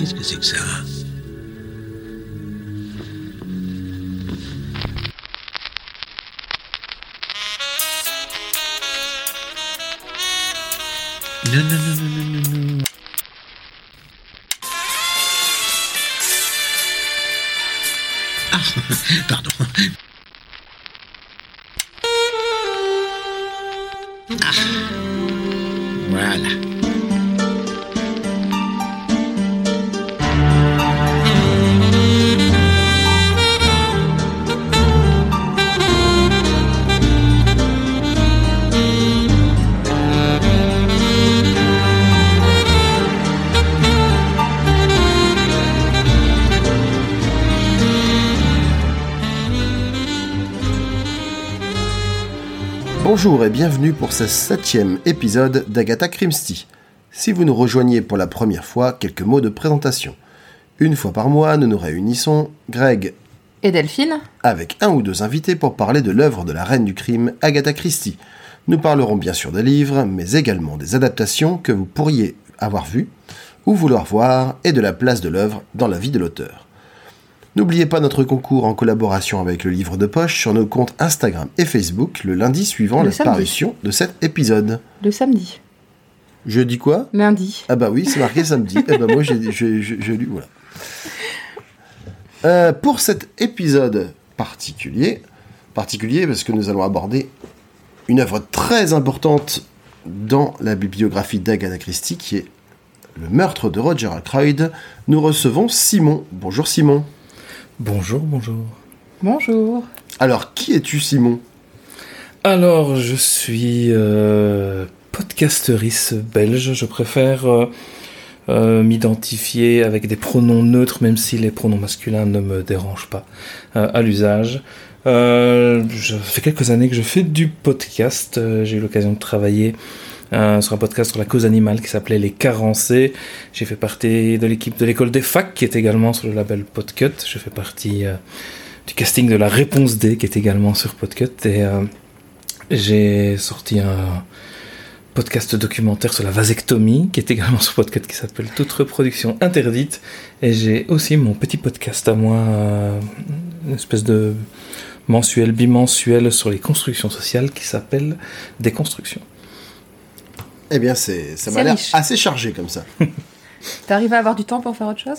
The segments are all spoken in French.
Qu'est-ce que c'est que ça ? Non. Ah, pardon. Ah, voilà. Bonjour et bienvenue pour ce 7e épisode d'Agatha Christie. Si vous nous rejoignez pour la première fois, quelques mots de présentation. Une fois par mois, nous nous réunissons, Greg et Delphine, avec un ou deux invités pour parler de l'œuvre de la reine du crime, Agatha Christie. Nous parlerons bien sûr des livres, mais également des adaptations que vous pourriez avoir vues ou vouloir voir et de la place de l'œuvre dans la vie de l'auteur. N'oubliez pas notre concours en collaboration avec le Livre de Poche sur nos comptes Instagram et Facebook le lundi suivant la parution de cet épisode. Le samedi. Je dis quoi ? Lundi. Ah bah oui, c'est marqué samedi. Ah bah moi, j'ai lu, voilà. Pour cet épisode particulier parce que nous allons aborder une œuvre très importante dans la bibliographie d'Agatha Christie qui est Le Meurtre de Roger Ackroyd, nous recevons Simon. Bonjour Simon. Bonjour. Bonjour. Alors, qui es-tu, Simon ? Alors, je suis podcasteuriste belge. Je préfère m'identifier avec des pronoms neutres, même si les pronoms masculins ne me dérangent pas à l'usage. Ça fait quelques années que je fais du podcast. J'ai eu l'occasion de travailler sur un podcast sur la cause animale qui s'appelait Les carencés. J'ai fait partie de l'équipe de l'école des facs qui est également sur le label Podcut. Je fais partie du casting de La réponse D qui est également sur Podcut. Et j'ai sorti un podcast documentaire sur la vasectomie qui est également sur Podcut qui s'appelle Toute reproduction interdite. Et j'ai aussi mon petit podcast à moi, une espèce de mensuel, bimensuel sur les constructions sociales qui s'appelle Déconstruction. Eh bien, ça m'a l'air assez chargé comme ça. T'arrives à avoir du temps pour faire autre chose ?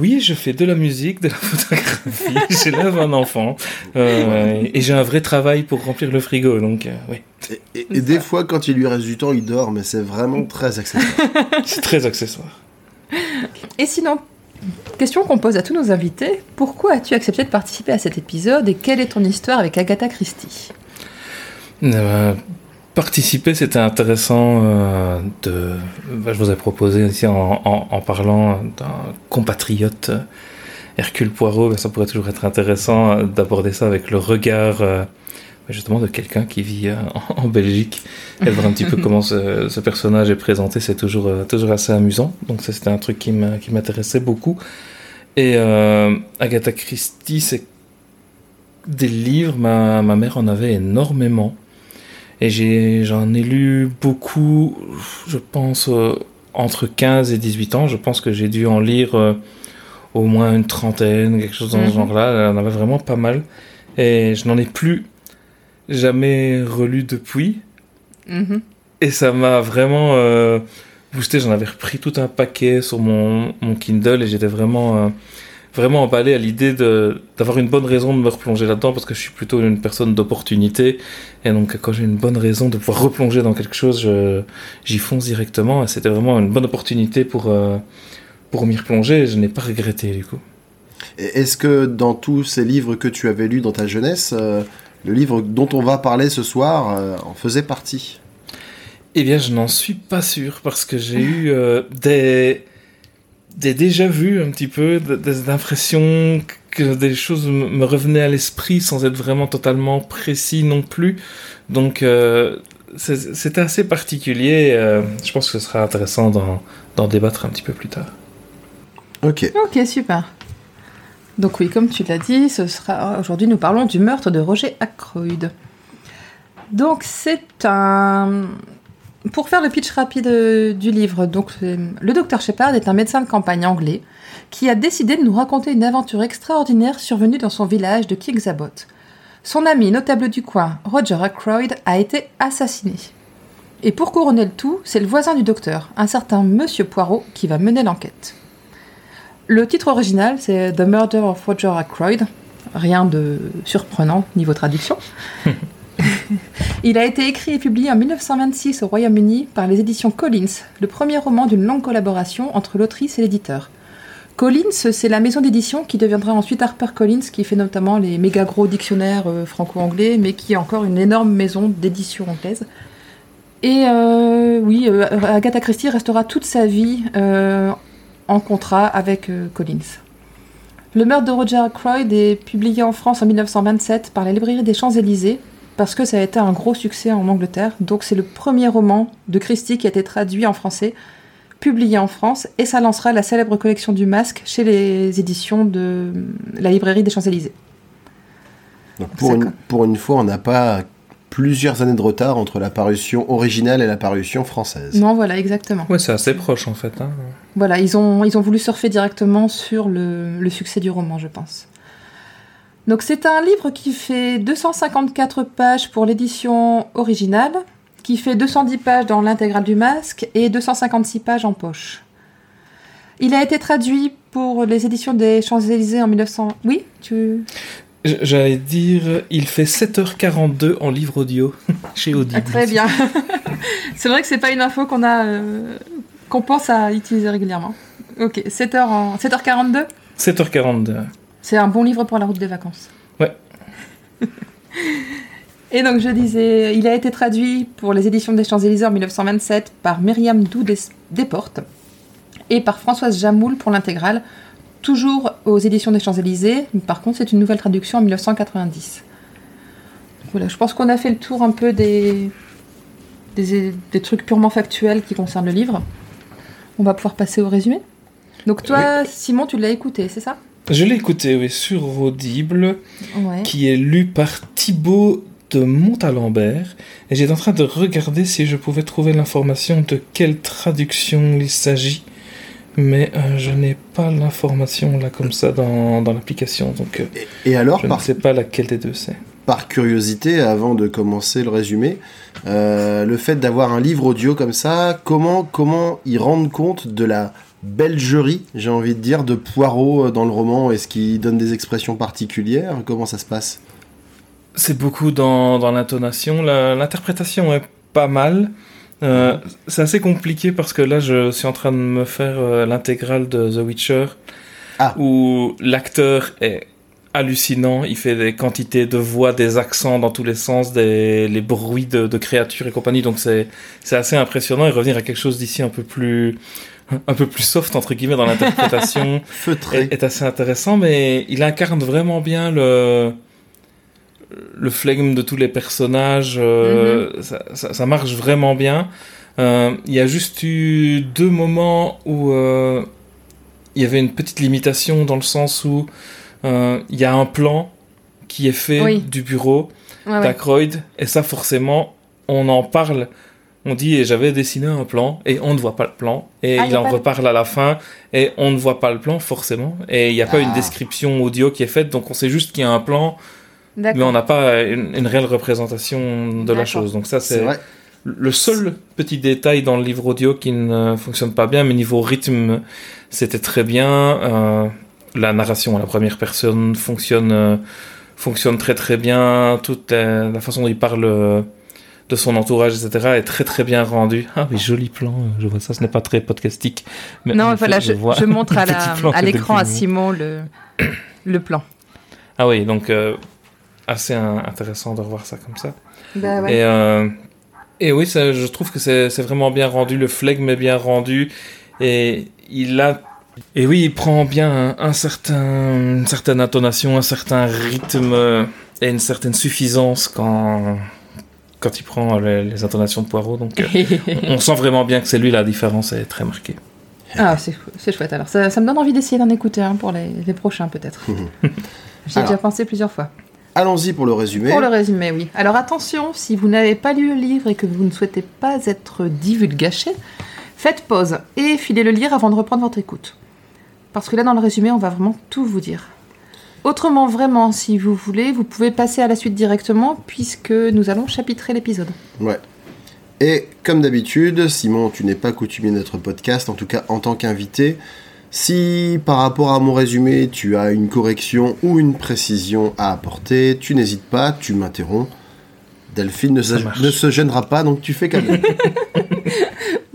Oui, je fais de la musique, de la photographie, j'élève un enfant. Et j'ai un vrai travail pour remplir le frigo, donc oui. Et des fois, quand il lui reste du temps, il dort, mais c'est vraiment très accessoire. C'est très accessoire. Et sinon, question qu'on pose à tous nos invités, pourquoi as-tu accepté de participer à cet épisode et quelle est ton histoire avec Agatha Christie ? Participer, c'était intéressant. Je vous ai proposé ici en parlant d'un compatriote, Hercule Poirot, ça pourrait toujours être intéressant d'aborder ça avec le regard justement de quelqu'un qui vit en Belgique et voir un petit peu comment ce personnage est présenté. C'est toujours assez amusant. Donc ça, c'était un truc qui m'intéressait beaucoup. Et Agatha Christie, c'est des livres. Ma mère en avait énormément. Et j'en ai lu beaucoup, je pense, entre 15 et 18 ans. Je pense que j'ai dû en lire au moins une trentaine, quelque chose dans ce genre-là. J'en avais vraiment pas mal. Et je n'en ai plus jamais relu depuis. Mm-hmm. Et ça m'a vraiment boosté. J'en avais repris tout un paquet sur mon Kindle et j'étais vraiment emballé à l'idée d'avoir une bonne raison de me replonger là-dedans parce que je suis plutôt une personne d'opportunité et donc quand j'ai une bonne raison de pouvoir replonger dans quelque chose, j'y fonce directement et c'était vraiment une bonne opportunité pour m'y replonger et je n'ai pas regretté du coup. Et est-ce que dans tous ces livres que tu avais lus dans ta jeunesse, le livre dont on va parler ce soir en faisait partie ? Eh bien je n'en suis pas sûr parce que j'ai eu des déjà-vus un petit peu, des impressions que des choses me revenaient à l'esprit sans être vraiment totalement précis non plus. Donc c'était assez particulier. Je pense que ce sera intéressant d'en débattre un petit peu plus tard. Ok, super. Donc oui, comme tu l'as dit, aujourd'hui nous parlons du meurtre de Roger Ackroyd. Donc c'est un Pour faire le pitch rapide du livre, donc, le docteur Sheppard est un médecin de campagne anglais qui a décidé de nous raconter une aventure extraordinaire survenue dans son village de King's Abbot. Son ami notable du coin, Roger Ackroyd, a été assassiné. Et pour couronner le tout, c'est le voisin du docteur, un certain Monsieur Poirot, qui va mener l'enquête. Le titre original, c'est « The Murder of Roger Ackroyd ». Rien de surprenant niveau traduction. Il a été écrit et publié en 1926 au Royaume-Uni par les éditions Collins, le premier roman d'une longue collaboration entre l'autrice et l'éditeur. Collins, c'est la maison d'édition qui deviendra ensuite HarperCollins, qui fait notamment les méga gros dictionnaires franco-anglais, mais qui est encore une énorme maison d'édition anglaise. Et Agatha Christie restera toute sa vie en contrat avec Collins. Le meurtre de Roger Ackroyd est publié en France en 1927 par la Librairie des Champs-Élysées, parce que ça a été un gros succès en Angleterre. Donc c'est le premier roman de Christie qui a été traduit en français, publié en France, et ça lancera la célèbre collection du Masque chez les éditions de la Librairie des Champs-Élysées. Donc pour une fois, on n'a pas plusieurs années de retard entre la parution originale et la parution française. Non, voilà, exactement. Oui, c'est assez proche en fait. Hein. Voilà, ils ont voulu surfer directement sur le succès du roman, je pense. Donc c'est un livre qui fait 254 pages pour l'édition originale, qui fait 210 pages dans l'intégrale du Masque et 256 pages en poche. Il a été traduit pour les éditions des Champs-Élysées en 1900... Oui, tu... J'allais dire, il fait 7h42 en livre audio chez Audible. Ah, très bien. C'est vrai que c'est pas une info qu'on a, qu'on pense à utiliser régulièrement. Ok, 7h42 7h42. C'est un bon livre pour la route des vacances. Ouais. Et donc je disais, il a été traduit pour les éditions des Champs-Élysées en 1927 par Myriam Doux Desportes et par Françoise Jamoul pour l'intégrale, toujours aux éditions des Champs-Élysées. Par contre, c'est une nouvelle traduction en 1990. Donc voilà, je pense qu'on a fait le tour un peu des trucs purement factuels qui concernent le livre. On va pouvoir passer au résumé. Donc toi, oui. Simon, tu l'as écouté, c'est ça ? Je l'ai écouté, oui, sur Audible, ouais. Qui est lu par Thibaut de Montalembert. Et j'étais en train de regarder si je pouvais trouver l'information de quelle traduction il s'agit. Mais je n'ai pas l'information là comme ça dans l'application, donc et alors, je ne sais pas laquelle des deux c'est. Par curiosité, avant de commencer le résumé, le fait d'avoir un livre audio comme ça, comment ils rendent compte de la belgerie, j'ai envie de dire, de Poirot dans le roman? Est-ce qu'il donne des expressions particulières? Comment ça se passe? C'est beaucoup dans l'intonation, l'interprétation est pas mal. C'est assez compliqué parce que là je suis en train de me faire l'intégrale de The Witcher où l'acteur est hallucinant, il fait des quantités de voix, des accents dans tous les sens, les bruits de créatures et compagnie, donc c'est assez impressionnant, et revenir à quelque chose d'ici un peu plus soft entre guillemets dans l'interprétation est assez intéressant, mais il incarne vraiment bien le flegme de tous les personnages, ça marche vraiment bien. Il y a juste eu deux moments où il y avait une petite limitation, dans le sens où il y a un plan qui est fait du bureau d'Ackroyd, et ça forcément on en parle, on dit et j'avais dessiné un plan, et on ne voit pas le plan, et il en reparle à la fin, et on ne voit pas le plan forcément, et il n'y a pas une description audio qui est faite, donc on sait juste qu'il y a un plan. D'accord. Mais on n'a pas une réelle représentation de la chose. Donc ça, c'est vrai. Le seul petit détail dans le livre audio qui ne fonctionne pas bien, mais niveau rythme, c'était très bien. La narration à la première personne fonctionne très très bien. Toute la façon dont il parle de son entourage, etc., est très très bien rendue. Ah oui, joli plan, je vois ça, ce n'est pas très podcastique. Mais non, voilà, je montre à l'écran à Simon le plan. Ah oui, donc... assez intéressant de revoir ça comme ça. Bah ouais. Et oui, ça, je trouve que c'est vraiment bien rendu, le flegme est bien rendu, et il prend bien une certaine intonation, un certain rythme et une certaine suffisance quand il prend les intonations de Poirot, donc on sent vraiment bien que c'est lui, la différence est très marquée. Ah, c'est chouette, alors ça me donne envie d'essayer d'en écouter un pour les prochains peut-être. J'ai déjà pensé plusieurs fois. allons-y pour le résumé. Pour le résumé, oui. Alors attention, si vous n'avez pas lu le livre et que vous ne souhaitez pas être divulgaché, faites pause et filez le lire avant de reprendre votre écoute. Parce que là, dans le résumé, on va vraiment tout vous dire. Autrement, vraiment, si vous voulez, vous pouvez passer à la suite directement puisque nous allons chapitrer l'épisode. Ouais. Et comme d'habitude, Simon, tu n'es pas coutumier de notre podcast, en tout cas en tant qu'invité. Si par rapport à mon résumé, tu as une correction ou une précision à apporter, tu n'hésites pas, tu m'interromps. Delphine ne se gênera pas, donc tu fais quand même.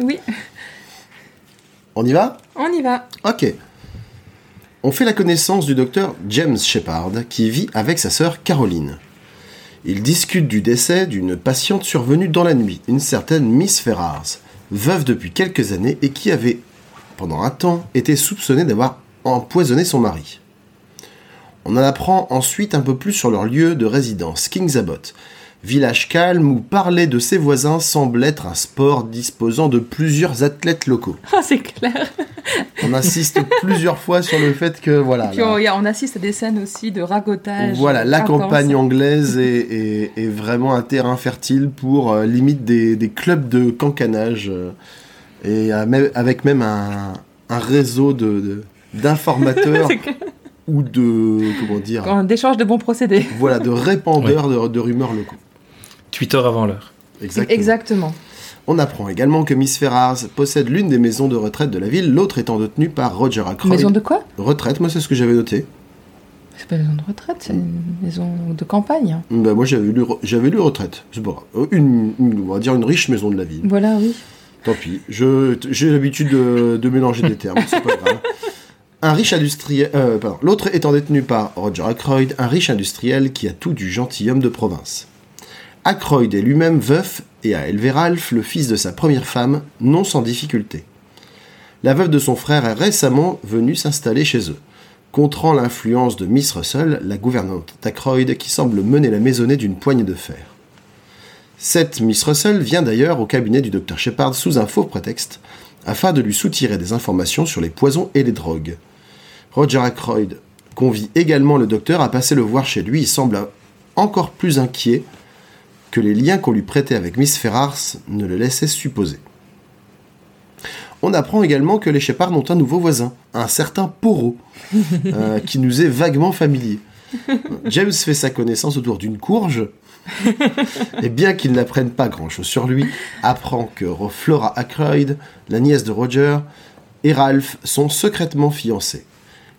Oui. On y va ? On y va. Ok. On fait la connaissance du docteur James Sheppard, qui vit avec sa sœur Caroline. Ils discutent du décès d'une patiente survenue dans la nuit, une certaine Miss Ferrars, veuve depuis quelques années et qui avait, pendant un temps, été soupçonnée d'avoir empoisonné son mari. On en apprend ensuite un peu plus sur leur lieu de résidence, King's Abbot, village calme où parler de ses voisins semble être un sport disposant de plusieurs athlètes locaux. Ah, c'est clair. On insiste plusieurs fois sur le fait que, voilà... Et puis on assiste à des scènes aussi de ragotage. Voilà, la campagne anglaise est vraiment un terrain fertile pour limite des clubs de cancanage et avec même un réseau d'informateurs... ou de... comment dire... d'échanges de bons procédés. Voilà, de répandeurs de rumeurs locaux. Twitter avant l'heure. Exactement. On apprend également que Miss Ferrars possède l'une des maisons de retraite de la ville, l'autre étant détenue par Roger Ackroyd. Maison de quoi ? Retraite, moi c'est ce que j'avais noté. C'est pas une maison de retraite, c'est une maison de campagne. Ben, moi j'avais lu retraite, c'est pas grave. On va dire une riche maison de la ville. Voilà, oui. Tant pis, j'ai l'habitude de mélanger des termes, c'est pas grave. L'autre étant détenu par Roger Ackroyd, un riche industriel qui a tout du gentilhomme de province. Ackroyd est lui-même veuf et a élevé Ralph, le fils de sa première femme, non sans difficulté. La veuve de son frère est récemment venue s'installer chez eux, contrant l'influence de Miss Russell, la gouvernante d'Ackroyd, qui semble mener la maisonnée d'une poignée de fer. Cette Miss Russell vient d'ailleurs au cabinet du docteur Sheppard sous un faux prétexte, afin de lui soutirer des informations sur les poisons et les drogues. Roger Ackroyd convie également le docteur à passer le voir chez lui. Il semble encore plus inquiet que les liens qu'on lui prêtait avec Miss Ferrars ne le laissaient supposer. On apprend également que les Sheppard ont un nouveau voisin, un certain Poirot, qui nous est vaguement familier. James fait sa connaissance autour d'une courge, et bien qu'il n'apprenne pas grand-chose sur lui, apprend que Flora Ackroyd, la nièce de Roger, et Ralph sont secrètement fiancés.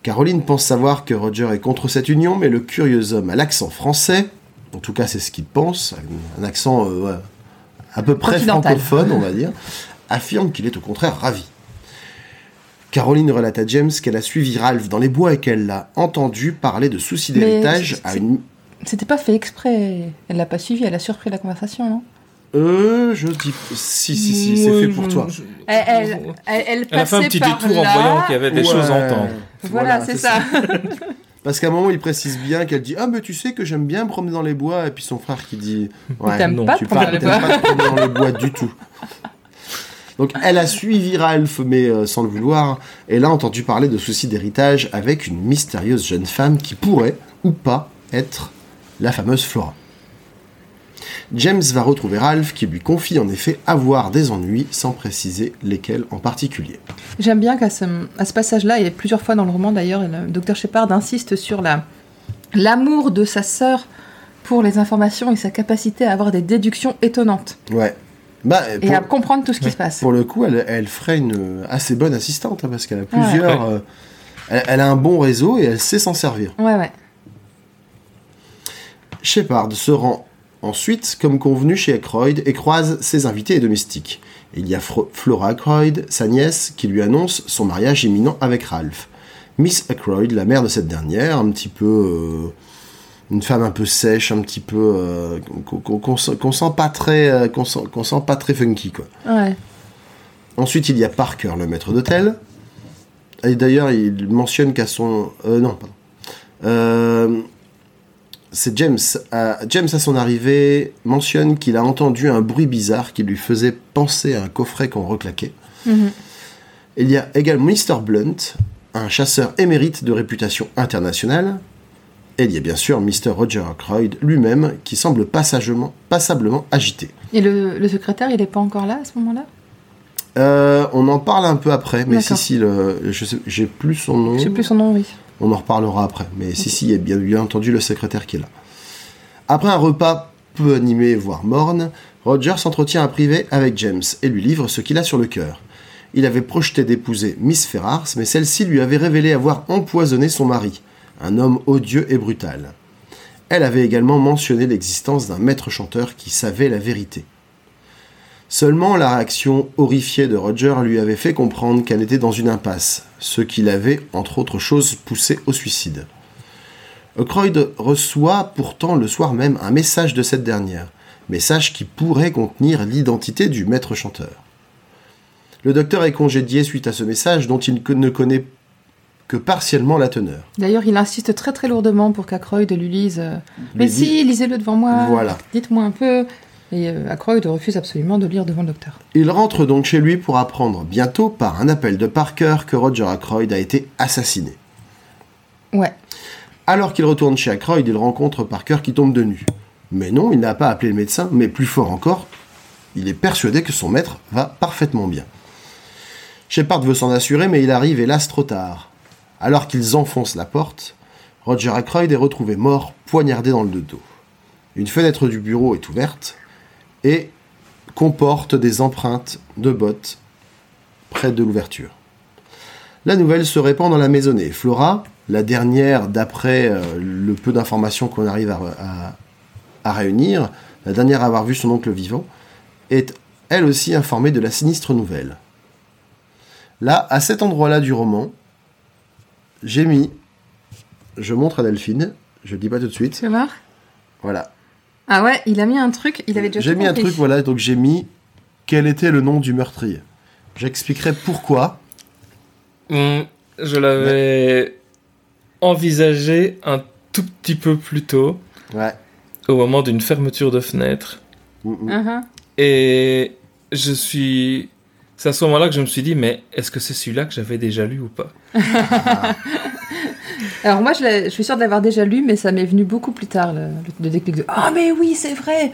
Caroline pense savoir que Roger est contre cette union, mais le curieux homme à l'accent français, en tout cas c'est ce qu'il pense, un accent à peu près francophone on va dire, affirme qu'il est au contraire ravi. Caroline relate à James qu'elle a suivi Ralph dans les bois et qu'elle l'a entendu parler de soucis d'héritage à une... C'était pas fait exprès, elle l'a pas suivi, elle a surpris la conversation, non ? Je dis... Si, c'est fait pour toi. Elle a fait un petit détour en voyant qu'il y avait des choses à entendre. Voilà, c'est ça. Parce qu'à un moment, il précise bien qu'elle dit « Ah, mais tu sais que j'aime bien me promener dans les bois », et puis son frère qui dit « Ouais, t'aimes pas te promener dans les bois du tout ». Donc, elle a suivi Ralph, mais sans le vouloir, et là, entendu parler de soucis d'héritage avec une mystérieuse jeune femme qui pourrait, ou pas, être la fameuse Flora. James va retrouver Ralph qui lui confie en effet avoir des ennuis sans préciser lesquels en particulier. J'aime bien qu'à ce passage-là, et plusieurs fois dans le roman d'ailleurs, le docteur Sheppard insiste sur l'amour de sa sœur pour les informations et sa capacité à avoir des déductions étonnantes. Ouais. Et à comprendre tout ce qui se passe. Pour le coup, elle ferait une assez bonne assistante hein, parce qu'elle a plusieurs... Ouais. Elle a un bon réseau et elle sait s'en servir. Ouais. Sheppard se rend ensuite, comme convenu, chez Ackroyd et croise ses invités et domestiques. Il y a Flora Ackroyd, sa nièce, qui lui annonce son mariage imminent avec Ralph. Miss Ackroyd, la mère de cette dernière, un petit peu... une femme un peu sèche, un petit peu... qu'on sent pas très funky, quoi. Ouais. Ensuite, il y a Parker, le maître d'hôtel. Et d'ailleurs, il mentionne qu'à son... C'est James. James, à son arrivée, mentionne qu'il a entendu un bruit bizarre qui lui faisait penser à un coffret qu'on reclaquait. Mm-hmm. Il y a également Mr. Blunt, un chasseur émérite de réputation internationale, Et il y a bien sûr Mr. Roger Ackroyd lui-même qui semble passablement agité. Et le secrétaire, il n'est pas encore là à ce moment-là ? On en parle un peu après, mais d'accord. J'ai plus son nom. J'ai plus son nom, oui. On en reparlera après, mais okay. Il y a bien entendu le secrétaire qui est là. Après un repas peu animé, voire morne, Roger s'entretient en privé avec James et lui livre ce qu'il a sur le cœur. Il avait projeté d'épouser Miss Ferrars, mais celle-ci lui avait révélé avoir empoisonné son mari, un homme odieux et brutal. Elle avait également mentionné l'existence d'un maître chanteur qui savait la vérité. Seulement, la réaction horrifiée de Roger lui avait fait comprendre qu'elle était dans une impasse, ce qui l'avait, entre autres choses, poussé au suicide. Ackroyd reçoit pourtant le soir même un message de cette dernière, message qui pourrait contenir l'identité du maître chanteur. Le docteur est congédié suite à ce message dont il ne connaît que partiellement la teneur. D'ailleurs, il insiste très très lourdement pour qu'Ackroyd lui lise « Mais si, lisez-le devant moi, voilà. Dites-moi un peu ». Et Ackroyd refuse absolument de lire devant le docteur. Il rentre donc chez lui pour apprendre bientôt par un appel de Parker que Roger Ackroyd a été assassiné. Ouais. Alors qu'il retourne chez Ackroyd, il rencontre Parker qui tombe de nu. Mais non, il n'a pas appelé le médecin, mais plus fort encore, il est persuadé que son maître va parfaitement bien. Sheppard veut s'en assurer, mais il arrive hélas trop tard. Alors qu'ils enfoncent la porte, Roger Ackroyd est retrouvé mort, poignardé dans le dos. Une fenêtre du bureau est ouverte et comporte des empreintes de bottes près de l'ouverture. La nouvelle se répand dans la maisonnée. Flora, la dernière d'après le peu d'informations qu'on arrive à réunir, la dernière à avoir vu son oncle vivant, est elle aussi informée de la sinistre nouvelle. Là, à cet endroit-là du roman, j'ai mis... Je montre à Delphine, je le dis pas tout de suite. Tu veux voir ? Voilà. Ah ouais, il a mis un truc, il avait déjà compris. J'ai mis un truc, voilà, donc j'ai mis quel était le nom du meurtrier. J'expliquerai pourquoi. Je l'avais envisagé un tout petit peu plus tôt. Ouais. Au moment d'une fermeture de fenêtre. Et je suis... C'est à ce moment-là que je me suis dit, mais est-ce que c'est celui-là que j'avais déjà lu ou pas ? Alors moi, je suis sûre de l'avoir déjà lu, mais ça m'est venu beaucoup plus tard, le déclic de « Ah mais oui, c'est vrai !»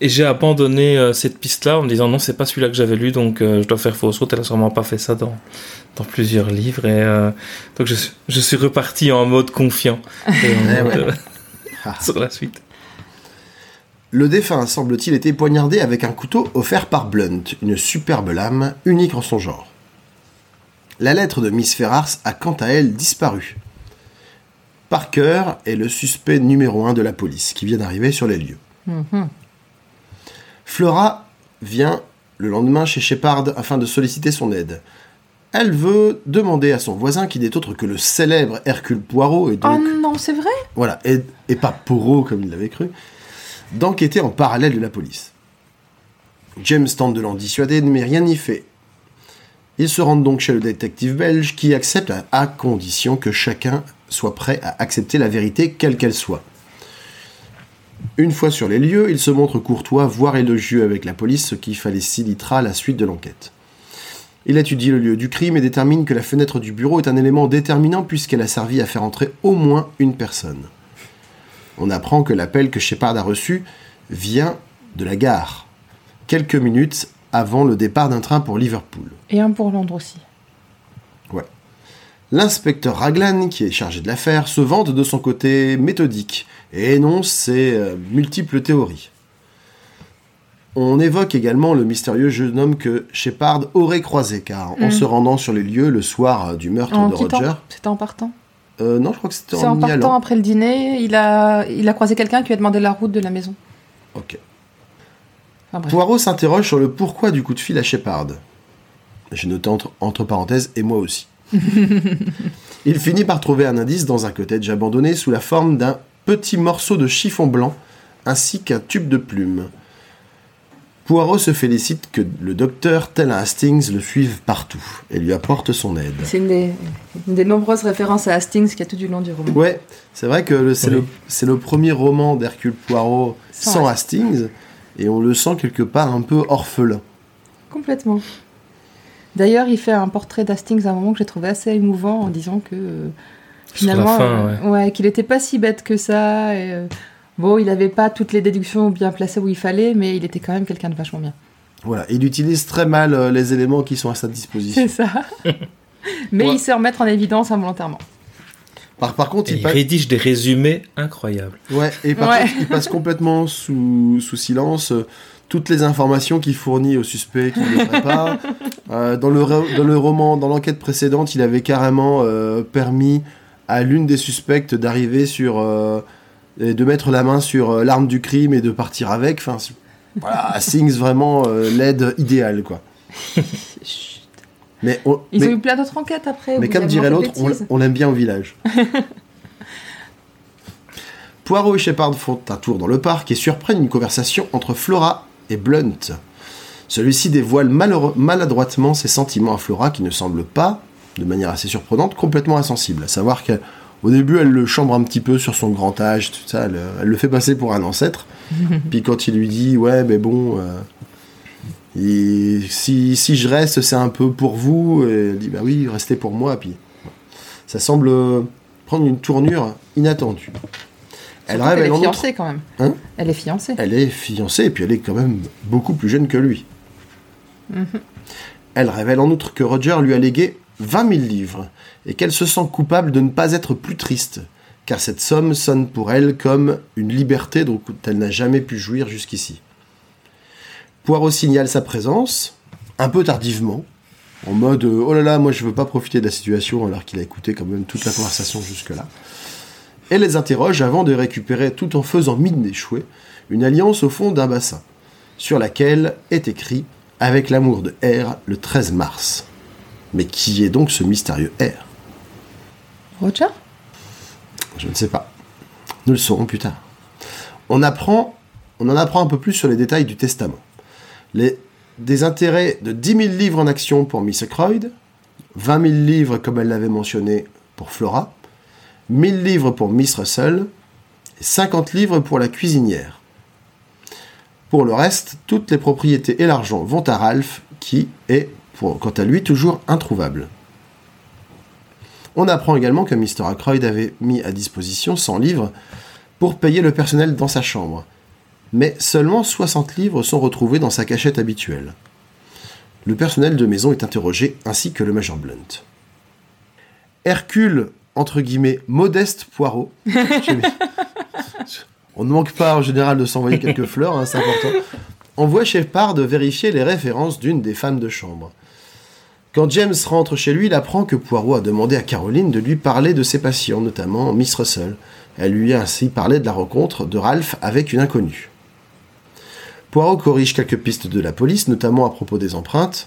Et j'ai abandonné cette piste-là en me disant « Non, c'est pas celui-là que j'avais lu, donc je dois faire fausse route. » Elle a sûrement pas fait ça dans plusieurs livres. Et, donc je suis reparti en mode confiant sur la suite. Le défunt, semble-t-il, était poignardé avec un couteau offert par Blunt, une superbe lame, unique en son genre. La lettre de Miss Ferrars a quant à elle disparu. Parker est le suspect numéro 1 de la police, qui vient d'arriver sur les lieux. Flora vient le lendemain chez Sheppard afin de solliciter son aide. Elle veut demander à son voisin, qui n'est autre que le célèbre Hercule Poirot, et donc... Oh non, c'est vrai ? Voilà, et pas Poirot comme il l'avait cru. D'enquêter en parallèle de la police. James tente de l'en dissuader, mais rien n'y fait. Ils se rendent donc chez le détective belge, qui accepte à condition que chacun soit prêt à accepter la vérité, quelle qu'elle soit. Une fois sur les lieux, il se montre courtois, voire élogieux avec la police, ce qui facilitera la suite de l'enquête. Il étudie le lieu du crime et détermine que la fenêtre du bureau est un élément déterminant puisqu'elle a servi à faire entrer au moins une personne. On apprend que l'appel que Sheppard a reçu vient de la gare, quelques minutes avant le départ d'un train pour Liverpool. Et un pour Londres aussi. Ouais. L'inspecteur Raglan, qui est chargé de l'affaire, se vante de son côté méthodique et énonce ses multiples théories. On évoque également le mystérieux jeune homme que Sheppard aurait croisé, car en se rendant sur les lieux le soir du meurtre de Roger... C'était en partant ? Non, je crois que c'était en partant allant. Après le dîner, il a croisé quelqu'un qui lui a demandé la route de la maison. Ok. Enfin, Poirot s'interroge sur le pourquoi du coup de fil à Sheppard. J'ai noté entre parenthèses « et moi aussi ». Il finit par trouver un indice dans un cottage abandonné sous la forme d'un petit morceau de chiffon blanc ainsi qu'un tube de plumes. Poirot se félicite que le docteur, tel un Hastings, le suive partout et lui apporte son aide. C'est une des nombreuses références à Hastings qu'il y a tout du long du roman. Ouais, c'est vrai que c'est le premier roman d'Hercule Poirot sans Hastings, et on le sent quelque part un peu orphelin. Complètement. D'ailleurs, il fait un portrait d'Hastings à un moment que j'ai trouvé assez émouvant en disant que Finalement, qu'il n'était pas si bête que ça. Et, bon, il n'avait pas toutes les déductions bien placées où il fallait, mais il était quand même quelqu'un de vachement bien. Voilà, il utilise très mal les éléments qui sont à sa disposition. C'est ça. Mais il sait remettre en évidence involontairement. Par contre, il rédige des résumés incroyables. Ouais, et contre, il passe complètement sous silence toutes les informations qu'il fournit au suspect qu'il ne devrait pas. Dans le roman, dans l'enquête précédente, il avait carrément permis à l'une des suspectes d'arriver sur... et de mettre la main sur l'arme du crime et de partir avec. Enfin, voilà, Hastings, vraiment l'aide idéale, quoi. Mais ils ont eu plein d'autres enquêtes après. Mais comme dirait l'autre, on l'aime bien au village. Poirot et Sheppard font un tour dans le parc et surprennent une conversation entre Flora et Blunt. Celui-ci dévoile maladroitement ses sentiments à Flora, qui ne semble pas, de manière assez surprenante, complètement insensible. À savoir qu'au début, elle le chambre un petit peu sur son grand âge, tout ça. Elle le fait passer pour un ancêtre. Puis quand il lui dit « Ouais, mais bon... Et si je reste, c'est un peu pour vous. » Elle dit « Bah oui, restez pour moi. » Puis ça semble prendre une tournure inattendue. Elle est fiancée quand même. Hein ? Elle est fiancée. Elle est fiancée, et puis elle est quand même beaucoup plus jeune que lui. Mm-hmm. Elle révèle en outre que Roger lui a légué 20 000 livres et qu'elle se sent coupable de ne pas être plus triste, car cette somme sonne pour elle comme une liberté dont elle n'a jamais pu jouir jusqu'ici. Poirot signale sa présence, un peu tardivement, en mode « Oh là là, moi je veux pas profiter de la situation » alors qu'il a écouté quand même toute la conversation jusque-là. Et les interroge avant de récupérer, tout en faisant mine d'échouer, une alliance au fond d'un bassin, sur laquelle est écrit « Avec l'amour de R le 13 mars ». Mais qui est donc ce mystérieux R ? Roger ? Je ne sais pas. Nous le saurons plus tard. On en apprend un peu plus sur les détails du testament. Des intérêts de 10 000 livres en action pour Miss Ackroyd, 20 000 livres, comme elle l'avait mentionné, pour Flora, 1 000 livres pour Miss Russell, et 50 livres pour la cuisinière. Pour le reste, toutes les propriétés et l'argent vont à Ralph, qui est, quant à lui, toujours introuvable. On apprend également que Mr. Ackroyd avait mis à disposition 100 livres pour payer le personnel dans sa chambre, mais seulement 60 livres sont retrouvés dans sa cachette habituelle. Le personnel de maison est interrogé, ainsi que le Major Blunt. Hercule, entre guillemets, modeste Poirot. On ne manque pas en général de s'envoyer quelques fleurs, hein, c'est important. Envoie Sheppard vérifier les références d'une des femmes de chambre. Quand James rentre chez lui, il apprend que Poirot a demandé à Caroline de lui parler de ses patients, notamment Miss Russell. Elle lui a ainsi parlé de la rencontre de Ralph avec une inconnue. Poirot corrige quelques pistes de la police, notamment à propos des empreintes,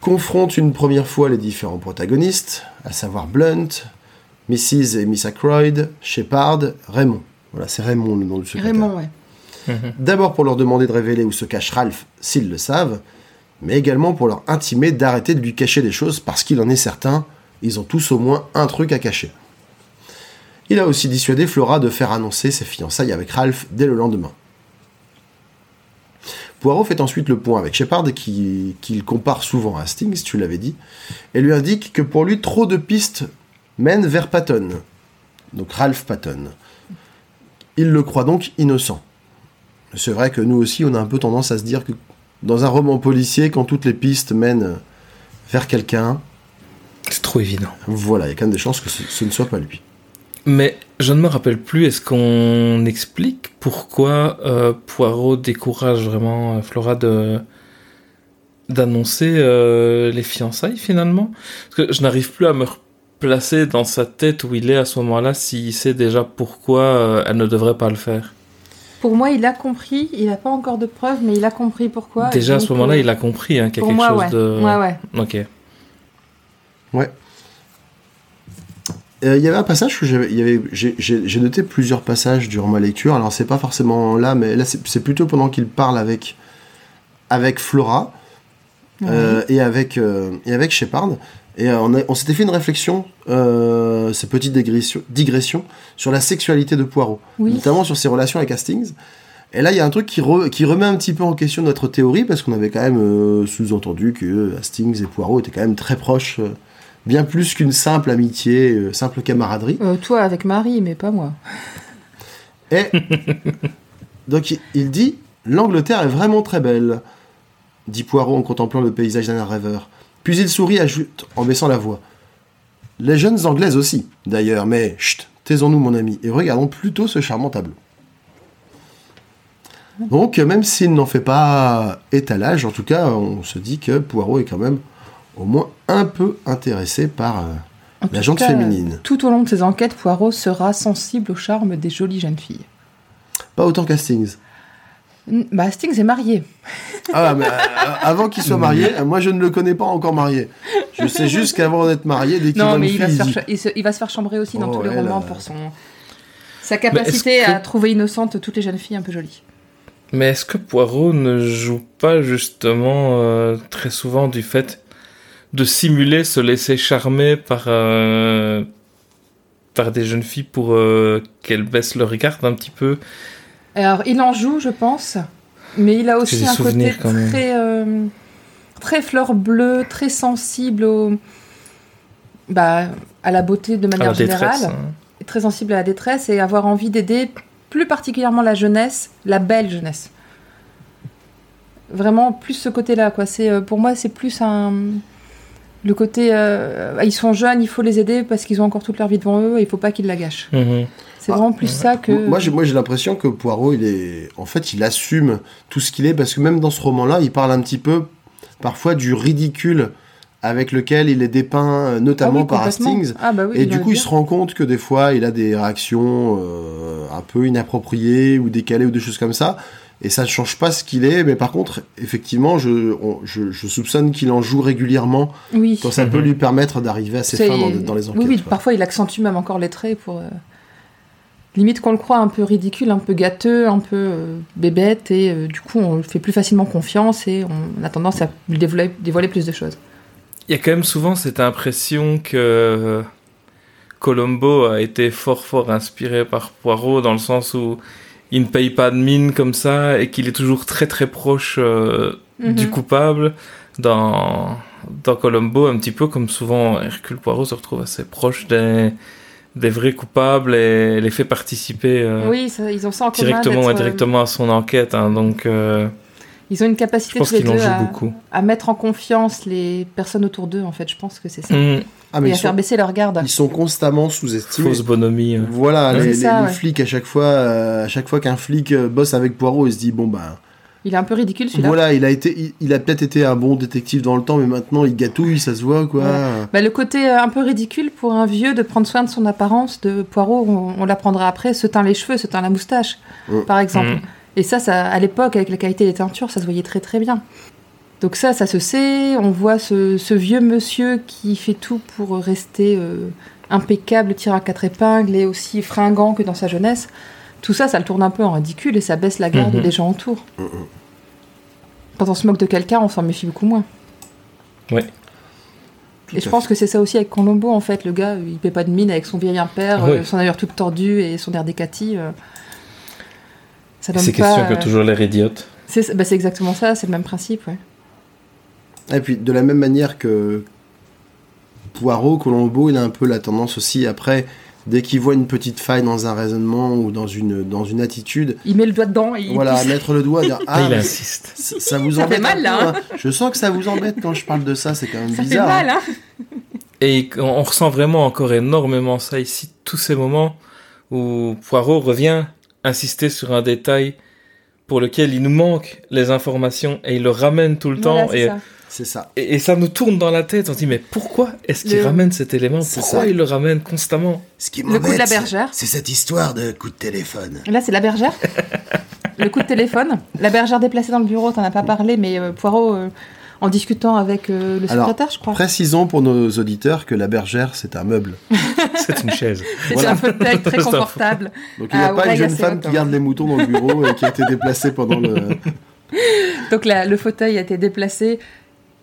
confronte une première fois les différents protagonistes, à savoir Blunt, Mrs. et Miss Ackroyd, Sheppard, Raymond. Voilà, c'est Raymond le nom du secrétaire. Raymond, ouais. D'abord pour leur demander de révéler où se cache Ralph, s'ils le savent, mais également pour leur intimer d'arrêter de lui cacher des choses, parce qu'il en est certain, ils ont tous au moins un truc à cacher. Il a aussi dissuadé Flora de faire annoncer ses fiançailles avec Ralph dès le lendemain. Poirot fait ensuite le point avec Sheppard, qu'il compare souvent à Hastings, tu l'avais dit, et lui indique que pour lui, trop de pistes mènent vers Paton. Donc Ralph Paton. Il le croit donc innocent. C'est vrai que nous aussi, on a un peu tendance à se dire que dans un roman policier, quand toutes les pistes mènent vers quelqu'un... C'est trop évident. Voilà, il y a quand même des chances que ce ne soit pas lui. Mais je ne me rappelle plus, est-ce qu'on explique pourquoi Poirot décourage vraiment Flora d'annoncer les fiançailles finalement ? Parce que je n'arrive plus à me replacer dans sa tête où il est à ce moment-là, s'il sait déjà pourquoi elle ne devrait pas le faire. Pour moi, il a compris, il n'a pas encore de preuves, mais il a compris pourquoi. Déjà à ce moment-là, il a compris hein, qu'il y a quelque chose de... Ouais. Ok. Ouais. Il y avait un passage que j'ai noté plusieurs passages durant ma lecture, alors c'est pas forcément là, mais là c'est plutôt pendant qu'il parle avec Flora et avec Sheppard, et on s'était fait une réflexion, ces petites digressions sur la sexualité de Poirot, notamment sur ses relations avec Hastings, et là il y a un truc qui remet un petit peu en question notre théorie, parce qu'on avait quand même sous-entendu que Hastings et Poirot étaient quand même très proches bien plus qu'une simple amitié, simple camaraderie. Toi avec Marie, mais pas moi. Et donc il dit « L'Angleterre est vraiment très belle », dit Poirot en contemplant le paysage d'un rêveur. Puis il sourit, ajoute en baissant la voix. « Les jeunes Anglaises aussi, d'ailleurs, mais chut, taisons-nous mon ami, et regardons plutôt ce charmant tableau. » Donc, même s'il n'en fait pas étalage, en tout cas, on se dit que Poirot est quand même au moins un peu intéressé par la gente féminine. Tout au long de ses enquêtes, Poirot sera sensible au charme des jolies jeunes filles. Pas autant qu'Hastings. Bah, Hastings est marié. Ah, mais avant qu'il soit marié, moi je ne le connais pas encore marié. Je sais juste qu'avant d'être marié, dès qu'il non, mais il va se faire chambrer aussi dans tous les romans pour sa capacité à trouver innocentes toutes les jeunes filles un peu jolies. Mais est-ce que Poirot ne joue pas justement très souvent du fait de simuler se laisser charmer par des jeunes filles pour qu'elles baissent le regard un petit peu? Alors, il en joue, je pense, mais il a aussi un côté très fleur bleue, très sensible à la beauté de manière générale, très sensible à la détresse et avoir envie d'aider plus particulièrement la jeunesse, la belle jeunesse. Vraiment, plus ce côté-là, quoi. C'est, pour moi, c'est plus le côté... ils sont jeunes, il faut les aider parce qu'ils ont encore toute leur vie devant eux et il ne faut pas qu'ils la gâchent. Mmh. C'est vraiment plus ça que... Moi, j'ai l'impression que Poirot, en fait, il assume tout ce qu'il est, parce que même dans ce roman-là, il parle un petit peu, parfois, du ridicule avec lequel il est dépeint, notamment par Hastings. Ah, bah oui, et du coup, il se rend compte que des fois, il a des réactions un peu inappropriées ou décalées ou des choses comme ça. Et ça ne change pas ce qu'il est. Mais par contre, effectivement, je soupçonne qu'il en joue régulièrement quand ça peut lui permettre d'arriver à ses fins dans les enquêtes. Oui, parfois, il accentue même encore les traits pour... Limite qu'on le croit un peu ridicule, un peu gâteux, un peu bébête, et du coup on fait plus facilement confiance et on a tendance à lui dévoiler plus de choses. Il y a quand même souvent cette impression que Columbo a été fort inspiré par Poirot, dans le sens où il ne paye pas de mine comme ça et qu'il est toujours très très proche du coupable. Dans Columbo, un petit peu comme souvent Hercule Poirot se retrouve assez proche des vrais coupables et les fait participer ils ont ça en commun, directement ou indirectement à son enquête. Donc, ils ont une capacité tous les deux à mettre en confiance les personnes autour d'eux, en fait. Je pense que c'est ça. Et à faire baisser leur garde. Ils sont constamment sous-estimés. Fausse bonhomie. Voilà, les flics, à chaque fois qu'un flic bosse avec Poirot, il se dit, il est un peu ridicule, celui-là. Voilà, il a peut-être été un bon détective dans le temps, mais maintenant, il gâtouille, ça se voit, quoi. Ouais. Le côté un peu ridicule pour un vieux de prendre soin de son apparence, de Poirot, on l'apprendra après, se teint les cheveux, se teint la moustache, par exemple. Et ça, à l'époque, avec la qualité des teintures, ça se voyait très, très bien. Donc ça se sait. On voit ce vieux monsieur qui fait tout pour rester impeccable, tiré à quatre épingles et aussi fringant que dans sa jeunesse. Tout ça le tourne un peu en ridicule et ça baisse la garde des gens autour. Quand on se moque de quelqu'un, on s'en méfie beaucoup moins. Ouais. Et je pense que c'est ça aussi avec Columbo, en fait. Le gars, il ne paie pas de mine avec son vieil impair, son allure toute tordue et son air décati. C'est question que toujours l'air idiote. C'est exactement ça, c'est le même principe. Ouais. Et puis, de la même manière que Poirot, Columbo, il a un peu la tendance aussi, après... Dès qu'il voit une petite faille dans un raisonnement ou dans une attitude... Il met le doigt dedans et il... Voilà, mettre le doigt... Dire, il insiste. Ça vous embête. Ça fait mal, là. Hein. Je sens que ça vous embête quand je parle de ça, c'est quand même bizarre. Ça fait mal, hein. Et on ressent vraiment encore énormément ça ici, tous ces moments où Poirot revient insister sur un détail pour lequel il nous manque les informations et il le ramène tout le temps. C'est ça. C'est ça. Et ça nous tourne dans la tête. On se dit, mais pourquoi est-ce qu'il ramène cet élément ? Pourquoi il le ramène constamment ? Ce qui m'embête, le coup de la bergère. C'est cette histoire de coup de téléphone. Là, c'est la bergère. Le coup de téléphone. La bergère déplacée dans le bureau, t'en as pas parlé, mais Poirot, en discutant avec le secrétaire, je crois. Précisons pour nos auditeurs que la bergère, c'est un meuble. C'est une chaise. C'est un fauteuil très confortable. Donc, il n'y a pas une jeune femme qui garde les moutons dans le bureau et qui a été déplacée pendant le... Donc, le fauteuil a été déplacé...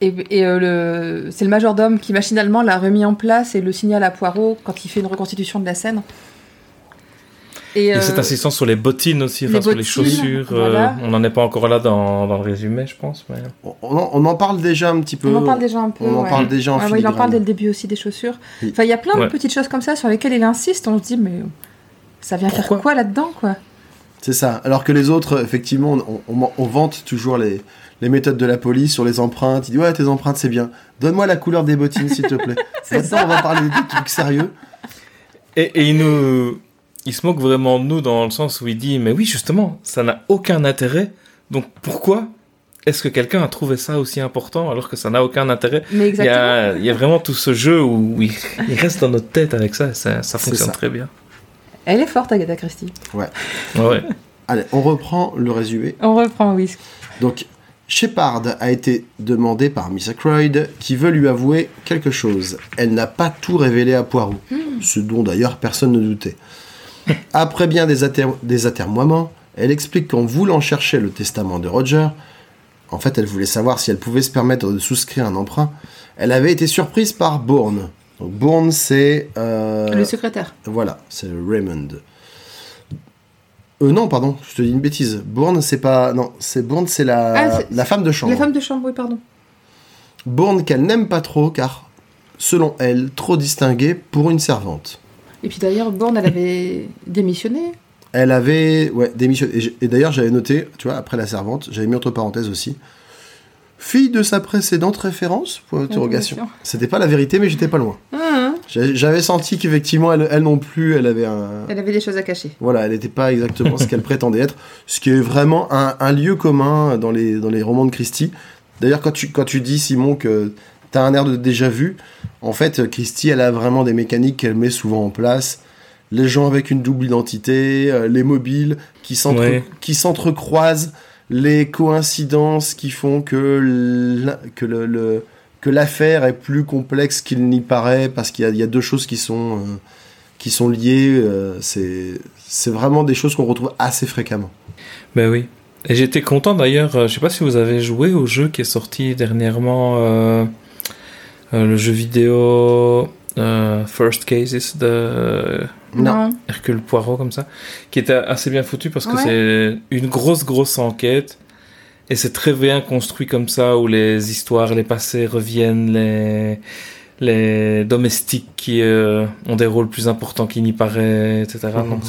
Et c'est le majordome qui machinalement l'a remis en place et le signale à Poirot quand il fait une reconstitution de la scène. Et cette insistance sur les bottines aussi, enfin, sur les chaussures. Voilà. On n'en est pas encore là dans le résumé, je pense. Mais... On en parle déjà un petit peu. On en parle déjà un peu. On en parle déjà en filigrane. Il en parle dès le début aussi des chaussures. Oui. Enfin, il y a plein de petites choses comme ça sur lesquelles il insiste. On se dit, mais ça vient faire quoi là-dedans, quoi ? C'est ça. Alors que les autres, effectivement, on vante toujours les méthodes de la police sur les empreintes. Il dit, ouais, tes empreintes, c'est bien. Donne-moi la couleur des bottines, s'il te plaît. Maintenant, on va parler des trucs sérieux. Et il se moque vraiment de nous dans le sens où il dit, mais oui, justement, ça n'a aucun intérêt. Donc, pourquoi est-ce que quelqu'un a trouvé ça aussi important alors que ça n'a aucun intérêt ? Mais exactement. Il y a vraiment tout ce jeu où il reste dans notre tête avec ça. Ça fonctionne très bien. Elle est forte, Agatha Christie. Ouais. Allez, on reprend le résumé. On reprend, oui. Donc, Sheppard a été demandé par Miss Ackroyd, qui veut lui avouer quelque chose. Elle n'a pas tout révélé à Poirot, ce dont d'ailleurs personne ne doutait. Après bien des atermoiements, elle explique qu'en voulant chercher le testament de Roger, en fait, elle voulait savoir si elle pouvait se permettre de souscrire un emprunt, elle avait été surprise par Bourne. Donc Bourne, c'est... le secrétaire. Voilà, c'est Raymond. Non, pardon, je te dis une bêtise. Bourne, c'est pas... Non, c'est Bourne, c'est la femme de chambre. La femme de chambre, oui, pardon. Bourne qu'elle n'aime pas trop, car, selon elle, trop distinguée pour une servante. Et puis d'ailleurs, Bourne, elle avait démissionné. Elle avait... Ouais, démissionné. Et d'ailleurs, j'avais noté, tu vois, après la servante, j'avais mis entre parenthèses aussi... Fille de sa précédente référence ? C'était pas la vérité, mais j'étais pas loin. J'avais senti qu'effectivement, elle non plus, elle avait un... Elle avait des choses à cacher. Voilà, elle n'était pas exactement ce qu'elle prétendait être, ce qui est vraiment un lieu commun dans les romans de Christie. D'ailleurs, quand tu dis, Simon, que t'as un air de déjà-vu, en fait, Christie, elle a vraiment des mécaniques qu'elle met souvent en place. Les gens avec une double identité, les mobiles qui s'entrecroisent, les coïncidences qui font que l'affaire est plus complexe qu'il n'y paraît parce qu'il y a deux choses qui sont liées. C'est vraiment des choses qu'on retrouve assez fréquemment. Ben oui. Et j'étais content d'ailleurs. Je sais pas si vous avez joué au jeu qui est sorti dernièrement, le jeu vidéo First Cases de Hercule Poirot comme ça, qui était assez bien foutu parce que c'est une grosse enquête et c'est très bien construit comme ça, où les histoires, les passés reviennent, les domestiques qui ont des rôles plus importants qu'il n'y paraît, etc. Donc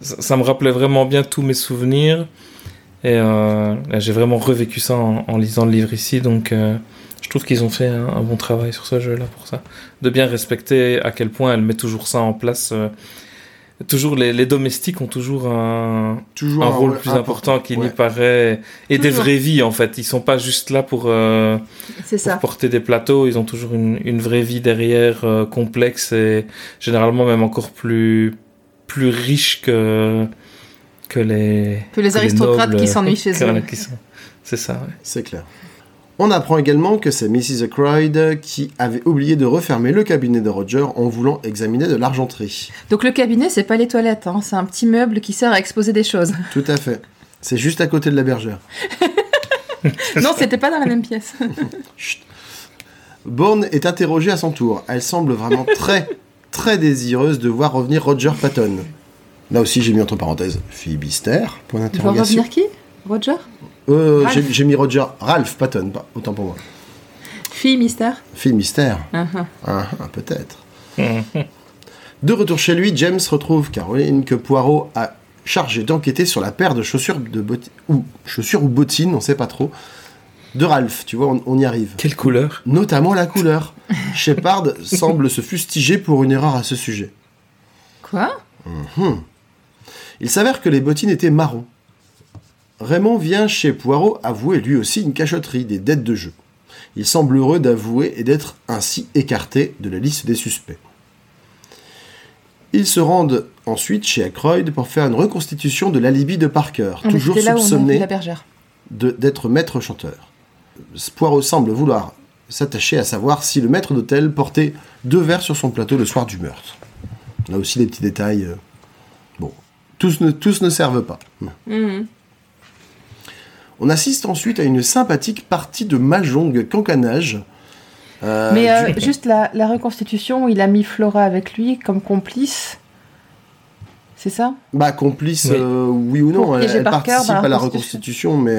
ça me rappelait vraiment bien tous mes souvenirs et j'ai vraiment revécu ça en lisant le livre ici, donc je trouve qu'ils ont fait un bon travail sur ce jeu-là pour ça. De bien respecter à quel point elle met toujours ça en place. Toujours les domestiques ont toujours un rôle plus important qu'il n'y paraît. Et toujours. Des vraies vies, en fait. Ils ne sont pas juste là pour porter des plateaux. Ils ont toujours une vraie vie derrière, complexe et généralement même encore plus riche que les aristocrates nobles, qui s'ennuient chez eux. C'est ça, ouais. C'est clair. On apprend également que c'est Mrs. Ackroyd qui avait oublié de refermer le cabinet de Roger en voulant examiner de l'argenterie. Donc le cabinet, c'est pas les toilettes, hein, c'est un petit meuble qui sert à exposer des choses. Tout à fait. C'est juste à côté de la bergère. Non, c'était pas dans la même pièce. Chut. Bourne est interrogée à son tour. Elle semble vraiment très, très désireuse de voir revenir Roger Paton. Là aussi, j'ai mis entre parenthèses Phibistère, point d'interrogation. Voir revenir qui ? Roger ? J'ai mis Roger. Ralph Paton, autant pour moi. Fille mystère. Uh-huh. Uh-huh, peut-être. Uh-huh. De retour chez lui, James retrouve Caroline que Poirot a chargé d'enquêter sur la paire de chaussures ou bottines, on ne sait pas trop, de Ralph. Tu vois, on y arrive. Quelle couleur ? Notamment la couleur. Sheppard semble se fustiger pour une erreur à ce sujet. Quoi ? Uh-huh. Il s'avère que les bottines étaient marron. Raymond vient chez Poirot avouer lui aussi une cachotterie, des dettes de jeu. Il semble heureux d'avouer et d'être ainsi écarté de la liste des suspects. Ils se rendent ensuite chez Ackroyd pour faire une reconstitution de l'alibi de Parker, toujours soupçonné d'être maître chanteur. Poirot semble vouloir s'attacher à savoir si le maître d'hôtel portait 2 verres sur son plateau le soir du meurtre. Là aussi, des petits détails. Bon, tous ne servent pas. Mmh. On assiste ensuite à une sympathique partie de mahjong cancanage. Juste la reconstitution, il a mis Flora avec lui comme complice. c'est ça ? Bah complice, oui, oui ou non. Pour elle participe à la reconstitution, mais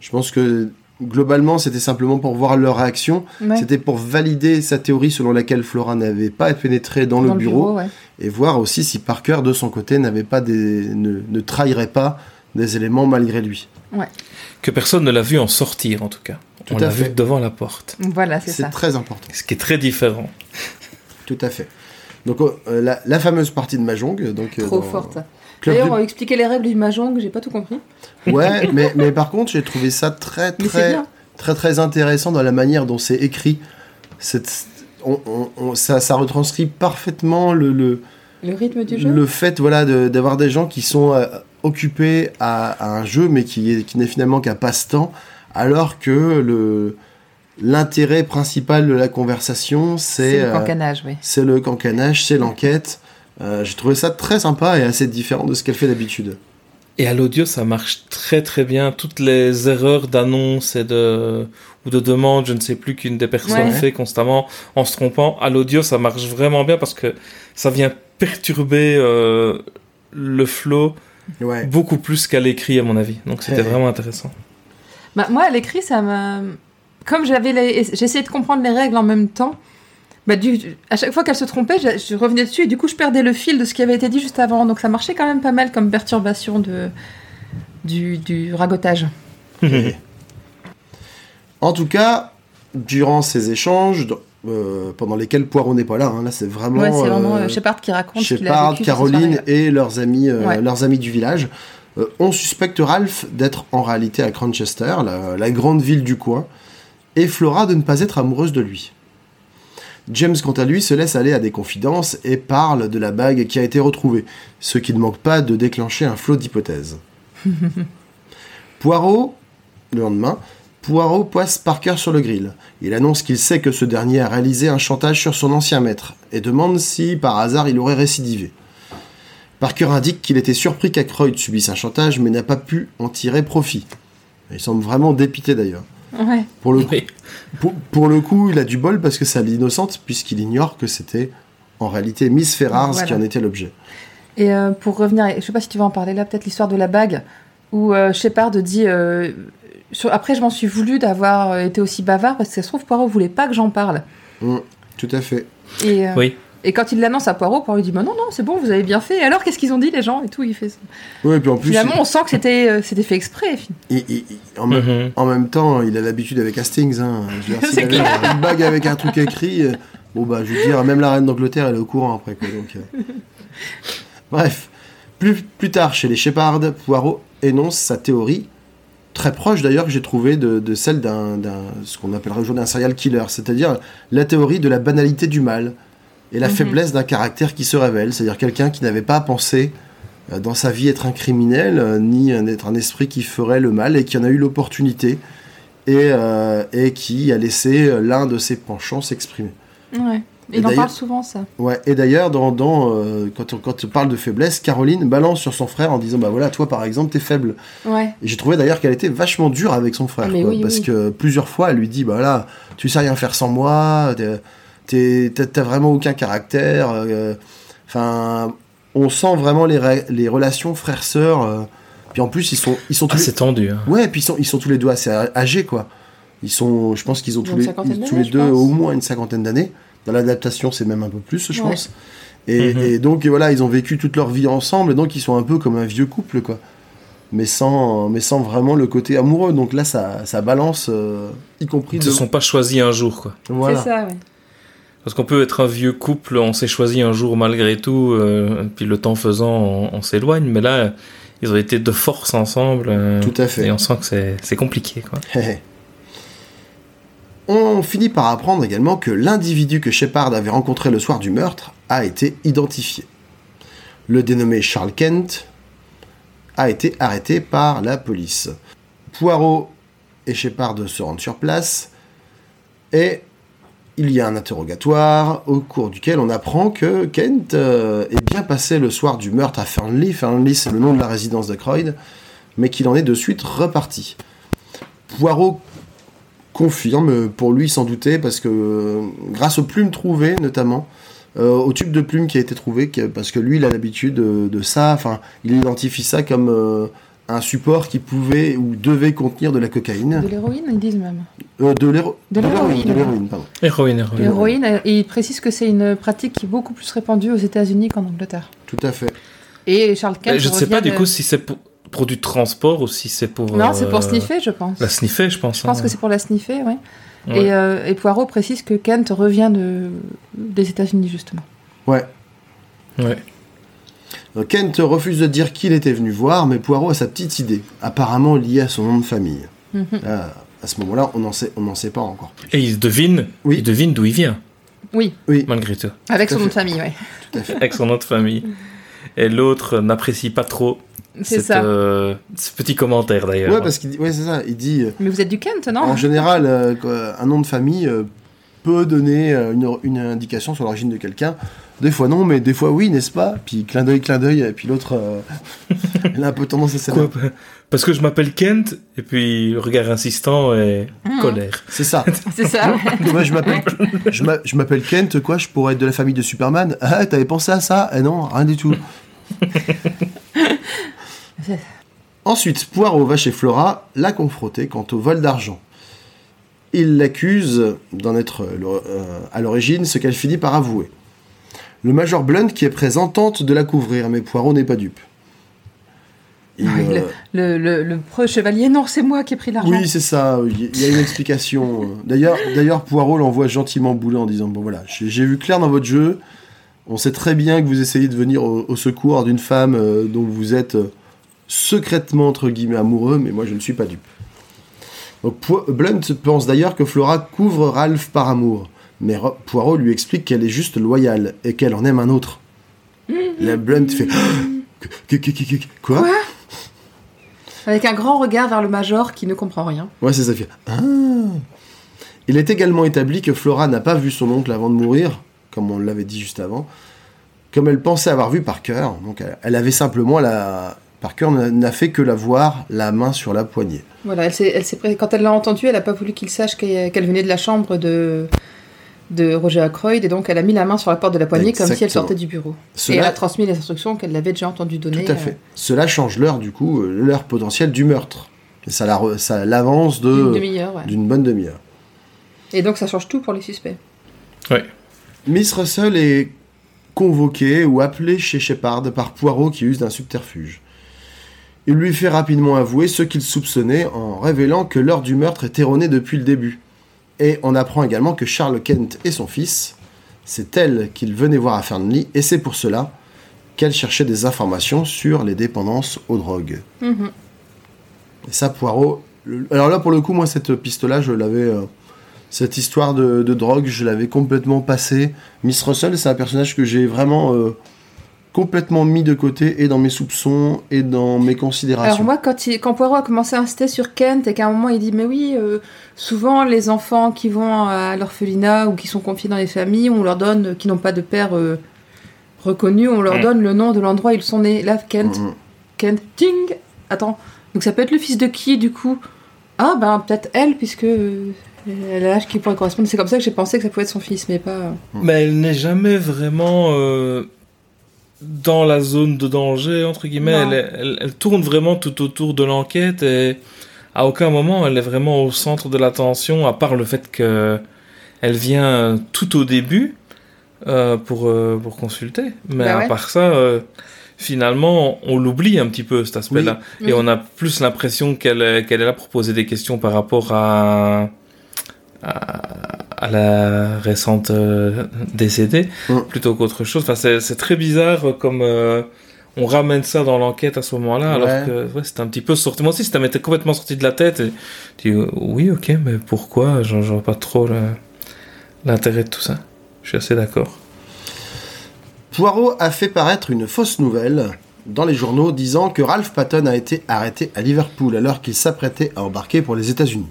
je pense que globalement, c'était simplement pour voir leur réaction. Ouais. C'était pour valider sa théorie selon laquelle Flora n'avait pas pénétré dans le bureau ouais. Et voir aussi si Parker, de son côté, n'avait pas ne trahirait pas des éléments malgré lui. Ouais. Que personne ne l'a vu en sortir, en tout cas. Tout on l'a vu devant la porte. Voilà, c'est ça. C'est très important. Ce qui est très différent. Tout à fait. Donc, la fameuse partie de Mahjong. Donc, trop forte. D'ailleurs, expliquer les règles du Mahjong, j'ai pas tout compris. Ouais, mais par contre, j'ai trouvé ça très, très, très, très intéressant dans la manière dont c'est écrit. Ça retranscrit parfaitement le rythme du jeu. Le fait d'avoir des gens qui sont occupés à un jeu, mais qui n'est finalement qu'un passe-temps, alors que l'intérêt principal de la conversation, c'est le cancanage, oui. C'est le cancanage, c'est l'enquête. J'ai trouvé ça très sympa et assez différent de ce qu'elle fait d'habitude. Et à l'audio, ça marche très très bien. Toutes les erreurs d'annonce et ou de demande, je ne sais plus, qu'une des personnes fait constamment en se trompant, à l'audio, ça marche vraiment bien parce que ça vient perturber le flow beaucoup plus qu'à l'écrit, à mon avis. Donc c'était vraiment intéressant. Bah, moi, à l'écrit, ça m'a... Comme j'essayais de comprendre les règles en même temps, bah, à chaque fois qu'elle se trompait, je revenais dessus et du coup je perdais le fil de ce qui avait été dit juste avant. Donc ça marchait quand même pas mal comme perturbation du ragotage. En tout cas, durant ces échanges, pendant lesquels Poirot n'est pas là, hein, là c'est vraiment, Sheppard qui raconte Sheppard, Caroline et leurs amis du village. On suspecte Ralph d'être en réalité à Cranchester, la grande ville du coin, et Flora de ne pas être amoureuse de lui. James, quant à lui, se laisse aller à des confidences et parle de la bague qui a été retrouvée, ce qui ne manque pas de déclencher un flot d'hypothèses. Le lendemain, Poirot passe Parker sur le grill. Il annonce qu'il sait que ce dernier a réalisé un chantage sur son ancien maître et demande si, par hasard, il aurait récidivé. Parker indique qu'il était surpris qu'Ackroyd subisse un chantage, mais n'a pas pu en tirer profit. Il semble vraiment dépité d'ailleurs. Ouais. Pour le coup, il a du bol parce que ça l'innocente, puisqu'il ignore que c'était en réalité Miss Ferrars qui en était l'objet. Et pour revenir, je ne sais pas si tu vas en parler là, peut-être l'histoire de la bague, où Sheppard dit après je m'en suis voulu d'avoir été aussi bavard, parce que ça se trouve Poirot ne voulait pas que j'en parle. Mmh, tout à fait. Et, et quand il l'annonce à Poirot, Poirot lui dit non, c'est bon, vous avez bien fait. Et alors, qu'est-ce qu'ils ont dit les gens et tout, il fait ça. Oui, et puis en plus, finalement, on sent que c'était fait exprès. En même temps, il a l'habitude avec Hastings. Hein. Je veux dire, s'il avait une bague avec un truc écrit, bon bah, je veux dire, même la reine d'Angleterre, elle est au courant après. Quoi, donc, Bref, plus tard, chez les Sheppard, Poirot énonce sa théorie, très proche d'ailleurs que j'ai trouvée de celle ce qu'on appellerait aujourd'hui un serial killer, c'est-à-dire la théorie de la banalité du mal. Et la faiblesse d'un caractère qui se révèle, c'est-à-dire quelqu'un qui n'avait pas pensé dans sa vie être un criminel, ni être un esprit qui ferait le mal, et qui en a eu l'opportunité, et qui a laissé l'un de ses penchants s'exprimer. Ouais. Il en parle souvent, ça. Ouais. Et d'ailleurs, quand on parle de faiblesse, Caroline balance sur son frère en disant « Bah voilà, toi par exemple, t'es faible. » Ouais. Et j'ai trouvé d'ailleurs qu'elle était vachement dure avec son frère, parce que plusieurs fois, elle lui dit « Bah là, tu sais rien faire sans moi. » T'as vraiment aucun caractère. Enfin, on sent vraiment les relations frères-sœurs. Puis en plus, ils sont tous assez tendus. Hein. Ouais, puis ils sont tous les deux assez âgés, quoi. Je pense qu'ils ont tous les deux au moins une cinquantaine d'années. Dans l'adaptation, c'est même un peu plus, je pense. Et donc voilà, ils ont vécu toute leur vie ensemble, et donc ils sont un peu comme un vieux couple, quoi. Mais sans vraiment le côté amoureux. Donc là, ça balance, y compris. Ils se sont pas choisis un jour, quoi. Voilà. C'est ça, oui. Parce qu'on peut être un vieux couple, on s'est choisi un jour malgré tout, puis le temps faisant, on s'éloigne. Mais là, ils ont été de force ensemble. Tout à fait. Et on sent que c'est compliqué, quoi. On finit par apprendre également que l'individu que Sheppard avait rencontré le soir du meurtre a été identifié. Le dénommé Charles Kent a été arrêté par la police. Poirot et Sheppard se rendent sur place et... Il y a un interrogatoire au cours duquel on apprend que Kent est bien passé le soir du meurtre à Fernley. Fernley, c'est le nom de la résidence d'Ackroyd, mais qu'il en est de suite reparti. Poirot confirme, pour lui sans douter, parce que grâce aux plumes trouvées notamment, au tube de plume qui a été trouvé, parce que lui, il a l'habitude de ça. Enfin, il identifie ça comme un support qui pouvait ou devait contenir de la cocaïne. De l'héroïne, ils disent même. De l'héroïne, pardon. L'héroïne, et il précise que c'est une pratique qui est beaucoup plus répandue aux États-Unis qu'en Angleterre. Tout à fait. Et Charles Kent. Je ne sais pas du coup si c'est pour du transport ou si c'est pour... Non, c'est pour sniffer, je pense. La sniffer, je pense. Je pense que c'est pour la sniffer, oui. Ouais. Et Poirot précise que Kent revient des États-Unis, justement. Ouais. Ouais. Kent refuse de dire qui il était venu voir, mais Poirot a sa petite idée, apparemment liée à son nom de famille. Mm-hmm. À ce moment-là, on n'en sait pas encore plus. Et il devine, d'où il vient. Oui. Malgré tout. Avec son nom de famille, oui. Tout à fait. Avec son nom de famille. Et l'autre n'apprécie pas trop ce petit commentaire, d'ailleurs. Oui, parce qu'il dit, c'est ça. Il dit... Mais vous êtes du Kent, non ? En général, un nom de famille peut donner une indication sur l'origine de quelqu'un. Des fois non, mais des fois oui, n'est-ce pas ? Puis clin d'œil, et puis l'autre, elle a un peu tendance à s'énerver. Parce que je m'appelle Kent, et puis regard insistant et colère. C'est ça. Moi, je m'appelle Kent, quoi, je pourrais être de la famille de Superman. Ah, t'avais pensé à ça ? Eh non, rien du tout. Ensuite, Poirot va chez Flora, la confronter quant au vol d'argent. Il l'accuse d'en être à l'origine, ce qu'elle finit par avouer. Le Major Blunt, qui est présent, tente de la couvrir, mais Poirot n'est pas dupe. Le chevalier, non, c'est moi qui ai pris l'argent. Oui, c'est ça, il y a une explication. D'ailleurs, Poirot l'envoie gentiment bouler en disant « Bon voilà, j'ai vu clair dans votre jeu, on sait très bien que vous essayez de venir au secours d'une femme dont vous êtes secrètement, entre guillemets, amoureux, mais moi je ne suis pas dupe. » Donc Blunt pense d'ailleurs que Flora couvre Ralph par amour. Mais Poirot lui explique qu'elle est juste loyale et qu'elle en aime un autre. La Blunt fait « Quoi ?» Avec un grand regard vers le major qui ne comprend rien. Ouais, c'est ça. Il est également établi que Flora n'a pas vu son oncle avant de mourir, comme on l'avait dit juste avant, comme elle pensait avoir vu Parker. Donc elle avait simplement Parker n'a fait que la voir, la main sur la poignée. Voilà, quand elle l'a entendu, elle n'a pas voulu qu'il sache qu'elle venait de la chambre de Roger Ackroyd, et donc elle a mis la main sur la porte de la poignée. Exactement. Comme si elle sortait du bureau. Et elle a transmis les instructions qu'elle l'avait déjà entendu donner. Tout à fait. Cela change l'heure potentielle du meurtre. Et ça l'avance d'une bonne demi-heure. Et donc ça change tout pour les suspects. Oui. Miss Russell est convoquée ou appelée chez Sheppard par Poirot qui use d'un subterfuge. Il lui fait rapidement avouer ce qu'il soupçonnait en révélant que l'heure du meurtre est erronée depuis le début. Et on apprend également que Charles Kent et son fils, c'est elle qu'il venait voir à Fernley, et c'est pour cela qu'elle cherchait des informations sur les dépendances aux drogues. Mm-hmm. Et ça, Poirot... Alors là, pour le coup, moi, cette piste-là, je l'avais... Cette histoire de drogue, je l'avais complètement passée. Miss Russell, c'est un personnage que j'ai vraiment... complètement mis de côté, et dans mes soupçons et dans mes considérations. Alors moi, quand Poirot a commencé à insister sur Kent et qu'à un moment il dit « Mais oui, souvent les enfants qui vont à l'orphelinat ou qui sont confiés dans les familles, on leur donne, qui n'ont pas de père reconnu, on leur donne le nom de l'endroit où ils sont nés. » Là, Kent, ting. Attends, donc ça peut être le fils de qui, du coup ? Ah, ben peut-être elle, puisque... Elle a l'âge qui pourrait correspondre. C'est comme ça que j'ai pensé que ça pouvait être son fils, mais pas... Mais elle n'est jamais vraiment... dans la zone de danger, entre guillemets, elle tourne vraiment tout autour de l'enquête et à aucun moment elle est vraiment au centre de l'attention, à part le fait qu'elle vient tout au début pour consulter. Mais à part ça, finalement, on l'oublie un petit peu, cet aspect-là. Oui. Et on a plus l'impression qu'elle est là pour poser des questions par rapport à la récente décédée, plutôt qu'autre chose. Enfin, c'est très bizarre comme on ramène ça dans l'enquête à ce moment-là, alors que c'était un petit peu sorti. Moi aussi, ça m'était complètement sorti de la tête. Et je dis, oui, ok, mais pourquoi ? Je vois pas trop l'intérêt de tout ça. Je suis assez d'accord. Poirot a fait paraître une fausse nouvelle dans les journaux disant que Ralph Paton a été arrêté à Liverpool alors qu'il s'apprêtait à embarquer pour les États-Unis.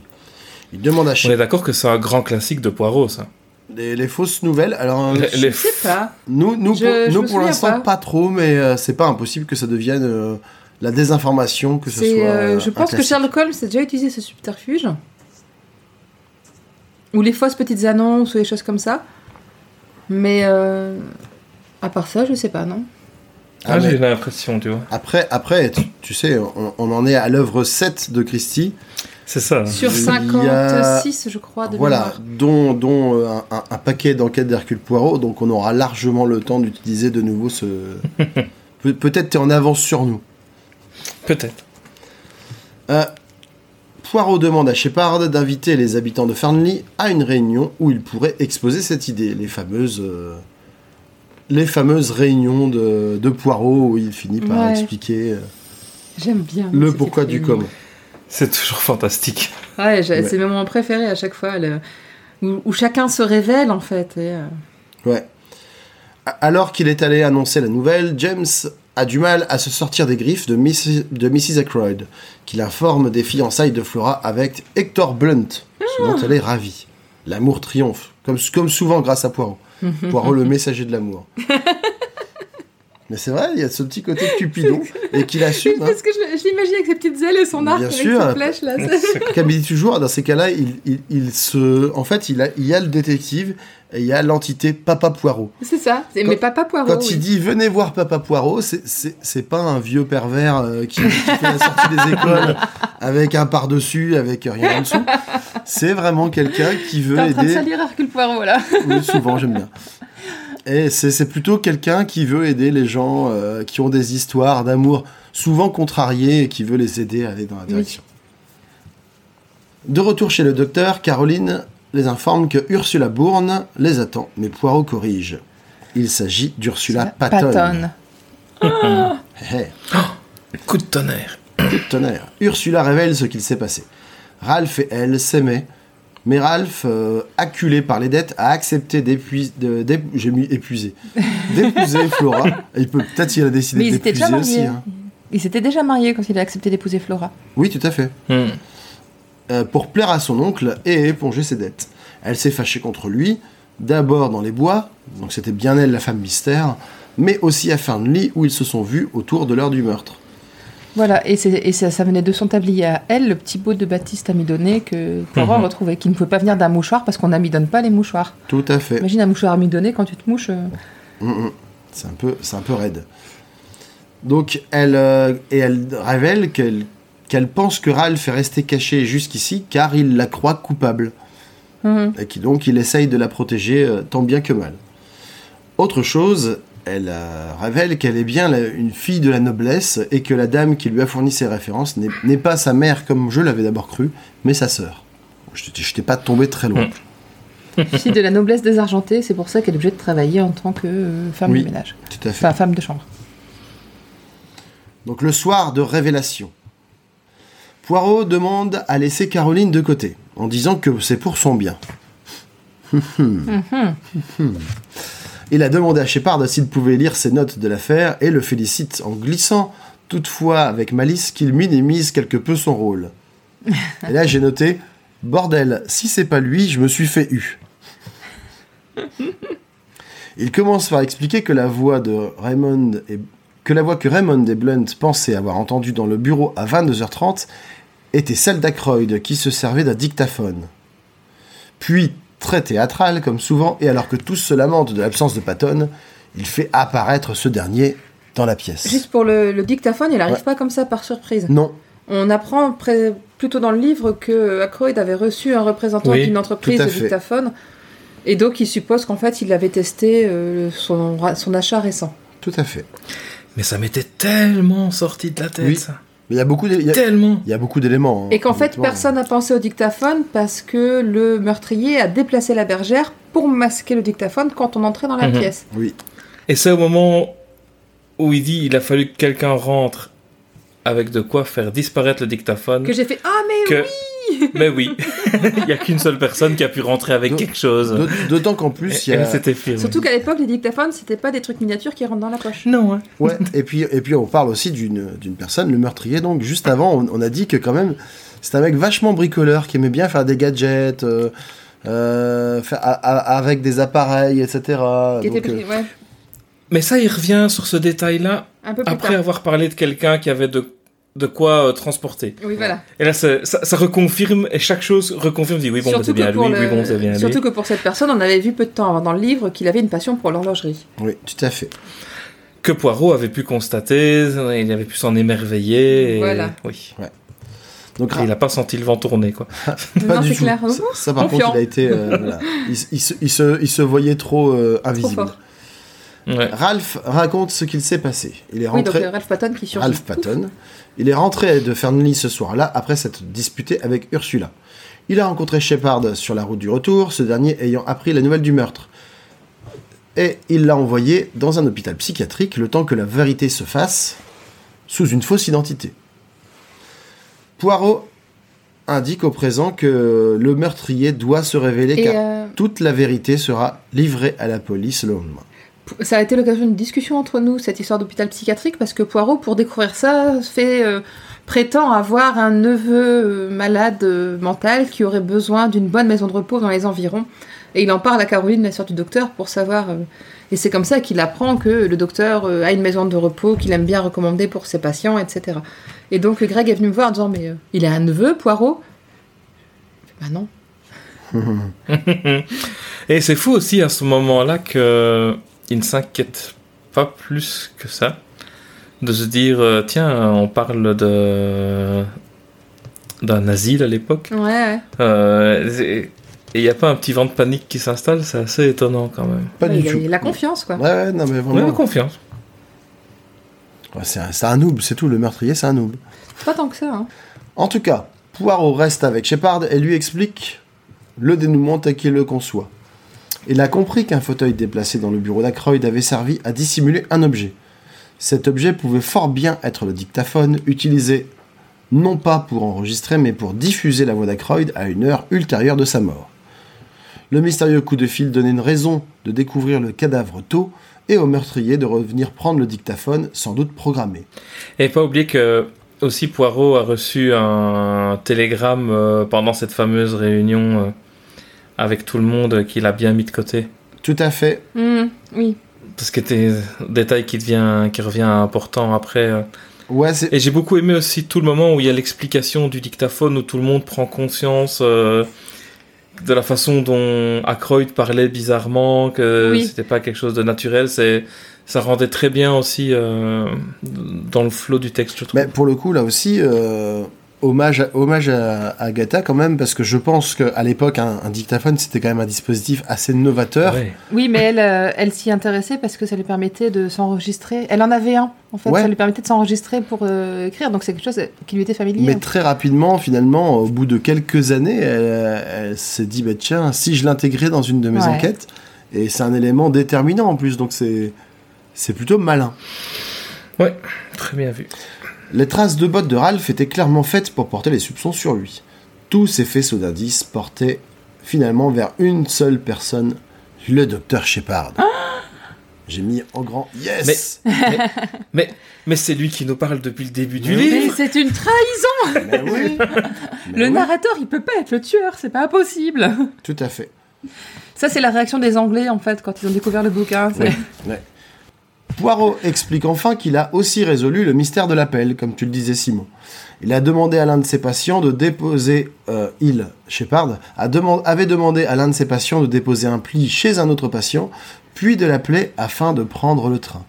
Il demande à On est d'accord que c'est un grand classique de Poirot, ça. Les fausses nouvelles, alors... Je sais pas. Nous pour l'instant, pas trop, mais c'est pas impossible que ça devienne la désinformation, que ce soit je pense que Sherlock Holmes a déjà utilisé ce subterfuge. Ou les fausses petites annonces, ou les choses comme ça. Mais à part ça, je sais pas, non. Ah, j'ai l'impression, tu vois. Après, tu sais, on en est à l'œuvre 7 de Christie. C'est ça. Sur 56, je crois, de mémoire. Voilà, dont un paquet d'enquêtes d'Hercule Poirot, donc on aura largement le temps d'utiliser de nouveau ce... Peut-être t'es en avance sur nous. Peut-être. Poirot demande à Sheppard d'inviter les habitants de Fernley à une réunion où il pourrait exposer cette idée, les fameuses réunions de Poirot où il finit par expliquer j'aime bien, le pourquoi du comment. C'est toujours fantastique. Ouais, c'est mes moments préférés à chaque fois, où chacun se révèle, en fait. Ouais. Alors qu'il est allé annoncer la nouvelle, James a du mal à se sortir des griffes de Mrs. Ackroyd, qui l'informe des fiançailles de Flora avec Hector Blunt, ce dont elle est ravie. L'amour triomphe, comme souvent grâce à Poirot. Poirot, le messager de l'amour. Mais c'est vrai, il y a ce petit côté cupidon et qu'il assume. Parce que je l'imagine avec ses petites ailes et son arc, bien avec sûr, ses flèches là. Comme il dit toujours, dans ces cas-là, il se, en fait, il y a le détective et il y a l'entité Papa Poirot. C'est ça. C'est mais Papa Poirot. Quand il dit venez voir Papa Poirot, c'est pas un vieux pervers qui fait la sortie des écoles avec un par-dessus, avec rien en dessous. C'est vraiment quelqu'un qui veut aider. T'es en train de salir Hercule Poirot là. Oui, souvent, j'aime bien. Et c'est plutôt quelqu'un qui veut aider les gens qui ont des histoires d'amour souvent contrariées et qui veut les aider à aller dans la direction. Oui. De retour chez le docteur, Caroline les informe que Ursula Bourne les attend, mais Poirot corrige. Il s'agit d'Ursula Paton. Ah. Hey. Oh, coup de tonnerre. Coup de tonnerre. Ursula révèle ce qu'il s'est passé. Ralph et elle s'aimaient. Mais Ralph, acculé par les dettes, a accepté d'épouser Flora. Il peut peut-être il a décidé d'épouser aussi. Hein. Il s'était déjà marié quand il a accepté d'épouser Flora. Oui, tout à fait. Pour plaire à son oncle et éponger ses dettes. Elle s'est fâchée contre lui, d'abord dans les bois, donc c'était bien elle la femme mystère, mais aussi à Fernley où ils se sont vus autour de l'heure du meurtre. Voilà, ça venait de son tablier à elle, le petit bout de batiste à amidonné que Poirot retrouvait, qui ne pouvait pas venir d'un mouchoir parce qu'on n'amidonne pas les mouchoirs. Tout à fait. Imagine un mouchoir amidonné quand tu te mouches. C'est un peu raide. Donc, elle révèle qu'elle pense que Ralph est resté caché jusqu'ici car il la croit coupable. Et donc, il essaye de la protéger tant bien que mal. Autre chose... Elle révèle qu'elle est bien une fille de la noblesse et que la dame qui lui a fourni ses références n'est pas sa mère comme je l'avais d'abord cru, mais sa sœur. Je t'ai pas tombé très loin. Fille de la noblesse désargentée, c'est pour ça qu'elle est obligée de travailler en tant que femme de ménage. Tout à fait. Enfin, femme de chambre. Donc le soir de révélation, Poirot demande à laisser Caroline de côté, en disant que c'est pour son bien. Il a demandé à Sheppard s'il pouvait lire ses notes de l'affaire et le félicite en glissant, toutefois avec malice, qu'il minimise quelque peu son rôle. Et là, j'ai noté « Bordel, si c'est pas lui, je me suis fait eu. » Il commence par expliquer que la voix que Raymond et Blunt pensaient avoir entendue dans le bureau à 22h30 était celle d'Ackroyd, qui se servait d'un dictaphone. Puis, très théâtral, comme souvent, et alors que tous se lamentent de l'absence de Paton, il fait apparaître ce dernier dans la pièce. Juste pour le dictaphone, il n'arrive pas comme ça par surprise. Non. On apprend plutôt dans le livre que Ackroyd avait reçu un représentant d'une entreprise de dictaphone, et donc il suppose qu'en fait il avait testé son achat récent. Tout à fait. Mais ça m'était tellement sorti de la tête, ça. Il y a beaucoup d'éléments. Et qu'en fait, personne n'a pensé au dictaphone parce que le meurtrier a déplacé la bergère pour masquer le dictaphone quand on entrait dans la pièce. Oui. Et c'est au moment où il dit il a fallu que quelqu'un rentre avec de quoi faire disparaître le dictaphone. Que j'ai fait mais oui. Il n'y a qu'une seule personne qui a pu rentrer avec quelque chose. D'autant qu'en plus, il y a... C'était film. Surtout qu'à l'époque, les dictaphones, c'était pas des trucs miniatures qui rentrent dans la poche. Non. Hein. Ouais. Et puis, on parle aussi d'une personne, le meurtrier. Donc, juste avant, on a dit que quand même, c'est un mec vachement bricoleur qui aimait bien faire des gadgets, avec des appareils, etc. Mais ça, il revient sur ce détail-là après avoir parlé de quelqu'un qui avait de de quoi transporter. Oui, voilà. Et là, ça reconfirme, et chaque chose reconfirme, dit oui, bon, bah, c'est bien lui, oui, bon, c'est bien lui. Surtout que pour cette personne, on avait vu peu de temps avant dans le livre qu'il avait une passion pour l'horlogerie. Oui, tout à fait. Que Poirot avait pu constater, il avait pu s'en émerveiller. Et... Voilà. Oui. Ouais. Donc, il n'a pas senti le vent tourner, quoi. Pas non, du tout. Clair. Ça, par Confiant. Contre, il a été... voilà. il se voyait trop invisible. Trop fort. Ouais. Ralph raconte ce qu'il s'est passé. Il est rentré. Oui, donc, Ralph Paton qui survit. Ralph Paton. Il est rentré de Fernley ce soir-là après s'être disputé avec Ursula. Il a rencontré Sheppard sur la route du retour, ce dernier ayant appris la nouvelle du meurtre. Et il l'a envoyé dans un hôpital psychiatrique le temps que la vérité se fasse sous une fausse identité. Poirot indique au présent que le meurtrier doit se révéler car toute la vérité sera livrée à la police le lendemain. Ça a été l'occasion d'une discussion entre nous, cette histoire d'hôpital psychiatrique, parce que Poirot, pour découvrir ça, prétend avoir un neveu malade mental qui aurait besoin d'une bonne maison de repos dans les environs. Et il en parle à Caroline, la sœur du docteur, pour savoir... et c'est comme ça qu'il apprend que le docteur a une maison de repos qu'il aime bien recommander pour ses patients, etc. Et donc Greg est venu me voir en disant « Mais il a un neveu, Poirot ?» Ben non. Et c'est fou aussi à ce moment-là que... Il ne s'inquiète pas plus que ça de se dire tiens, on parle d'un asile à l'époque. Ouais. Et il n'y a pas un petit vent de panique qui s'installe, c'est assez étonnant quand même. Pas du tout. La confiance, quoi. Ouais, non, mais vraiment. La confiance. Ouais, c'est un noob, c'est tout. Le meurtrier, c'est un noob. Pas tant que ça. Hein. En tout cas, Poirot reste avec Sheppard et lui explique le dénouement tel qu'il le conçoit. Il a compris qu'un fauteuil déplacé dans le bureau d'Ackroyd avait servi à dissimuler un objet. Cet objet pouvait fort bien être le dictaphone, utilisé non pas pour enregistrer, mais pour diffuser la voix d'Ackroyd à une heure ultérieure de sa mort. Le mystérieux coup de fil donnait une raison de découvrir le cadavre tôt et au meurtrier de revenir prendre le dictaphone, sans doute programmé. Et pas oublier que aussi Poirot a reçu un télégramme pendant cette fameuse réunion... avec tout le monde qu'il a bien mis de côté. Tout à fait. Mmh, oui. Parce que c'est un détail qui revient important après. Ouais, et j'ai beaucoup aimé aussi tout le moment où il y a l'explication du dictaphone, où tout le monde prend conscience de la façon dont Ackroyd parlait bizarrement, que c'était pas quelque chose de naturel. Ça rendait très bien aussi dans le flow du texte, je trouve. Mais pour le coup, là aussi... Hommage à Agatha quand même, parce que je pense qu'à l'époque, un dictaphone, c'était quand même un dispositif assez novateur. Ouais. Oui, mais elle s'y intéressait parce que ça lui permettait de s'enregistrer. Elle en avait un, en fait. Ouais. Ça lui permettait de s'enregistrer pour écrire. Donc c'est quelque chose qui lui était familier. Mais très rapidement, finalement, au bout de quelques années, elle s'est dit, bah, tiens, si je l'intégrais dans une de mes enquêtes, et c'est un élément déterminant en plus, donc c'est plutôt malin. Ouais, très bien vu. Les traces de bottes de Ralph étaient clairement faites pour porter les soupçons sur lui. Tous ces faisceaux d'indices portaient finalement vers une seule personne, le docteur Sheppard. Ah, j'ai mis en grand « Yes !» Mais c'est lui qui nous parle depuis le début du livre. Mais c'est une trahison. Le narrateur, il peut pas être le tueur, c'est pas possible. Tout à fait. Ça, c'est la réaction des Anglais, en fait, quand ils ont découvert le bouquin. Ouais. Poirot explique enfin qu'il a aussi résolu le mystère de l'appel, comme tu le disais, Simon. Il a demandé à l'un de ses patients de déposer... Sheppard avait demandé à l'un de ses patients de déposer un pli chez un autre patient, puis de l'appeler afin de prendre le train.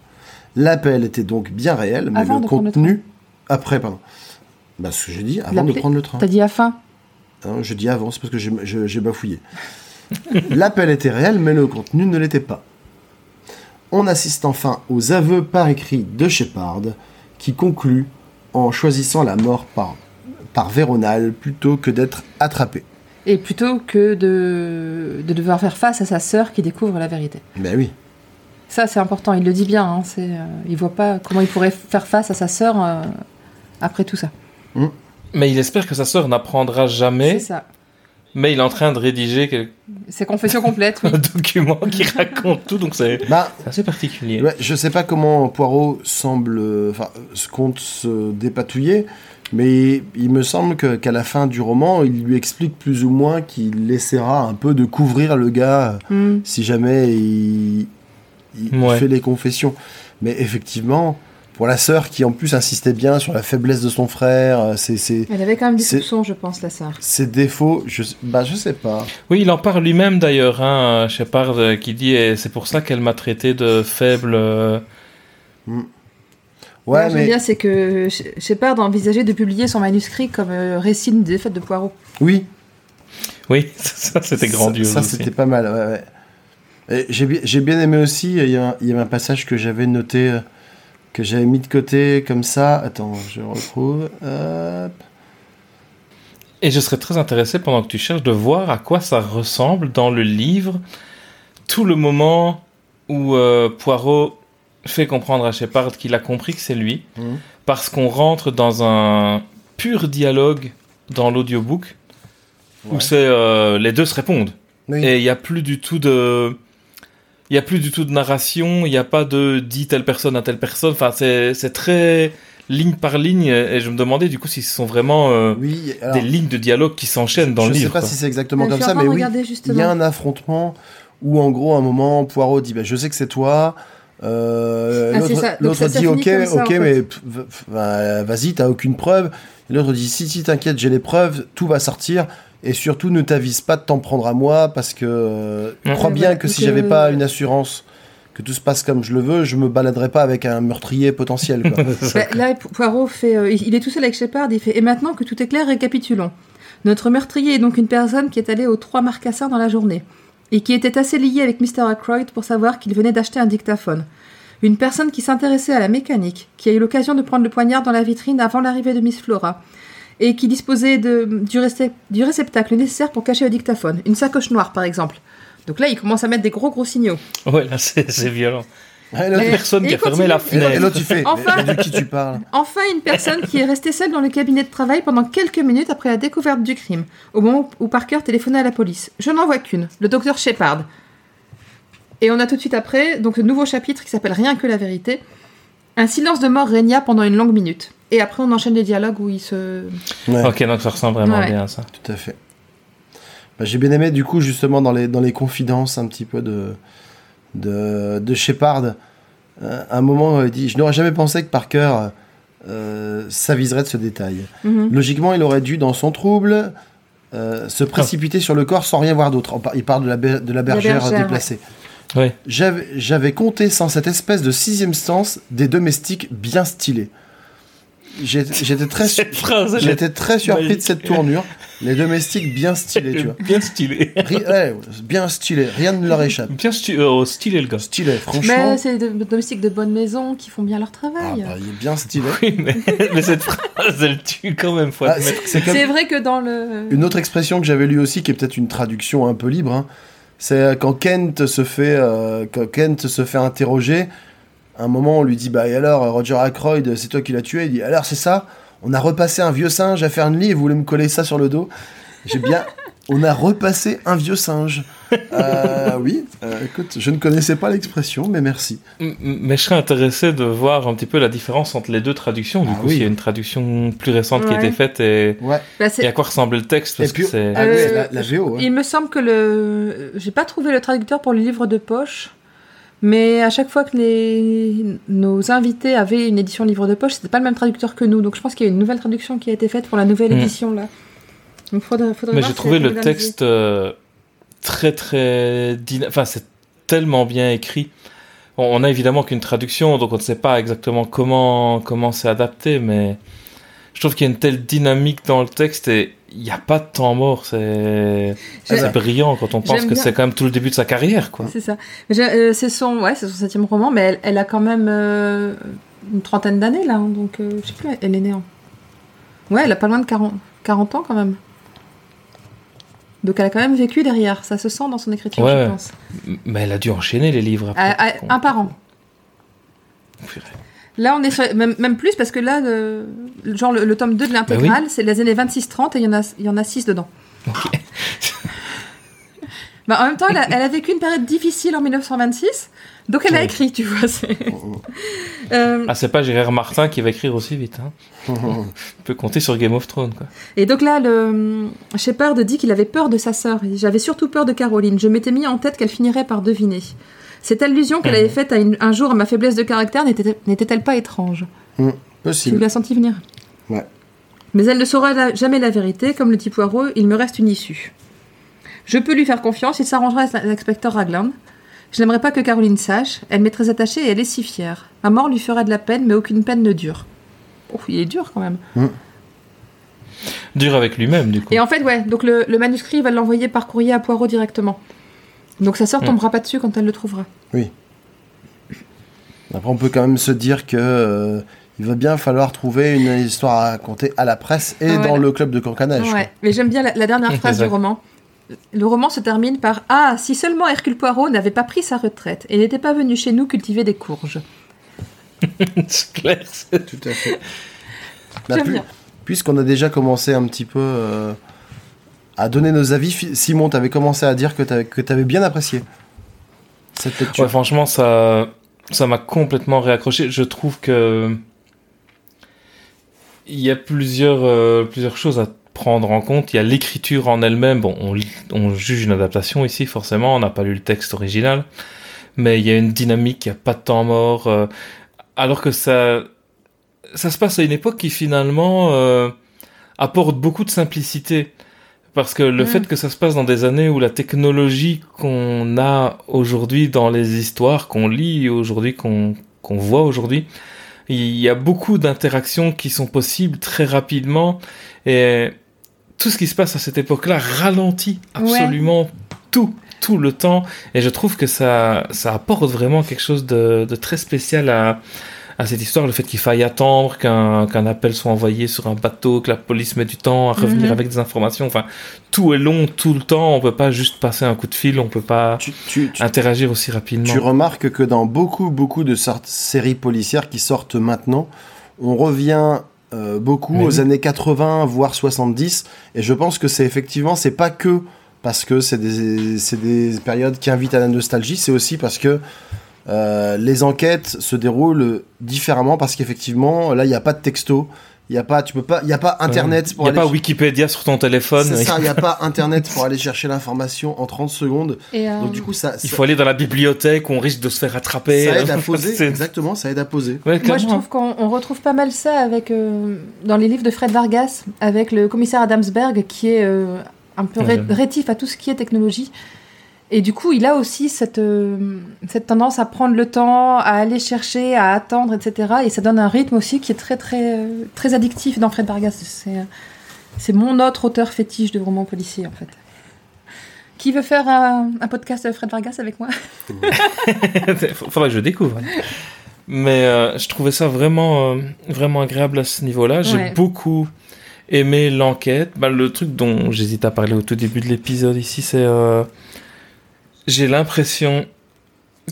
L'appel était donc bien réel, mais avant le contenu... ce que j'ai dit, avant de prendre le train. T'as dit afin ? Non, je dis avant, c'est parce que j'ai bafouillé. L'appel était réel, mais le contenu ne l'était pas. On assiste enfin aux aveux par écrit de Sheppard, qui conclut en choisissant la mort par Véronal plutôt que d'être attrapé. Et plutôt que de devoir faire face à sa sœur qui découvre la vérité. Ben oui. Ça, c'est important, il le dit bien. Hein, il voit pas comment il pourrait faire face à sa sœur après tout ça. Mmh. Mais il espère que sa sœur n'apprendra jamais. C'est ça. Mais il est en train de rédiger... C'est confession complète, oui. Un document qui raconte tout, donc c'est assez particulier. Ouais, je ne sais pas comment Poirot compte se dépatouiller, mais il me semble qu'à la fin du roman, il lui explique plus ou moins qu'il essaiera un peu de couvrir le gars si jamais il fait les confessions. Mais effectivement, pour la sœur qui en plus insistait bien sur la faiblesse de son frère. Elle avait quand même des soupçons, je pense, la sœur. Ses défauts, je sais pas. Oui, il en parle lui-même d'ailleurs, hein, Sheppard, qui dit c'est pour ça qu'elle m'a traité de faible. Ouais, mais... bien, c'est que Sheppard envisageait de publier son manuscrit comme récit d'une défaite de Poirot. Oui, ça c'était grandiose. Ça c'était pas mal, ouais. Et j'ai bien aimé aussi, il y avait un passage que j'avais noté, que j'avais mis de côté comme ça. Attends, je retrouve. Hop. Et je serais très intéressé pendant que tu cherches de voir à quoi ça ressemble dans le livre tout le moment où Poirot fait comprendre à Sheppard qu'il a compris que c'est lui, parce qu'on rentre dans un pur dialogue dans l'audiobook où c'est les deux se répondent. Oui. Et il y a plus du tout de... Il n'y a plus du tout de narration, il n'y a pas de « dit telle personne à telle personne », enfin, c'est très ligne par ligne, et je me demandais du coup si ce sont vraiment des lignes de dialogue qui s'enchaînent dans le livre. Je ne sais pas si c'est exactement comme ça, mais oui, il y a un affrontement où en gros, à un moment, Poirot dit bah, « je sais que c'est toi », l'autre dit « ok, mais vas-y, t'as aucune preuve », l'autre dit « si, t'inquiète, j'ai les preuves, tout va sortir ». Et surtout, ne t'avise pas de t'en prendre à moi, parce que crois bien que si j'avais pas une assurance que tout se passe comme je le veux, je me baladerais pas avec un meurtrier potentiel. Quoi. Là, Poirot fait, il est tout seul avec Sheppard, il fait « Et maintenant que tout est clair, récapitulons. Notre meurtrier est donc une personne qui est allée aux 3 Marcassins dans la journée, et qui était assez liée avec Mr. Ackroyd pour savoir qu'il venait d'acheter un dictaphone. Une personne qui s'intéressait à la mécanique, qui a eu l'occasion de prendre le poignard dans la vitrine avant l'arrivée de Miss Flora. » et qui disposait du réceptacle nécessaire pour cacher le dictaphone. Une sacoche noire, par exemple. » Donc là, il commence à mettre des gros signaux. Ouais, là, c'est violent. L'autre personne qui a fermé la fenêtre. Et l'autre, tu fais, enfin, de qui tu parles ? Enfin, une personne qui est restée seule dans le cabinet de travail pendant quelques minutes après la découverte du crime, au moment où Parker téléphonait à la police. Je n'en vois qu'une, le docteur Sheppard. Et on a tout de suite après, donc le nouveau chapitre qui s'appelle « Rien que la vérité ». Un silence de mort régna pendant une longue minute. Et après, on enchaîne les dialogues où ils se... Ouais. Ok, donc ça ressemble vraiment bien à ça. Tout à fait. Bah, j'ai bien aimé, du coup, justement, dans les confidences un petit peu de Sheppard. À un moment, il dit « Je n'aurais jamais pensé que Parker s'aviserait de ce détail. Mm-hmm. Logiquement, il aurait dû, dans son trouble, se précipiter sur le corps sans rien voir d'autre. » Il parle de la bergère déplacée. Ouais. Ouais. J'avais compté sans cette espèce de sixième sens des domestiques bien stylés. J'étais très surpris de cette tournure. Les domestiques bien stylés, tu vois. Bien stylés. Bien stylés. Rien ne leur échappe. Bien stylé, le gars. Stylé, franchement. Mais c'est des domestiques de bonne maison qui font bien leur travail. Ah, bah, il est bien stylé. Oui, mais cette phrase, elle tue quand même. C'est vrai que dans le... Une autre expression que j'avais lue aussi, qui est peut-être une traduction un peu libre, hein, c'est quand Kent se fait interroger... À un moment, on lui dit « Bah et alors, Roger Ackroyd, c'est toi qui l'as tué ?» Il dit « Alors, c'est ça ? On a repassé un vieux singe à Fernley et vous voulez me coller ça sur le dos ?» J'ai bien... On a repassé un vieux singe. Oui, écoute, je ne connaissais pas l'expression, mais merci. Mais je serais intéressé de voir un petit peu la différence entre les deux traductions. Du coup, s'il y a une traduction plus récente qui a été faite et à quoi ressemble le texte. Parce que c'est... la VO. Il me semble que j'ai pas trouvé le traducteur pour le livre de poche. Mais à chaque fois que nos invités avaient une édition livre de poche, c'était pas le même traducteur que nous. Donc je pense qu'il y a une nouvelle traduction qui a été faite pour la nouvelle édition là. Donc faudrait mais j'ai trouvé le texte très très enfin c'est tellement bien écrit. On a évidemment qu'une traduction, donc on ne sait pas exactement comment c'est adapté, mais je trouve qu'il y a une telle dynamique dans le texte et il n'y a pas de temps mort, c'est brillant quand on pense que c'est quand même tout le début de sa carrière, quoi. C'est ça. C'est son 7e roman, mais elle a quand même une trentaine d'années, là, hein, donc je sais plus, elle est née en... Ouais, elle a pas loin de 40 ans, quand même. Donc elle a quand même vécu derrière, ça se sent dans son écriture, je pense. Mais elle a dû enchaîner les livres. Après, un par an. Là, on est sur... même plus, parce que là, le tome 2 de l'intégrale, c'est les années 26-30 et il y en a 6 dedans. Okay. Bah, en même temps, elle a vécu une période difficile en 1926, donc elle a écrit, tu vois. C'est pas Gérard Martin qui va écrire aussi vite. Hein. On peut compter sur Game of Thrones, quoi. Et donc là, Sheppard dit qu'il avait peur de sa sœur. « J'avais surtout peur de Caroline. Je m'étais mis en tête qu'elle finirait par deviner. » Cette allusion qu'elle avait faite un jour à ma faiblesse de caractère n'était-elle pas étrange ? Possible. Tu l'as senti venir ? Ouais. Mais elle ne saura jamais la vérité. Comme le dit Poirot, il me reste une issue. Je peux lui faire confiance, il s'arrangera avec l'inspecteur Ragland. Je n'aimerais pas que Caroline sache. Elle m'est très attachée et elle est si fière. Ma mort lui fera de la peine, mais aucune peine ne dure. Oh, il est dur quand même. Dur avec lui-même, du coup. Et en fait, ouais, donc le manuscrit, il va l'envoyer par courrier à Poirot directement. Donc sa sœur tombera pas dessus quand elle le trouvera. Oui. Après, on peut quand même se dire que il va bien falloir trouver une histoire à raconter à la presse et dans le club de cancanage. Ouais. Mais j'aime bien la dernière phrase du roman. Le roman se termine par « Ah, si seulement Hercule Poirot n'avait pas pris sa retraite et n'était pas venu chez nous cultiver des courges. » C'est clair, c'est tout à fait. J'aime bien. Puisqu'on a déjà commencé un petit peu à donner nos avis, Simon, t'avais commencé à dire que t'avais bien apprécié cette lecture. Ouais, franchement, ça m'a complètement réaccroché. Je trouve que il y a plusieurs choses à prendre en compte. Il y a l'écriture en elle-même. Bon, on juge une adaptation ici, forcément. On n'a pas lu le texte original. Mais il y a une dynamique, il n'y a pas de temps mort. Alors que ça se passe à une époque qui, finalement, apporte beaucoup de simplicité. Parce que le fait que ça se passe dans des années où la technologie qu'on a aujourd'hui dans les histoires, qu'on lit aujourd'hui, qu'on voit aujourd'hui, il y a beaucoup d'interactions qui sont possibles très rapidement. Et tout ce qui se passe à cette époque-là ralentit absolument tout le temps. Et je trouve que ça apporte vraiment quelque chose de très spécial à cette histoire, le fait qu'il faille attendre qu'un appel soit envoyé sur un bateau, que la police met du temps à revenir avec des informations, enfin tout est long tout le temps, on peut pas juste passer un coup de fil, on peut pas interagir aussi rapidement. Tu remarques que dans beaucoup de séries policières qui sortent maintenant, on revient beaucoup aux années 80 voire 70, et je pense que c'est pas que parce que c'est des périodes qui invitent à la nostalgie, c'est aussi parce que les enquêtes se déroulent différemment parce qu'effectivement là il n'y a pas de texto, il n'y a pas internet, il n'y a pas Wikipédia sur ton téléphone, il n'y a pas internet pour aller chercher l'information en 30 secondes et donc du coup ça, il faut aller dans la bibliothèque, on risque de se faire attraper, ça aide à poser. Exactement, ça aide à poser. Moi je trouve qu'on retrouve pas mal ça avec, dans les livres de Fred Vargas, avec le commissaire Adamsberg qui est un peu rétif à tout ce qui est technologie. Et du coup, il a aussi cette tendance à prendre le temps, à aller chercher, à attendre, etc. Et ça donne un rythme aussi qui est très, très, très addictif dans Fred Vargas. C'est mon autre auteur fétiche de romans policiers, en fait. Qui veut faire un podcast de Fred Vargas avec moi ? Faudrait que je découvre. Mais je trouvais ça vraiment, vraiment agréable à ce niveau-là. J'ai beaucoup aimé l'enquête. Bah, le truc dont j'hésite à parler au tout début de l'épisode ici, c'est... J'ai l'impression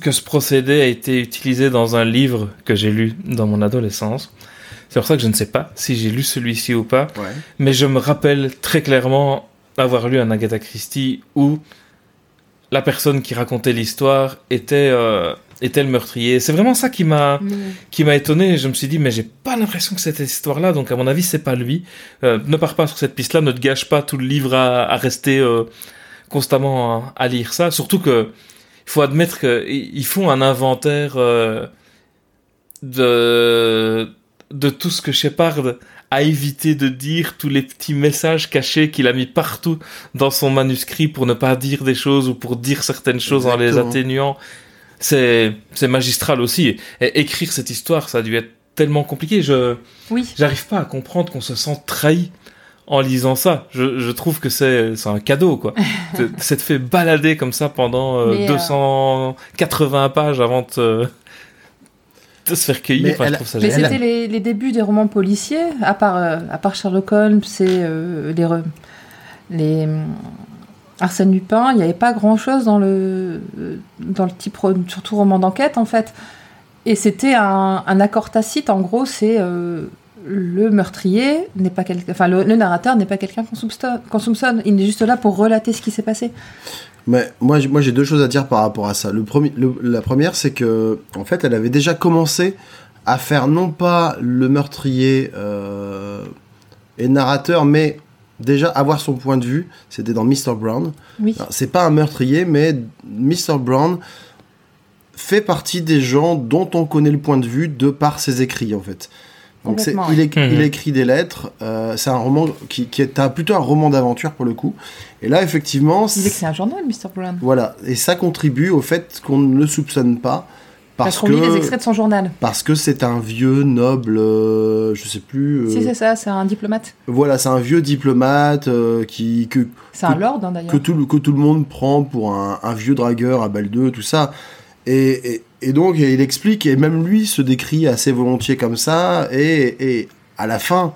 que ce procédé a été utilisé dans un livre que j'ai lu dans mon adolescence. C'est pour ça que je ne sais pas si j'ai lu celui-ci ou pas. Ouais. Mais je me rappelle très clairement avoir lu un Agatha Christie où la personne qui racontait l'histoire était le meurtrier. C'est vraiment ça qui m'a étonné. Je me suis dit, mais j'ai pas l'impression que cette histoire-là, donc à mon avis, c'est pas lui. Ne pars pas sur cette piste-là, ne te gâche pas tout le livre à rester... constamment à lire ça, surtout que il faut admettre qu'ils font un inventaire de tout ce que Sheppard a évité de dire, tous les petits messages cachés qu'il a mis partout dans son manuscrit pour ne pas dire des choses ou pour dire certaines choses en les atténuant. C'est magistral aussi. Et écrire cette histoire, ça a dû être tellement compliqué. J'arrive pas à comprendre qu'on se sente trahi en lisant ça. Je trouve que c'est un cadeau, quoi. C'est te fait balader comme ça pendant 280 pages avant de se faire cueillir. Enfin, je trouve ça génial. Mais c'était les débuts des romans policiers, à part Sherlock Holmes et les Arsène Lupin, il n'y avait pas grand-chose dans le type, surtout roman d'enquête, en fait. Et c'était un accord tacite, en gros, c'est... le meurtrier n'est pas quelqu'un, enfin le narrateur n'est pas quelqu'un qu'on soupçonne, il est juste là pour relater ce qui s'est passé. Mais moi j'ai deux choses à dire par rapport à ça. La première, c'est que en fait elle avait déjà commencé à faire non pas le meurtrier et narrateur, mais déjà avoir son point de vue. C'était dans Mr Brown. Oui. Alors, c'est pas un meurtrier, mais Mr Brown fait partie des gens dont on connaît le point de vue de par ses écrits, en fait. Donc c'est, il écrit des lettres, c'est un roman qui est plutôt un roman d'aventure pour le coup. Et là, effectivement... Il disait que c'est un journal, Mr. Blunt. Voilà, et ça contribue au fait qu'on ne le soupçonne pas. Parce qu'on lit les extraits de son journal. Parce que c'est un vieux noble, je sais plus... Si, c'est ça, c'est un diplomate. Voilà, c'est un vieux diplomate qui... C'est un lord, hein, d'ailleurs. Que tout le monde prend pour un vieux dragueur à Bâle 2, tout ça. Et donc, il explique, et même lui se décrit assez volontiers comme ça, et à la fin,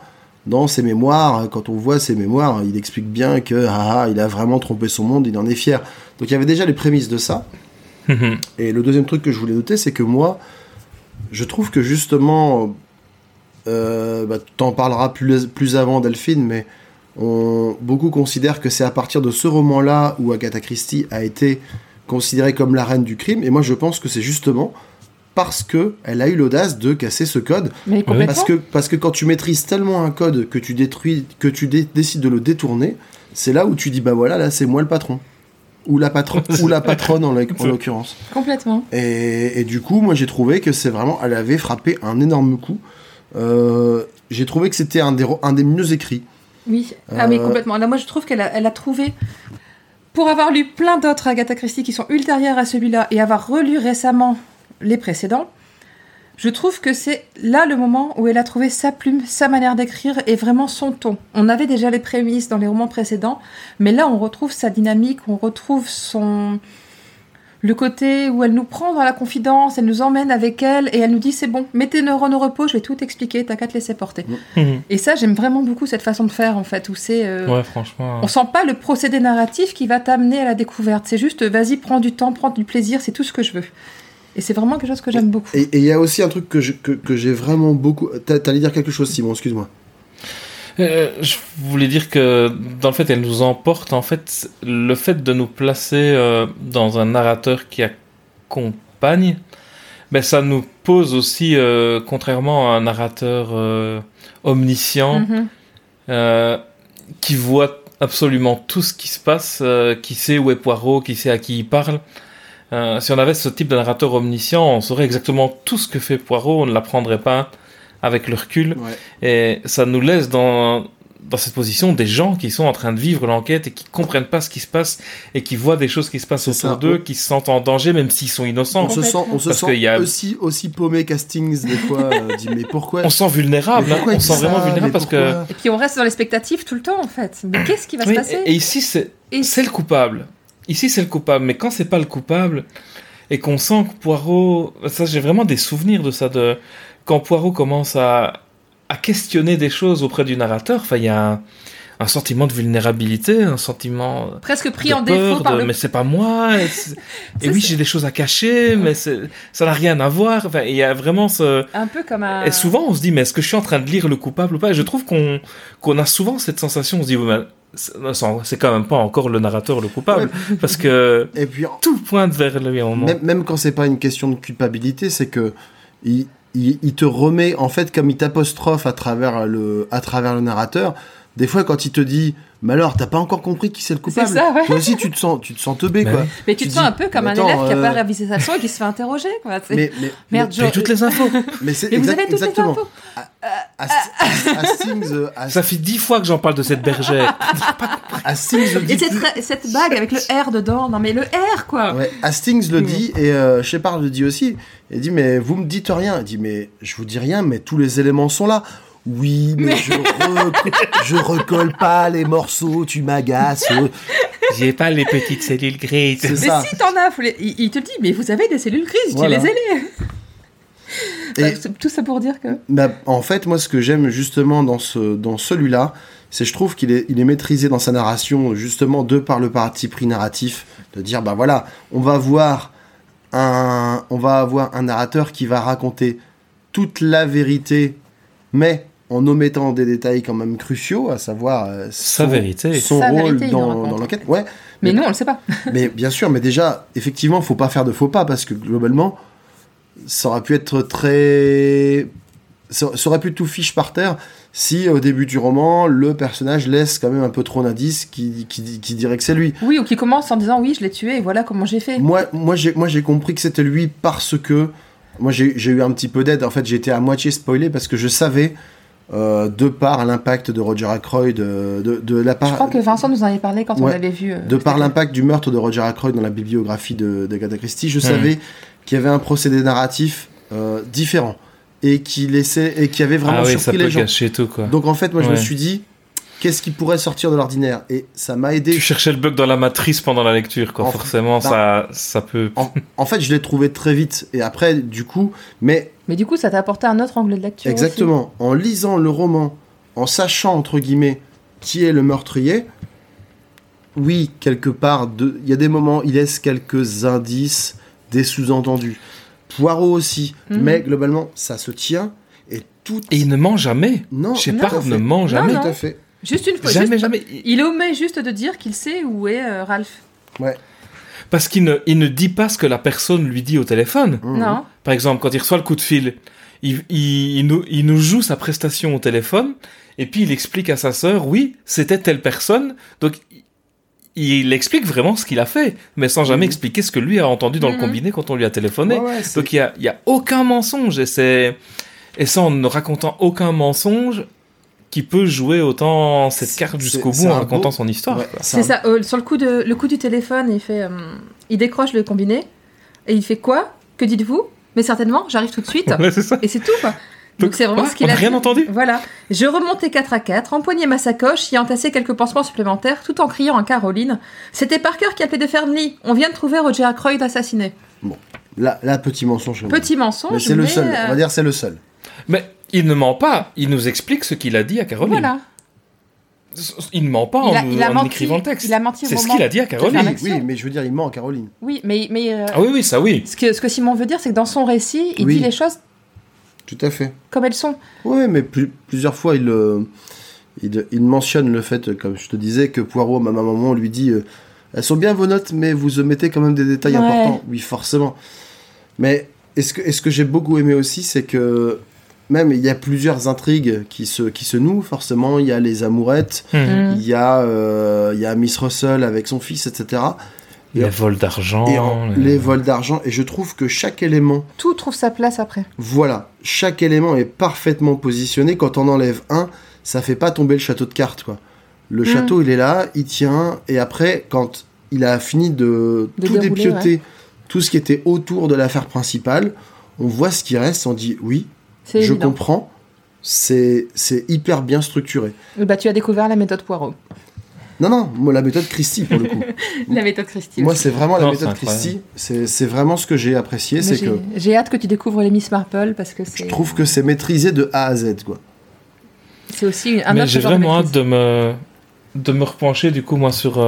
dans ses mémoires, quand on voit ses mémoires, il explique bien que il a vraiment trompé son monde, il en est fier. Donc il y avait déjà les prémices de ça. Et le deuxième truc que je voulais noter, c'est que moi, je trouve que justement, t'en parleras plus avant, Delphine, mais beaucoup considèrent que c'est à partir de ce roman-là où Agatha Christie a été considérée comme la reine du crime, et moi je pense que c'est justement parce qu'elle a eu l'audace de casser ce code. Mais complètement. Parce que quand tu maîtrises tellement un code que tu détruis, que tu décides de le détourner, c'est là où tu dis, bah voilà, là c'est moi le patron. Ou la patronne en l'occurrence. Complètement. Et du coup, moi j'ai trouvé que c'est vraiment... Elle avait frappé un énorme coup. J'ai trouvé que c'était un des mieux écrits. Oui, mais complètement. Là, moi je trouve qu'elle a trouvé... Pour avoir lu plein d'autres Agatha Christie qui sont ultérieures à celui-là et avoir relu récemment les précédents, je trouve que c'est là le moment où elle a trouvé sa plume, sa manière d'écrire et vraiment son ton. On avait déjà les prémices dans les romans précédents, mais là on retrouve sa dynamique, on retrouve le côté où elle nous prend dans la confidence, elle nous emmène avec elle et elle nous dit c'est bon, mets tes neurones au repos, je vais tout t'expliquer, t'as qu'à te laisser porter. Mmh. Et ça, j'aime vraiment beaucoup cette façon de faire, en fait, où c'est... ouais, franchement... On sent pas le procédé narratif qui va t'amener à la découverte, c'est juste vas-y, prends du temps, prends du plaisir, c'est tout ce que je veux. Et c'est vraiment quelque chose que j'aime beaucoup. Et il y a aussi un truc que j'ai vraiment beaucoup... T'allais dire quelque chose, Simon, excuse-moi. Je voulais dire que dans le fait, elle nous emporte, en fait, le fait de nous placer dans un narrateur qui accompagne, ben, ça nous pose aussi, contrairement à un narrateur omniscient, qui voit absolument tout ce qui se passe, qui sait où est Poirot, qui sait à qui il parle. Si on avait ce type de narrateur omniscient, on saurait exactement tout ce que fait Poirot, on ne l'apprendrait pas avec le recul. Ouais. Et ça nous laisse dans cette position des gens qui sont en train de vivre l'enquête et qui ne comprennent pas ce qui se passe et qui voient des choses qui se passent autour d'eux, qui se sentent en danger même s'ils sont innocents. On se sent aussi paumé Hastings des fois. Dit, mais pourquoi... On se sent vulnérable, hein, on se sent vraiment vulnérable parce que... Et puis on reste dans les spectatives tout le temps en fait. Mais qu'est-ce qui va se passer ? Et ici c'est le coupable. Ici, c'est le coupable, mais quand c'est pas le coupable et qu'on sent que Poirot... Ça, j'ai vraiment des souvenirs de ça, de quand Poirot commence à questionner des choses auprès du narrateur. Enfin, il y a un sentiment de vulnérabilité, un sentiment presque pris en défaut par le... Mais c'est pas moi. Et oui, j'ai des choses à cacher, mais ça n'a rien à voir. Enfin, il y a vraiment ce... Un peu comme un... Et souvent, on se dit, mais est-ce que je suis en train de lire le coupable ou pas ? Et je trouve qu'on a souvent cette sensation, on se dit... Oh, mais... C'est quand même pas encore le narrateur le coupable, ouais. Parce que et puis, tout pointe vers lui. Même quand c'est pas une question de culpabilité, c'est que il te remet, en fait, comme il t'apostrophe à travers le narrateur. Des fois, quand il te dit, mais alors, t'as pas encore compris qui c'est le coupable. C'est ça, ouais. Toi aussi, tu te sens teubé, mais quoi. Mais tu te sens un peu comme un élève qui a pas révisé sa leçon et qui se fait interroger, quoi. Merde, j'ai toutes les infos. Mais c'est exactement. Ça fait 10 fois que j'en parle de cette bergère. Hastings le dit. Et cette bague avec le R dedans. Non, mais le R, quoi. Ouais, Hastings le dit et Sheppard le dit aussi. Il dit, mais vous me dites rien. Il dit, mais je vous dis rien, mais tous les éléments sont là. Oui, mais je recolle pas les morceaux, tu m'agaces. J'ai pas les petites cellules grises. Mais ça. Si t'en as, il te le dit, mais vous avez des cellules grises, voilà. Tu les as. Et tout ça pour dire que... Bah, en fait, moi, ce que j'aime justement dans celui-là, c'est que je trouve qu'il est maîtrisé dans sa narration, justement, de par le parti pris narratif, de dire, bah voilà, on va avoir un narrateur qui va raconter toute la vérité, mais en omettant des détails quand même cruciaux, à savoir son rôle dans l'enquête. Ouais, mais non, on le sait pas. Mais bien sûr, mais déjà, effectivement, faut pas faire de faux pas, parce que globalement, ça aurait pu tout fiche par terre si au début du roman le personnage laisse quand même un peu trop d'indices qui dirait que c'est lui. Oui, ou qui commence en disant oui je l'ai tué et voilà comment j'ai fait. Moi j'ai compris que c'était lui parce que moi j'ai eu un petit peu d'aide, en fait j'ai été à moitié spoilé parce que je savais de par l'impact de Roger Ackroyd de la part... Je crois que Vincent nous en avait parlé quand on l'avait vu. De par l'impact du meurtre de Roger Ackroyd dans la bibliographie d'Agatha Christie, je savais qu'il y avait un procédé narratif différent et qui laissait et qui avait vraiment surpris les gens. Ah oui, ça peut cacher tout quoi. Donc en fait, moi je me suis dit qu'est-ce qui pourrait sortir de l'ordinaire et ça m'a aidé. Tu cherchais le bug dans la matrice pendant la lecture quoi. Forcément ça peut. En fait, je l'ai trouvé très vite et après du coup, mais du coup, ça t'a apporté un autre angle de lecture. Exactement. Aussi. En lisant le roman, en sachant entre guillemets qui est le meurtrier, oui, quelque part, il y a des moments, il laisse quelques indices, des sous-entendus. Poirot aussi, mais globalement, ça se tient et tout. Et il ne ment jamais. Non, Sheppard ne ment jamais. Non, tout à fait. Juste une fois. Jamais. Il omet juste de dire qu'il sait où est Ralph. Ouais. Parce qu'il ne dit pas ce que la personne lui dit au téléphone. Non. Par exemple, quand il reçoit le coup de fil, il nous joue sa prestation au téléphone et puis il explique à sa sœur, oui, c'était telle personne. Donc, il explique vraiment ce qu'il a fait, mais sans jamais expliquer ce que lui a entendu dans le combiné quand on lui a téléphoné. Ouais, donc, il y a aucun mensonge et ça, en ne racontant aucun mensonge, qui peut jouer autant cette carte jusqu'au bout en racontant son histoire. Ouais, c'est ça. Sur le coup du téléphone, il fait, il décroche le combiné et il fait quoi ? Que dites-vous ? Mais certainement, j'arrive tout de suite. Ouais, c'est ça. Et c'est tout. Quoi. Donc c'est vraiment ce qu'il a dit. Rien entendu. Voilà. Je remontais 4 à 4, empoignais ma sacoche, y entassais quelques pansements supplémentaires, tout en criant à Caroline. C'était Parker qui appelait de Fernley. On vient de trouver Roger Ackroyd assassiné. Bon, là petit mensonge. Petit mensonge. Mais c'est le seul. On va dire c'est le seul. Mais il ne ment pas, il nous explique ce qu'il a dit à Caroline. Voilà. Il ne ment pas en écrivant le texte. Il a menti c'est ce qu'il a dit à Caroline. Oui, mais je veux dire, il ment à Caroline. Oui, mais ah oui, ça oui. Ce que Simon veut dire, c'est que dans son récit, il dit les choses... Tout à fait. Comme elles sont. Oui, mais plusieurs fois, il mentionne le fait, comme je te disais, que Poirot, à un moment, lui dit « Elles sont bien vos notes, mais vous omettez quand même des détails importants. » Oui, forcément. Mais est-ce que j'ai beaucoup aimé aussi, c'est que... Même, il y a plusieurs intrigues qui se nouent, forcément. Il y a les amourettes, il y a Miss Russell avec son fils, etc. Les vols d'argent. Les vols d'argent. Et je trouve que chaque élément... Tout trouve sa place après. Voilà. Chaque élément est parfaitement positionné. Quand on enlève un, ça fait pas tomber le château de cartes, quoi. Le château, il est là, il tient. Et après, quand il a fini de tout dépioter, tout ce qui était autour de l'affaire principale, on voit ce qui reste, on dit oui. C'est je évident. Comprends, c'est hyper bien structuré. Bah, tu as découvert la méthode Poirot. Non, moi, la méthode Christie, pour le coup. La méthode Christie. Moi, c'est vraiment la méthode Christie. C'est vraiment ce que j'ai apprécié. J'ai hâte que tu découvres les Miss Marple, parce que c'est... Je trouve que c'est maîtrisé de A à Z, quoi. C'est aussi un autre genre de maîtrise. Mais j'ai vraiment hâte de me repencher, du coup, moi, sur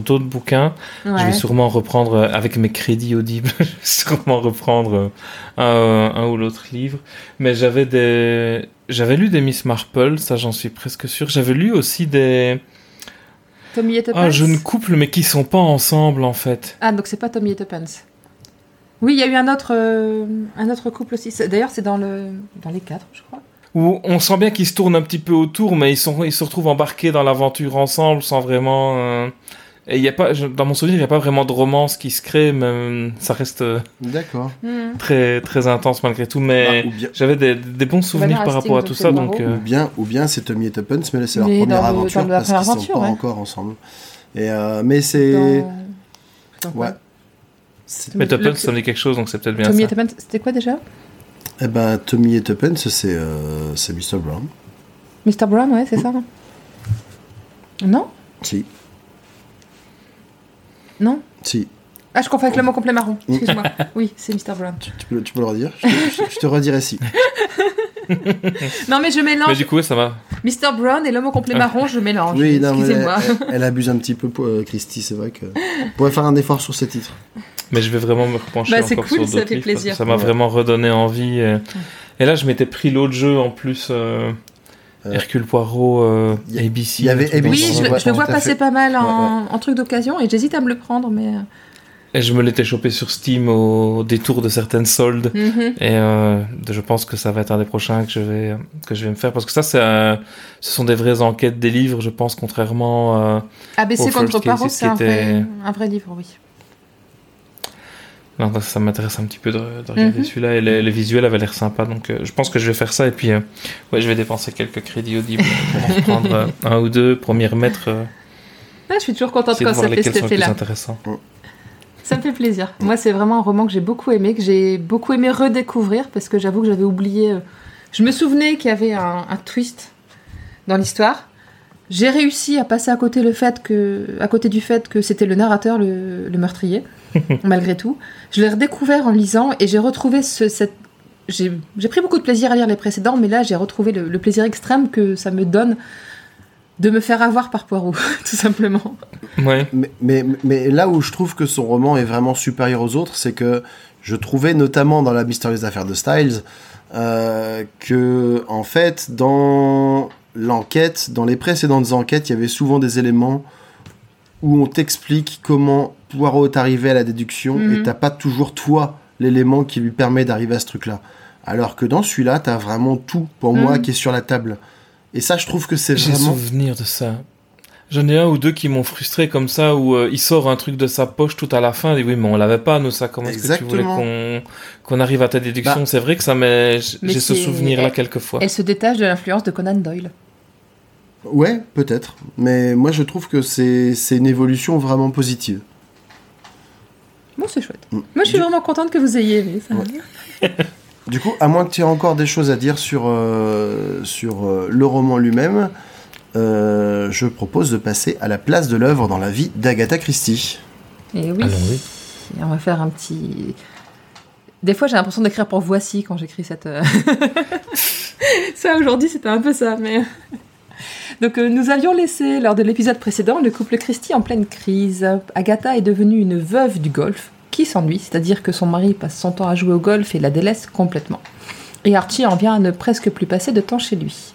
d'autres bouquins. Ouais. Je vais sûrement reprendre, avec mes crédits Audible, je vais sûrement reprendre un ou l'autre livre. Mais j'avais lu des Miss Marple, ça j'en suis presque sûr. J'avais lu aussi des... Tommy et Tuppence. Un jeune couple, mais qui sont pas ensemble, en fait. Ah, donc c'est pas Tommy et Tuppence. Oui, il y a eu un autre couple aussi. D'ailleurs, c'est dans les 4, je crois. Où on sent bien qu'ils se tournent un petit peu autour, mais ils se retrouvent embarqués dans l'aventure ensemble sans vraiment... Et y a pas, dans mon souvenir, il n'y a pas vraiment de romance qui se crée, mais ça reste d'accord. Très, très intense malgré tout. Mais j'avais des bons souvenirs par rapport à tout ça. Donc, ou bien c'est Tommy et Tuppence, mais là, c'est leur première aventure parce qu'ils ne sont pas encore ensemble. Et, mais c'est... Ouais. Mais Tuppence, ça me dit quelque chose, donc c'est peut-être bien ça. Tommy et Tuppence, c'était quoi déjà ? Eh ben, Tommy et Tuppence, c'est Mr. Brown. Mr. Brown, ouais, c'est ça. Non ? Si. Non ? Si. Ah, je confonds avec le mot complet marron. Excuse-moi. Oui, c'est Mr. Brown. Tu peux le redire ? Je te redirai si. Non, mais je mélange. Mais du coup, ça va. Mr. Brown et l'homme au complet marron, je mélange. Oui, non, excusez-moi. Elle abuse un petit peu, Christie, c'est vrai que. On pourrait faire un effort sur ces titres. Mais je vais vraiment me repencher encore cool, sur d'autres livres, plaisir. Ça m'a vraiment redonné envie. Et là, je m'étais pris l'autre jeu en plus, Hercule Poirot, ABC. Il y avait ABC. Oui, je le vois passer pas mal en truc d'occasion et j'hésite à me le prendre, mais... Et je me l'étais chopé sur Steam au détour de certaines soldes. Mm-hmm. Et je pense que ça va être un des prochains que je vais me faire. Parce que ça, ce sont des vraies enquêtes des livres, je pense, contrairement... ABC contre Poirot, c'est un vrai livre, oui. Non, ça m'intéresse un petit peu de regarder celui-là. Et les visuels avaient l'air sympas. Donc, je pense que je vais faire ça. Et puis, je vais dépenser quelques crédits Audible pour en prendre un ou deux pour m'y remettre. Je suis toujours contente quand ça fait cet effet-là. Ça me fait plaisir. Moi, c'est vraiment un roman que j'ai beaucoup aimé, redécouvrir, parce que j'avoue que j'avais oublié... Je me souvenais qu'il y avait un twist dans l'histoire. J'ai réussi à passer à côté du fait que c'était le narrateur, le meurtrier, malgré tout. Je l'ai redécouvert en lisant, et j'ai retrouvé j'ai pris beaucoup de plaisir à lire les précédents, mais là, j'ai retrouvé le plaisir extrême que ça me donne de me faire avoir par Poirot, tout simplement. Ouais. Mais là où je trouve que son roman est vraiment supérieur aux autres, c'est que je trouvais, notamment dans La mystérieuse affaire de Styles, que, en fait, dans l'enquête, dans les précédentes enquêtes, il y avait souvent des éléments où on t'explique comment Poirot est arrivé à la déduction, et t'as pas toujours, toi, l'élément qui lui permet d'arriver à ce truc-là. Alors que dans celui-là, t'as vraiment tout, pour moi, qui est sur la table. Et ça, je trouve que c'est vraiment... J'ai souvenir de ça. J'en ai un ou deux qui m'ont frustré comme ça, où il sort un truc de sa poche tout à la fin, et oui, mais on l'avait pas, nous, ça. Comment Exactement. Est-ce que tu voulais qu'on arrive à ta déduction? C'est vrai que ça j'ai ce souvenir-là quelquefois. Elle se détache de l'influence de Conan Doyle. Ouais, peut-être. Mais moi, je trouve que c'est une évolution vraiment positive. Bon, c'est chouette. Moi, je suis vraiment contente que vous ayez aimé ça. Ouais. Du coup, à moins que tu aies encore des choses à dire sur le roman lui-même, je propose de passer à la place de l'œuvre dans la vie d'Agatha Christie. Et oui. Alors, oui. Et on va faire un petit... Des fois, j'ai l'impression d'écrire pour Voici quand j'écris cette... Ça, aujourd'hui, c'était un peu ça, mais... Donc, nous avions laissé, lors de l'épisode précédent, le couple Christie en pleine crise. Agatha est devenue une veuve du golf. Qui s'ennuie, c'est-à-dire que son mari passe son temps à jouer au golf et la délaisse complètement. Et Archie en vient à ne presque plus passer de temps chez lui.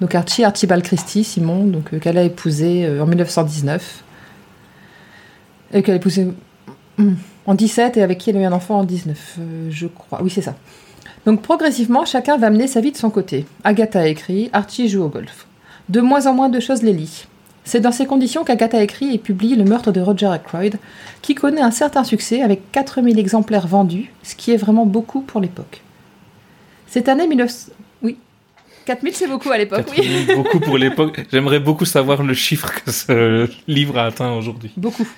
Donc Archibald Christie, Simon, qu'elle a épousé en 1919. Et qu'elle a épousé en 17 et avec qui elle a eu un enfant en 19, je crois. Oui, c'est ça. Donc progressivement, chacun va mener sa vie de son côté. Agatha écrit, Archie joue au golf. De moins en moins de choses les lient. C'est dans ces conditions qu'Agatha écrit et publie Le Meurtre de Roger Ackroyd, qui connaît un certain succès avec 4000 exemplaires vendus, ce qui est vraiment beaucoup pour l'époque. Cette année 19... Oui, 4000 c'est beaucoup à l'époque, oui. Beaucoup pour l'époque. J'aimerais beaucoup savoir le chiffre que ce livre a atteint aujourd'hui. Beaucoup.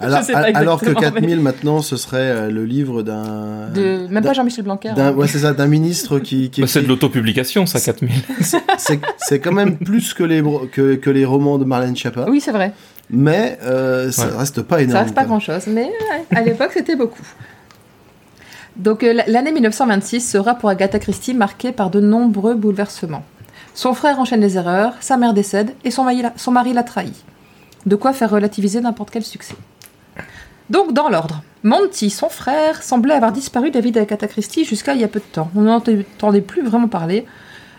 Alors, je sais pas exactement, alors que 4000 maintenant, ce serait le livre d'un Jean-Michel Blanquer. Ouais, c'est ça, d'un ministre qui... Bah, c'est de l'autopublication, ça, 4000. C'est quand même plus que les romans de Marlène Schiappa. Oui, c'est vrai. Mais ça reste pas énorme. Ça reste pas grand-chose, mais à l'époque, c'était beaucoup. Donc, l'année 1926 sera pour Agatha Christie marquée par de nombreux bouleversements. Son frère enchaîne les erreurs, sa mère décède et son mari la trahit. De quoi faire relativiser n'importe quel succès. Donc, dans l'ordre, Monty, son frère, semblait avoir disparu de la vie d'Agatha Christie jusqu'à il y a peu de temps. On n'entendait plus vraiment parler.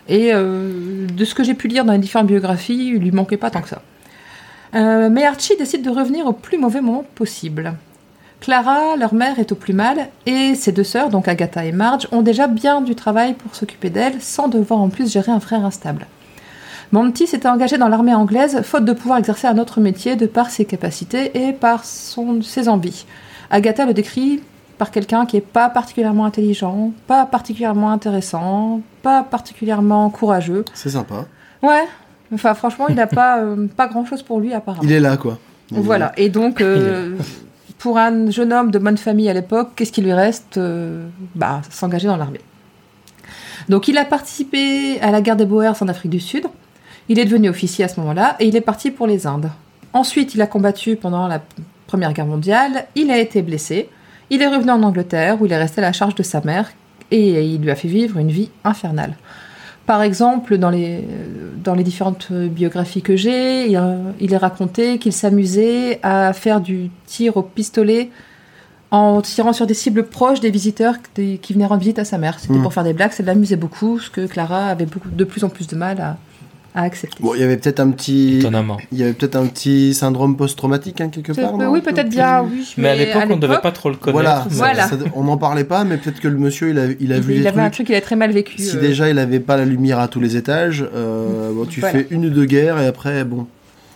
Et de ce que j'ai pu lire dans les différentes biographies, il lui manquait pas tant que ça. Mais Archie décide de revenir au plus mauvais moment possible. Clara, leur mère, est au plus mal, et ses deux sœurs, donc Agatha et Marge, ont déjà bien du travail pour s'occuper d'elle, sans devoir en plus gérer un frère instable. Monty s'était engagé dans l'armée anglaise, faute de pouvoir exercer un autre métier de par ses capacités et par ses envies. Agatha le décrit par quelqu'un qui n'est pas particulièrement intelligent, pas particulièrement intéressant, pas particulièrement courageux. C'est sympa. Ouais, enfin franchement, il n'a pas grand-chose pour lui apparemment. Il est là, quoi. Voilà, et donc... Pour un jeune homme de bonne famille à l'époque, qu'est-ce qui lui reste ? S'engager dans l'armée. Donc il a participé à la guerre des Boers en Afrique du Sud. Il est devenu officier à ce moment-là et il est parti pour les Indes. Ensuite, il a combattu pendant la Première Guerre mondiale. Il a été blessé. Il est revenu en Angleterre où il est resté à la charge de sa mère et il lui a fait vivre une vie infernale. Par exemple, dans les différentes biographies que j'ai, il est raconté qu'il s'amusait à faire du tir au pistolet en tirant sur des cibles proches des visiteurs qui venaient rendre visite à sa mère. C'était pour faire des blagues, ça l'amusait beaucoup, ce que Clara avait de plus en plus de mal à, à accepter. Bon, il y avait peut-être un petit, étonnamment, il y avait peut-être un petit syndrome post-traumatique, hein, quelque part. Oui, peut-être bien. Oui, mais à l'époque, on ne devait pas trop le connaître. Voilà, voilà. Ça, on n'en parlait pas, mais peut-être que le monsieur, il a vu. Il avait un truc qu'il a très mal vécu. Si déjà il n'avait pas la lumière à tous les étages, bon, tu fais une ou deux guerres et après, bon.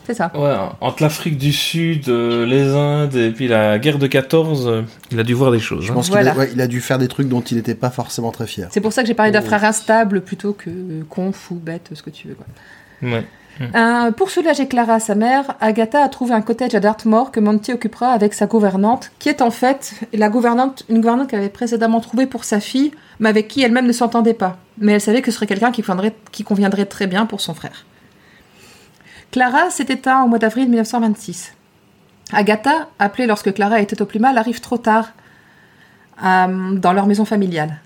C'est ça. Ouais, entre l'Afrique du Sud, les Indes et puis la guerre de 14, il a dû voir des choses. Je pense qu'il a dû faire des trucs dont il n'était pas forcément très fier. C'est pour ça que j'ai parlé d'un frère instable plutôt que con, fou, bête, ce que tu veux. Quoi. Ouais. Pour soulager Clara, sa mère, Agatha a trouvé un cottage à Dartmoor que Monty occupera avec sa gouvernante, qui est en fait une gouvernante qu'elle avait précédemment trouvée pour sa fille, mais avec qui elle-même ne s'entendait pas. Mais elle savait que ce serait quelqu'un qui conviendrait très bien pour son frère. Clara s'est éteinte au mois d'avril 1926. Agatha, appelée lorsque Clara était au plus mal, arrive trop tard dans leur maison familiale.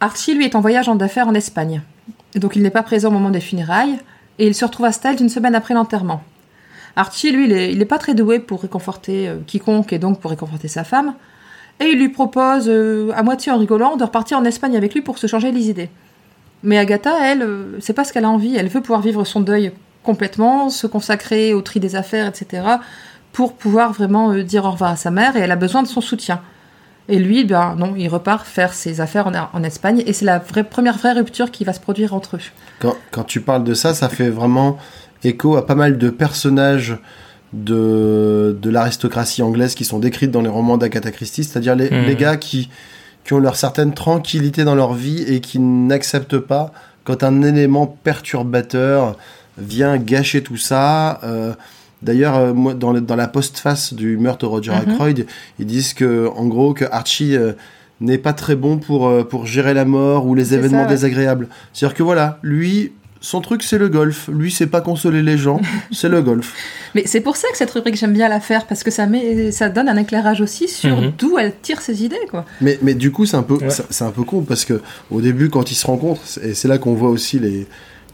Archie, lui, est en voyage d'affaires en Espagne. Donc il n'est pas présent au moment des funérailles et il se retrouve à Stahl une semaine après l'enterrement. Archie, lui, il n'est pas très doué pour réconforter quiconque et donc pour réconforter sa femme. Et il lui propose, à moitié en rigolant, de repartir en Espagne avec lui pour se changer les idées. Mais Agatha, elle, c'est pas ce qu'elle a envie. Elle veut pouvoir vivre son deuil complètement, se consacrer au tri des affaires, etc., pour pouvoir vraiment dire au revoir à sa mère, et elle a besoin de son soutien. Et lui, ben non, il repart faire ses affaires en Espagne, et c'est la première vraie rupture qui va se produire entre eux. Quand tu parles de ça, ça fait vraiment écho à pas mal de personnages de l'aristocratie anglaise qui sont décrites dans les romans d'Agatha Christie, c'est-à-dire les gars qui ont leur certaine tranquillité dans leur vie et qui n'acceptent pas quand un élément perturbateur vient gâcher tout ça. D'ailleurs, moi, dans la postface du meurtre de Roger Ackroyd, ils disent que, en gros, que Archie n'est pas très bon pour gérer la mort ou les événements désagréables. C'est-à-dire que voilà, lui, son truc, c'est le golf. Lui, c'est pas consoler les gens, c'est le golf. Mais c'est pour ça que cette rubrique, j'aime bien la faire, parce que ça donne un éclairage aussi sur d'où elle tire ses idées, quoi. Mais du coup, c'est un peu con, parce que au début, quand ils se rencontrent, et c'est là qu'on voit aussi les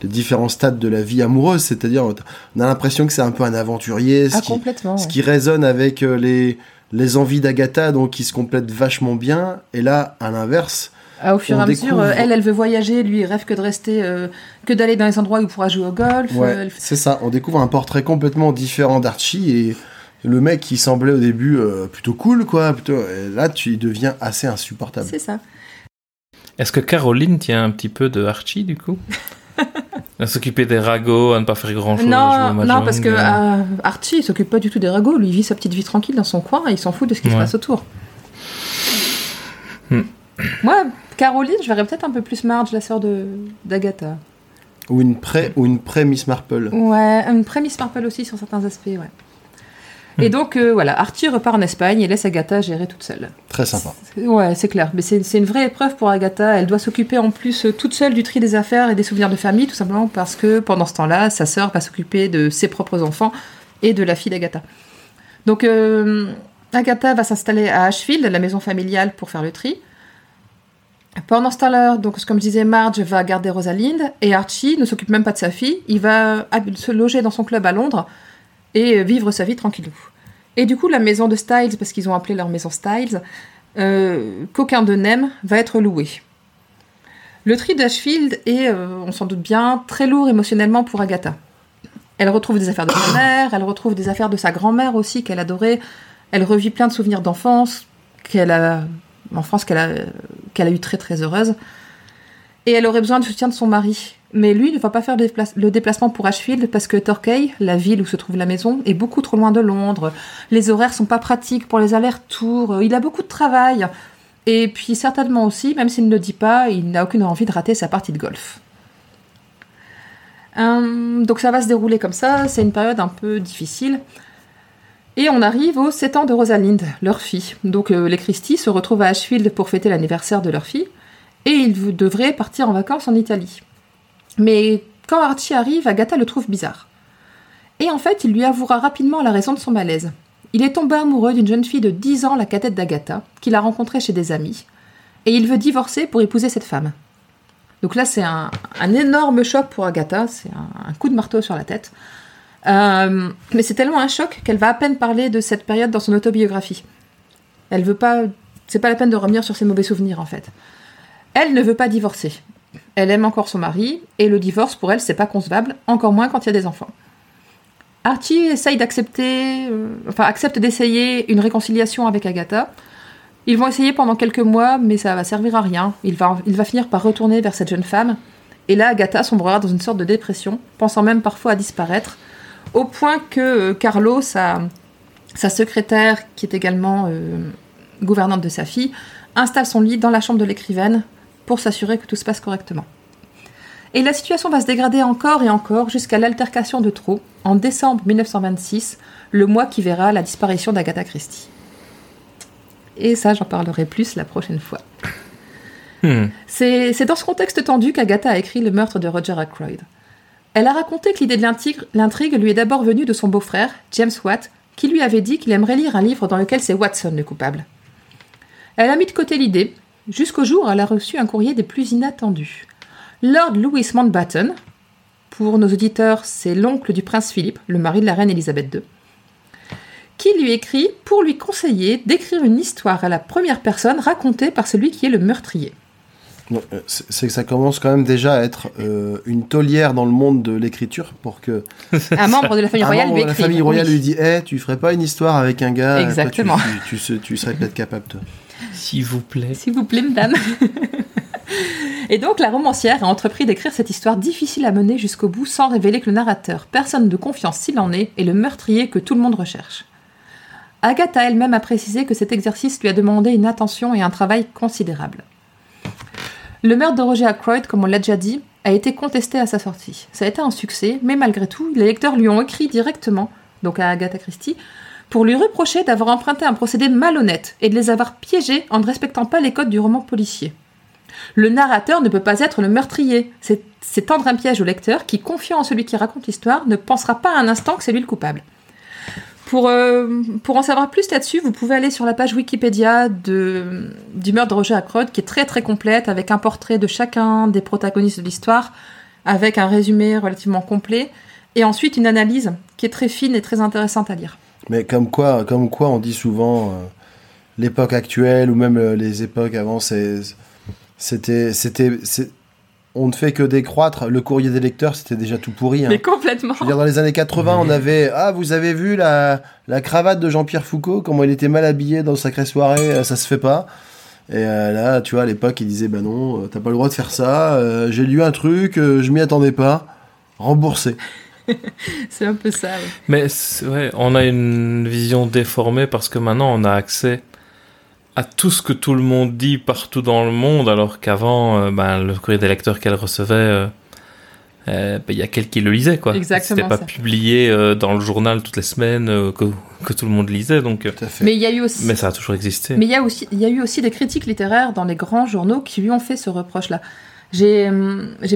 différents stades de la vie amoureuse, c'est-à-dire on a l'impression que c'est un peu un aventurier, ce qui résonne avec les envies d'Agatha, donc qui se complètent vachement bien, et là, à l'inverse... Ah, au fur et à mesure, elle veut voyager, lui, il rêve que de rester, que d'aller dans les endroits où il pourra jouer au golf. Ouais, c'est ça, on découvre un portrait complètement différent d'Archie, et le mec qui semblait au début plutôt cool, quoi, là, il devient assez insupportable. C'est ça. Est-ce que Caroline tient un petit peu de Archie, du coup? À s'occuper des ragots, à ne pas faire grand-chose. Non, parce que Archie, il s'occupe pas du tout des ragots. Lui, il vit sa petite vie tranquille dans son coin et il s'en fout de ce qui se passe autour. Moi, Caroline, je verrais peut-être un peu plus Marge, la sœur d'Agatha. Ou une pré-Miss Marple. Ouais, une pré-Miss Marple aussi sur certains aspects, ouais. Et donc, voilà, Archie repart en Espagne et laisse Agatha gérer toute seule. Très sympa. Ouais, c'est clair. Mais c'est une vraie épreuve pour Agatha. Elle doit s'occuper en plus toute seule du tri des affaires et des souvenirs de famille, tout simplement parce que pendant ce temps-là, sa sœur va s'occuper de ses propres enfants et de la fille d'Agatha. Donc, Agatha va s'installer à Ashfield, la maison familiale, pour faire le tri. Pendant ce temps-là, donc, comme je disais, Marge va garder Rosalind et Archie ne s'occupe même pas de sa fille. Il va se loger dans son club à Londres et vivre sa vie tranquillou. Et du coup, la maison de Styles, parce qu'ils ont appelé leur maison Styles, qu'aucun d'eux n'aime, va être louée. Le tri d'Ashfield est, on s'en doute bien, très lourd émotionnellement pour Agatha. Elle retrouve des affaires de sa mère, elle retrouve des affaires de sa grand-mère aussi, qu'elle adorait. Elle revit plein de souvenirs d'enfance, qu'elle a eu très très heureuse. Et elle aurait besoin du soutien de son mari. Mais lui ne va pas faire le déplacement pour Ashfield parce que Torquay, la ville où se trouve la maison, est beaucoup trop loin de Londres. Les horaires sont pas pratiques pour les allers-retours. Il a beaucoup de travail. Et puis certainement aussi, même s'il ne le dit pas, il n'a aucune envie de rater sa partie de golf. Donc ça va se dérouler comme ça. C'est une période un peu difficile. Et on arrive aux 7 ans de Rosalind, leur fille. Donc les Christie se retrouvent à Ashfield pour fêter l'anniversaire de leur fille. Et ils devraient partir en vacances en Italie. Mais quand Archie arrive, Agatha le trouve bizarre. Et en fait, il lui avouera rapidement la raison de son malaise. Il est tombé amoureux d'une jeune fille de 10 ans, la cadette d'Agatha, qu'il a rencontrée chez des amis, et il veut divorcer pour épouser cette femme. Donc là, c'est un énorme choc pour Agatha, c'est un coup de marteau sur la tête. Mais c'est tellement un choc qu'elle va à peine parler de cette période dans son autobiographie. Elle veut pas, c'est pas la peine de revenir sur ses mauvais souvenirs en fait. Elle ne veut pas divorcer. Elle aime encore son mari, et le divorce pour elle c'est pas concevable, encore moins quand il y a des enfants. Archie essaye accepte d'essayer une réconciliation avec Agatha. Ils vont essayer pendant quelques mois, mais ça va servir à rien. Il va finir par retourner vers cette jeune femme, et là Agatha sombrera dans une sorte de dépression, pensant même parfois à disparaître, au point que Carlo, sa secrétaire, qui est également gouvernante de sa fille, installe son lit dans la chambre de l'écrivaine pour s'assurer que tout se passe correctement. Et la situation va se dégrader encore et encore jusqu'à l'altercation de trop, en décembre 1926, le mois qui verra la disparition d'Agatha Christie. Et ça, j'en parlerai plus la prochaine fois. C'est dans ce contexte tendu qu'Agatha a écrit Le Meurtre de Roger Ackroyd. Elle a raconté que l'idée de l'intrigue lui est d'abord venue de son beau-frère, James Watt, qui lui avait dit qu'il aimerait lire un livre dans lequel c'est Watson le coupable. Elle a mis de côté l'idée, jusqu'au jour où elle a reçu un courrier des plus inattendus. Lord Louis Mountbatten, pour nos auditeurs, c'est l'oncle du prince Philippe, le mari de la reine Élisabeth II, qui lui écrit pour lui conseiller d'écrire une histoire à la première personne racontée par celui qui est le meurtrier. C'est que ça commence quand même déjà à être une tolière dans le monde de l'écriture pour que... Un membre de la famille royale lui écrit. La famille royale lui dit hey, « tu ferais pas une histoire avec un gars ?» Exactement. Toi, tu serais peut-être capable, toi. S'il vous plaît. S'il vous plaît, madame. Et donc, la romancière a entrepris d'écrire cette histoire difficile à mener jusqu'au bout sans révéler que le narrateur, personne de confiance s'il en est le meurtrier que tout le monde recherche. Agatha elle-même a précisé que cet exercice lui a demandé une attention et un travail considérables. Le meurtre de Roger Ackroyd, comme on l'a déjà dit, a été contesté à sa sortie. Ça a été un succès, mais malgré tout, les lecteurs lui ont écrit directement, donc à Agatha Christie, pour lui reprocher d'avoir emprunté un procédé malhonnête et de les avoir piégés en ne respectant pas les codes du roman policier. Le narrateur ne peut pas être le meurtrier. C'est tendre un piège au lecteur qui, confiant en celui qui raconte l'histoire, ne pensera pas un instant que c'est lui le coupable. Pour en savoir plus là-dessus, vous pouvez aller sur la page Wikipédia du meurtre de Roger Ackroyd, qui est très très complète, avec un portrait de chacun des protagonistes de l'histoire, avec un résumé relativement complet, et ensuite une analyse qui est très fine et très intéressante à lire. Mais comme quoi on dit souvent l'époque actuelle ou même les époques avant, on ne fait que décroître. Le courrier des lecteurs, c'était déjà tout pourri. Hein. Mais complètement. Je veux dire, dans les années 80, on avait « Ah, vous avez vu la cravate de Jean-Pierre Foucault, comment il était mal habillé dans Sacrée Soirée, ça se fait pas. » Et là, tu vois, à l'époque, ils disaient « Bah non, t'as pas le droit de faire ça, j'ai lu un truc, je m'y attendais pas, remboursé. » C'est un peu ça. Ouais. Mais on a une vision déformée parce que maintenant, on a accès à tout ce que tout le monde dit partout dans le monde, alors qu'avant, le courrier des lecteurs qu'elle recevait, y a quelqu'un qui le lisait, quoi. Exactement. C'était pas ça. Publié dans le journal toutes les semaines que tout le monde lisait, donc. Tout à fait. Mais il y a eu aussi. Mais ça a toujours existé. Mais il y a eu aussi des critiques littéraires dans les grands journaux qui lui ont fait ce reproche-là. J'ai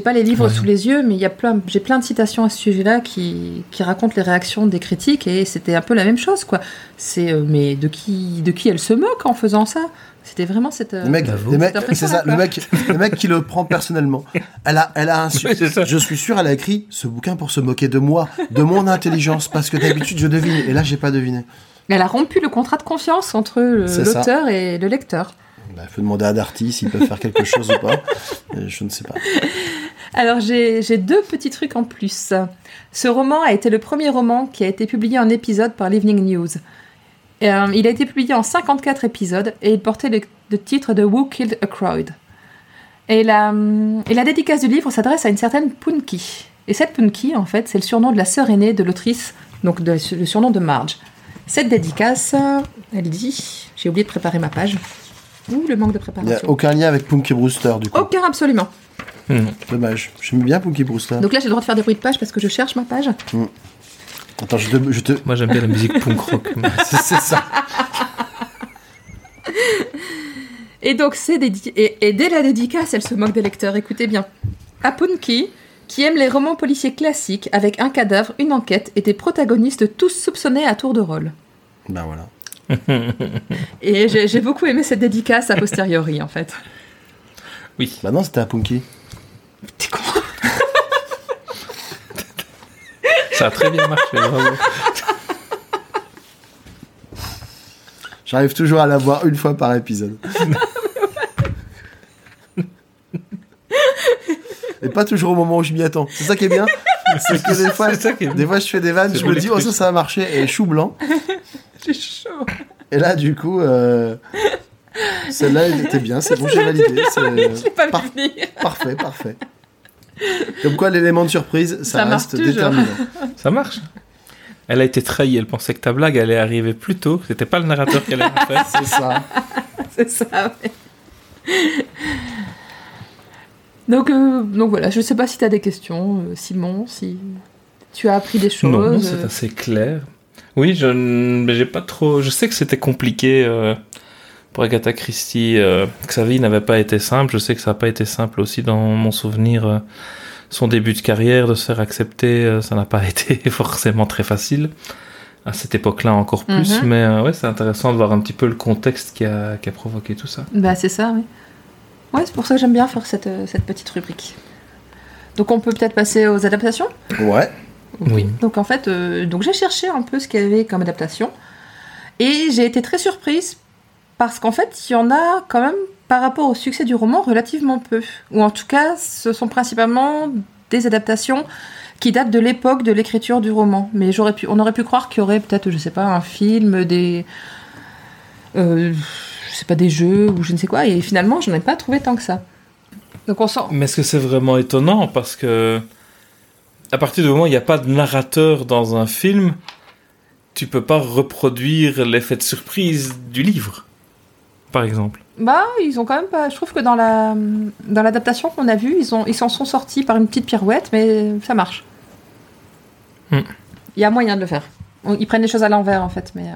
pas les livres sous les yeux, mais j'ai plein de citations à ce sujet-là qui racontent les réactions des critiques, et c'était un peu la même chose, quoi. C'est mais de qui elle se moque en faisant ça. C'était vraiment cette. Le mec qui le prend personnellement. Elle a un sujet. Je suis sûr, elle a écrit ce bouquin pour se moquer de moi, de mon intelligence, parce que d'habitude je devine, et là j'ai pas deviné. Elle a rompu le contrat de confiance entre l'auteur et le lecteur. Il faut demander à Darty s'ils peuvent faire quelque chose ou pas. Je ne sais pas. Alors, j'ai deux petits trucs en plus. Ce roman a été le premier roman qui a été publié en épisode par l'Evening News. Il a été publié en 54 épisodes et il portait le titre de « Who Killed Ackroyd ». Et la dédicace du livre s'adresse à une certaine Punky. Et cette Punky, en fait, c'est le surnom de la sœur aînée de l'autrice, donc le surnom de Marge. Cette dédicace, elle dit... J'ai oublié de préparer ma page... Ou le manque de préparation. Il n'y a aucun lien avec Punky Brewster, du coup. Aucun, absolument. Dommage. J'aime bien Punky Brewster. Donc là, j'ai le droit de faire des bruits de page parce que je cherche ma page. Attends, je te... Moi, j'aime bien la musique punk rock. C'est ça. Et donc, et dès la dédicace, elle se moque des lecteurs. Écoutez bien. À Punky, qui aime les romans policiers classiques avec un cadavre, une enquête et des protagonistes tous soupçonnés à tour de rôle. Ben voilà. Et j'ai beaucoup aimé cette dédicace a posteriori, en fait. Oui. Bah non, c'était à Punky. T'es con. Ça a très bien marché, vraiment. J'arrive toujours à la voir une fois par épisode. et pas toujours au moment où je m'y attends. C'est ça qui est bien. C'est que des fois je fais des vannes, je me dis, oh ça a marché, et chou blanc. J'ai chaud. Et là, du coup, celle-là, elle était bien, c'est bon, j'ai validé. C'est parfait. Comme quoi, l'élément de surprise, ça reste déterminant. Ça marche. Elle a été trahie, elle pensait que ta blague allait arriver plus tôt, c'était pas le narrateur qu'elle allait faire. C'est ça. Donc voilà, je sais pas si t'as des questions, Simon, si tu as appris des choses. Non, c'est assez clair. Oui, j'ai pas trop. Je sais que c'était compliqué pour Agatha Christie, que sa vie n'avait pas été simple. Je sais que ça n'a pas été simple aussi dans mon souvenir. Son début de carrière, de se faire accepter, ça n'a pas été forcément très facile. À cette époque-là, encore plus. Mais ouais, c'est intéressant de voir un petit peu le contexte qui a provoqué tout ça. Bah, c'est ça, oui. Ouais, c'est pour ça que j'aime bien faire cette petite rubrique. Donc, on peut peut-être passer aux adaptations ? Ouais. Okay. Oui. Donc, en fait, j'ai cherché un peu ce qu'il y avait comme adaptation. Et j'ai été très surprise parce qu'en fait, il y en a quand même, par rapport au succès du roman, relativement peu. Ou en tout cas, ce sont principalement des adaptations qui datent de l'époque de l'écriture du roman. Mais on aurait pu croire qu'il y aurait peut-être, je sais pas, un film, des jeux ou je ne sais quoi. Et finalement, je n'en ai pas trouvé tant que ça. Donc on sent. Mais est-ce que c'est vraiment étonnant ? Parce que à partir du moment où il n'y a pas de narrateur dans un film, tu peux pas reproduire l'effet de surprise du livre, par exemple. Bah, ils ont quand même pas. Je trouve que dans l'adaptation qu'on a vue, ils s'en sont sortis par une petite pirouette, mais ça marche. Il y a moyen de le faire. Ils prennent les choses à l'envers, en fait. Mais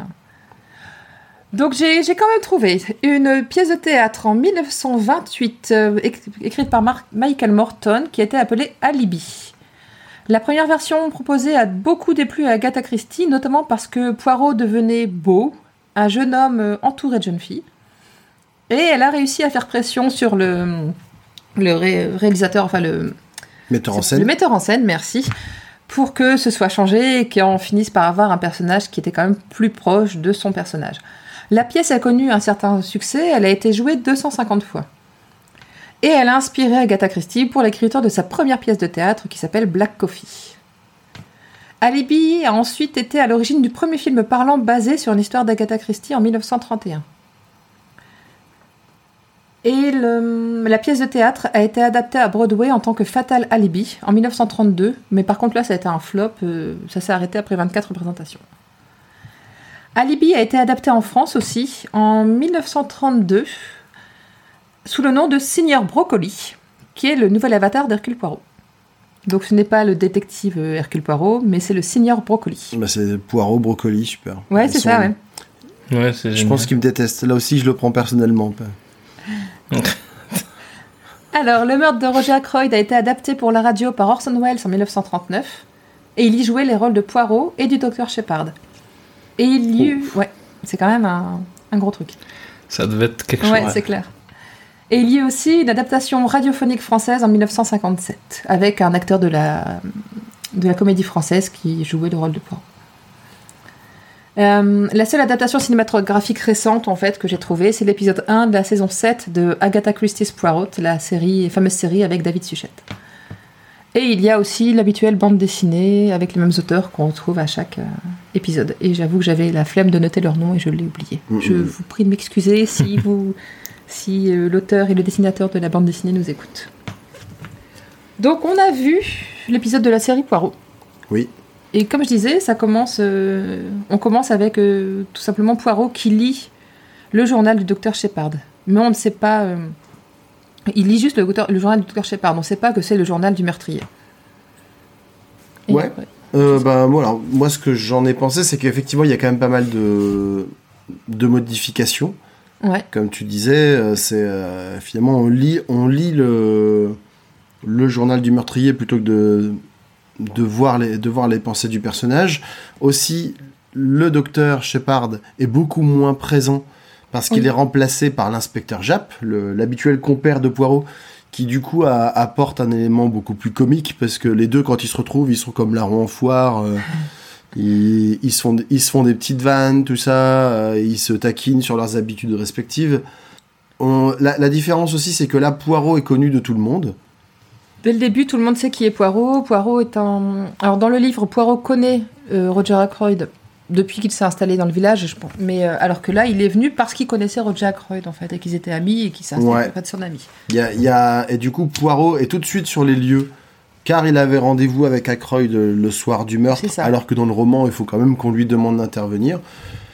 donc, j'ai quand même trouvé une pièce de théâtre en 1928, écrite par Michael Morton, qui était appelée Alibi. La première version proposée a beaucoup déplu à Agatha Christie, notamment parce que Poirot devenait beau, un jeune homme entouré de jeunes filles. Et elle a réussi à faire pression sur le metteur en scène. Le metteur en scène, merci, pour que ce soit changé et qu'on finisse par avoir un personnage qui était quand même plus proche de son personnage. La pièce a connu un certain succès, elle a été jouée 250 fois. Et elle a inspiré Agatha Christie pour l'écriture de sa première pièce de théâtre qui s'appelle Black Coffee. Alibi a ensuite été à l'origine du premier film parlant basé sur une histoire d'Agatha Christie en 1931. Et la pièce de théâtre a été adaptée à Broadway en tant que Fatal Alibi en 1932, mais par contre là ça a été un flop, ça s'est arrêté après 24 représentations. Alibi a été adapté en France aussi en 1932 sous le nom de Signor Broccoli, qui est le nouvel avatar d'Hercule Poirot. Donc ce n'est pas le détective Hercule Poirot, mais c'est le Signor Broccoli. Bah, c'est Poirot, Broccoli, super. Ouais, c'est ça, ouais. Ouais, c'est génial. Je pense qu'il me déteste. Là aussi, je le prends personnellement. Alors, Le Meurtre de Roger Ackroyd a été adapté pour la radio par Orson Welles en 1939, et il y jouait les rôles de Poirot et du docteur Sheppard. Et il y eut. Ouais, c'est quand même un gros truc. Ça devait être quelque chose. Ouais, c'est clair. Et il y a aussi une adaptation radiophonique française en 1957, avec un acteur de la comédie française qui jouait le rôle de Poirot. La seule adaptation cinématographique récente en fait que j'ai trouvée, c'est l'épisode 1 de la saison 7 de Agatha Christie's Poirot, la fameuse série avec David Suchet. Et il y a aussi l'habituelle bande dessinée avec les mêmes auteurs qu'on retrouve à chaque épisode. Et j'avoue que j'avais la flemme de noter leur nom et je l'ai oublié. Je vous prie de m'excuser si l'auteur et le dessinateur de la bande dessinée nous écoutent. Donc on a vu l'épisode de la série Poirot. Oui. Et comme je disais, ça commence. On commence avec tout simplement Poirot qui lit le journal du docteur Sheppard. Mais on ne sait pas. Il lit juste le journal du docteur Sheppard. On ne sait pas que c'est le journal du meurtrier. Et ouais. Après, moi, ce que j'en ai pensé, c'est qu'effectivement, il y a quand même pas mal de modifications. Ouais. Comme tu disais, c'est finalement on lit le journal du meurtrier plutôt que de voir les pensées du personnage. Aussi, le docteur Sheppard est beaucoup moins présent parce qu'il est remplacé par l'inspecteur Japp, l'habituel compère de Poirot, qui du coup apporte un élément beaucoup plus comique parce que les deux, quand ils se retrouvent, ils sont comme larrons en foire, ils se font des petites vannes, tout ça, ils se taquinent sur leurs habitudes respectives. La différence aussi, c'est que là, Poirot est connu de tout le monde. Dès le début, tout le monde sait qui est Poirot. Poirot est un... Alors, dans le livre, Poirot connaît Roger Ackroyd depuis qu'il s'est installé dans le village, je pense. Mais alors que là, il est venu parce qu'il connaissait Roger Ackroyd, en fait, et qu'ils étaient amis et qu'il s'est installé auprès de son ami. Et du coup, Poirot est tout de suite sur les lieux, car il avait rendez-vous avec Ackroyd le soir du meurtre, alors que dans le roman, il faut quand même qu'on lui demande d'intervenir.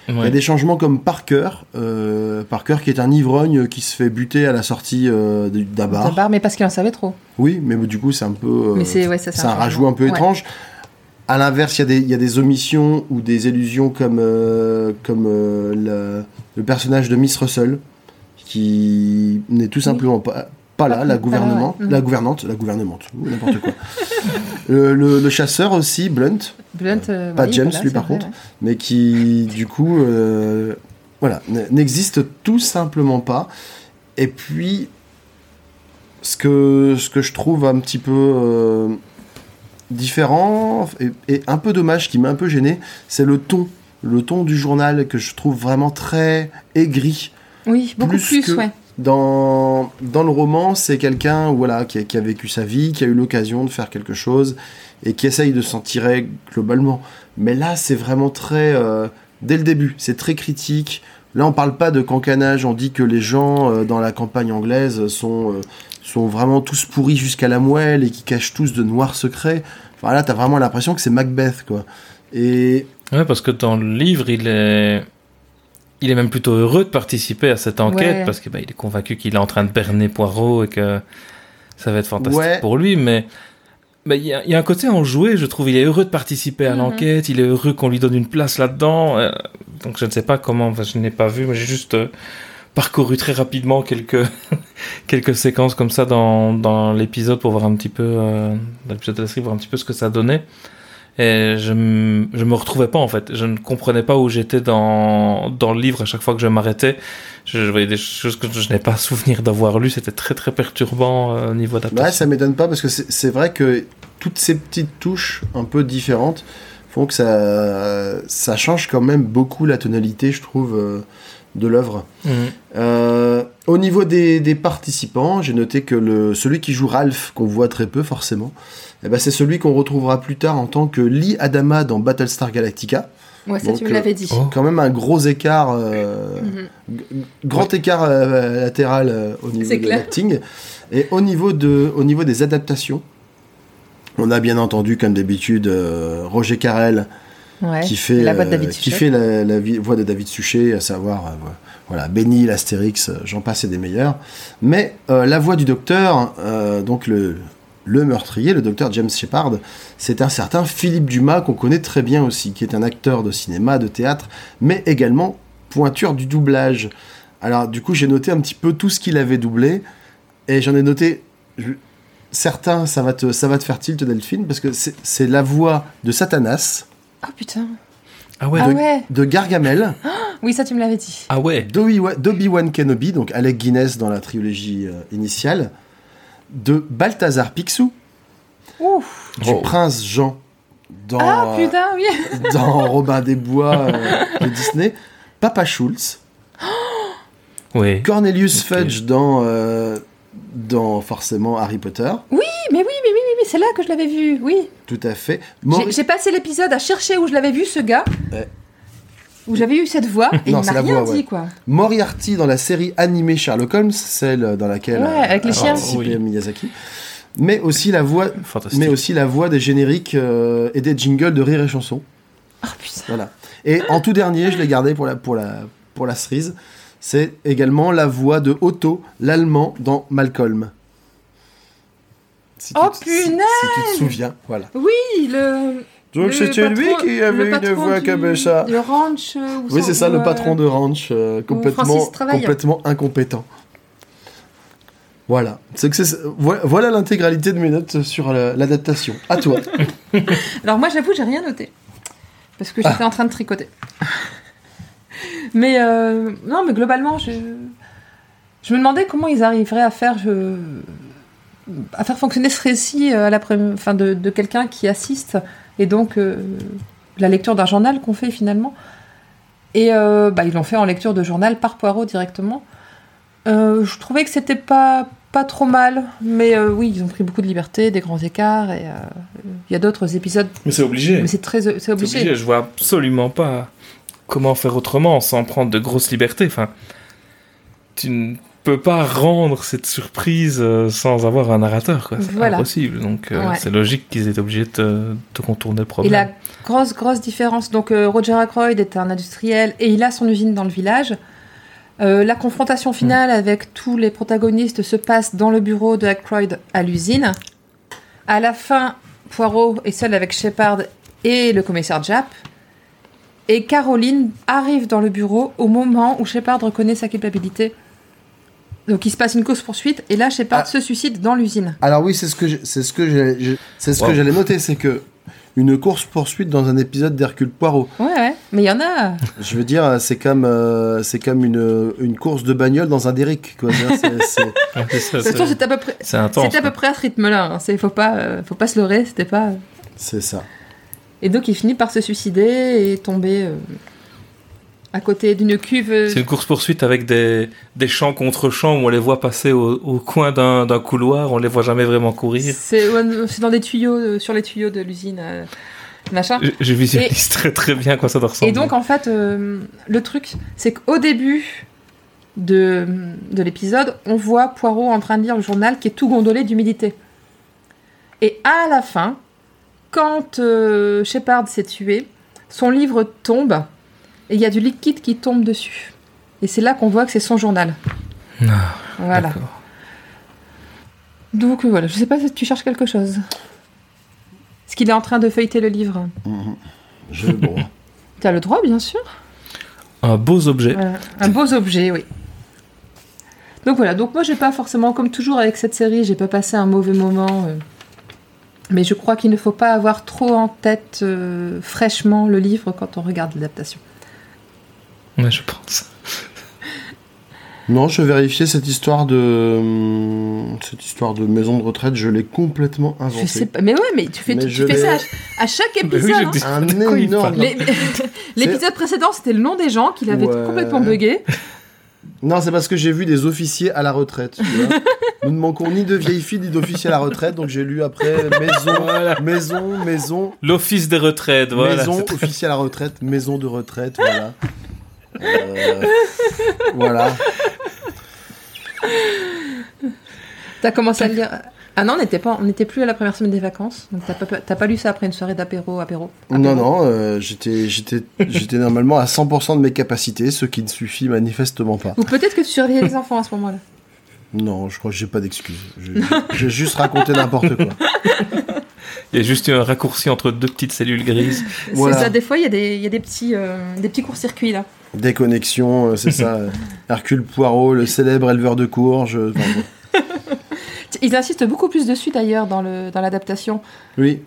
Ouais. Il y a des changements comme Parker qui est un ivrogne qui se fait buter à la sortie d'un bar. Mais parce qu'il en savait trop. Oui, mais du coup, c'est un peu... c'est un rajout un peu étrange. À l'inverse, il y a des omissions ou des allusions comme le personnage de Miss Russell, qui n'est tout simplement pas là, la gouvernante, n'importe quoi. Le chasseur aussi, Blunt, pas James lui par contre, mais qui du coup n'existe tout simplement pas. Et puis ce que je trouve un petit peu différent et un peu dommage, qui m'a un peu gêné, c'est le ton du journal, que je trouve vraiment très aigri. Oui, beaucoup plus ouais. Dans le roman, c'est quelqu'un qui a vécu sa vie, qui a eu l'occasion de faire quelque chose et qui essaye de s'en tirer globalement. Mais là, c'est vraiment très... dès le début, c'est très critique. Là, on parle pas de cancanage, on dit que les gens dans la campagne anglaise sont vraiment tous pourris jusqu'à la moelle et qui cachent tous de noirs secrets. Enfin là, t'as vraiment l'impression que c'est Macbeth, quoi. Et... Ouais, parce que dans le livre, il est même plutôt heureux de participer à cette enquête, parce qu'il est convaincu qu'il est en train de berner Poirot et que ça va être fantastique pour lui. Mais il y a un côté enjoué, je trouve. Il est heureux de participer à l'enquête, il est heureux qu'on lui donne une place là-dedans. Donc je ne sais pas comment, je n'ai pas vu, mais j'ai juste parcouru très rapidement quelques séquences comme ça dans l'épisode pour voir un petit peu, dans l'épisode de la série, voir un petit peu ce que ça donnait. Et je me retrouvais pas, en fait. Je ne comprenais pas où j'étais dans le livre à chaque fois que je m'arrêtais. Je voyais des choses que je n'ai pas souvenir d'avoir lues. C'était très, très perturbant au niveau d'adaptation. Ouais, ça m'étonne pas, parce que c'est vrai que toutes ces petites touches un peu différentes font que ça change quand même beaucoup la tonalité, je trouve, de l'œuvre. Au niveau des participants, j'ai noté que celui qui joue Ralph, qu'on voit très peu forcément, c'est celui qu'on retrouvera plus tard en tant que Lee Adama dans Battlestar Galactica. Ouais, ça, donc, tu me l'avais dit. Quand même un gros écart, grand écart latéral au niveau de l'acting. Et au niveau des adaptations, on a bien entendu, comme d'habitude, Roger Carrel, qui fait la voix de David Suchet, à savoir Benny, l'Astérix, j'en passe et des meilleurs. Mais la voix du docteur, donc le meurtrier, le docteur James Sheppard, c'est un certain Philippe Dumas, qu'on connaît très bien aussi, qui est un acteur de cinéma, de théâtre, mais également pointure du doublage. Alors du coup, j'ai noté un petit peu tout ce qu'il avait doublé, et j'en ai noté... Certains, ça va te faire tilt, Delphine, parce que c'est la voix de Satanas. Ah, oh, putain. Ah ouais. De Gargamel. Ah, oui, ça tu me l'avais dit. Ah ouais. d'Obi-Wan Kenobi, donc Alec Guinness dans la trilogie initiale, de Balthazar Picsou. Ouf. Du prince Jean dans dans Robin des Bois de Disney, Papa Schultz. Oui. Cornelius Fudge dans forcément Harry Potter. Oui, c'est là que je l'avais vu, oui. Tout à fait. J'ai passé l'épisode à chercher où je l'avais vu, ce gars, où j'avais eu cette voix, et non, il m'a rien dit, quoi. Moriarty dans la série animée Sherlock Holmes, celle dans laquelle avec les chiens, Miyazaki, mais aussi la voix, des génériques et des jingles de Rire et Chanson. Ah, putain. Voilà. Et en tout dernier, je l'ai gardé pour la cerise. C'est également la voix de Otto, l'allemand, dans Malcolm. Si tu te souviens, voilà. Oui, donc c'était patron, lui qui avait une voix comme ça. Le ranch. Oui, c'est ça, le patron de ranch, complètement incompétent. Voilà. Voilà l'intégralité de mes notes sur l'adaptation. À toi. Alors moi, j'avoue, j'ai rien noté, parce que j'étais en train de tricoter. Mais non, mais globalement, je me demandais comment ils arriveraient à faire fonctionner ce récit à la de quelqu'un qui assiste, et donc la lecture d'un journal qu'on fait finalement. Et ils l'ont fait en lecture de journal par Poirot directement. Je trouvais que c'était pas pas trop mal, mais oui, ils ont pris beaucoup de liberté, des grands écarts, et il y a d'autres épisodes. Mais c'est obligé. Mais c'est obligé. C'est obligé. Je vois absolument pas comment faire autrement sans prendre de grosses libertés. Enfin, tu ne peux pas rendre cette surprise sans avoir un narrateur, quoi. C'est impossible. Donc c'est logique qu'ils aient obligés de contourner le problème. Et la grosse différence, donc Roger Ackroyd est un industriel et il a son usine dans le village. La confrontation finale avec tous les protagonistes se passe dans le bureau de Ackroyd à l'usine. À la fin, Poirot est seul avec Sheppard et le commissaire Japp. Et Caroline arrive dans le bureau au moment où Sheppard reconnaît sa culpabilité. Donc il se passe une cause-poursuite et là Sheppard se suicide dans l'usine. Alors oui, c'est ce que j'allais noter, c'est que une course-poursuite dans un épisode d'Hercule Poirot. Ouais, mais il y en a. Je veux dire, c'est comme une course de bagnole dans un derrick, quoi. C'est intense. C'était à peu près à ce rythme-là. Hein. Faut pas se leurrer, c'était pas. C'est ça. Et donc il finit par se suicider et tomber à côté d'une cuve. C'est une course-poursuite avec des champs contre champs où on les voit passer au coin d'un couloir, on les voit jamais vraiment courir. C'est dans des tuyaux, sur les tuyaux de l'usine, machin. Je visualise très très bien quoi ça doit ressembler. Et donc en fait, le truc, c'est qu'au début de l'épisode, on voit Poirot en train de lire le journal qui est tout gondolé d'humidité. Et à la fin, quand Sheppard s'est tué, son livre tombe et il y a du liquide qui tombe dessus. Et c'est là qu'on voit que c'est son journal. Non, voilà. D'accord. Donc voilà, je sais pas si tu cherches quelque chose. Est-ce qu'il est en train de feuilleter le livre? J'ai le droit. T'as le droit, bien sûr. Un beau objet. Voilà. Un beau objet, oui. Donc voilà, donc moi j'ai pas forcément, comme toujours avec cette série, j'ai pas passé un mauvais moment... Mais je crois qu'il ne faut pas avoir trop en tête fraîchement le livre quand on regarde l'adaptation. Ouais, je pense. Non, je vérifiais cette histoire de maison de retraite, je l'ai complètement inventée. Je sais pas, mais ouais, mais tu fais ça à chaque épisode. Mais oui, hein. Un énorme. L'épisode précédent, c'était le nom des gens qu'il avait complètement bugué. Non, c'est parce que j'ai vu des officiers à la retraite, tu vois. Nous ne manquons ni de vieilles filles ni d'officiers à la retraite, donc j'ai lu après maison. L'office des retraites, voilà. Maison, officier à la retraite, maison de retraite, voilà. Voilà. T'as commencé à le lire... Ah non, on n'était plus à la première semaine des vacances, donc t'as pas lu ça après une soirée d'apéro. Non, j'étais normalement à 100% de mes capacités, ce qui ne suffit manifestement pas. Ou peut-être que tu surveillais les enfants à ce moment-là. Non, je crois que j'ai pas d'excuses. J'ai juste raconté n'importe quoi. Il y a juste eu un raccourci entre deux petites cellules grises. Voilà. C'est ça, des fois, il y a des petits courts-circuits, là. Des connexions, c'est ça. Hercule Poirot, le célèbre éleveur de courges... Ils insistent beaucoup plus dessus d'ailleurs dans l'adaptation. Oui.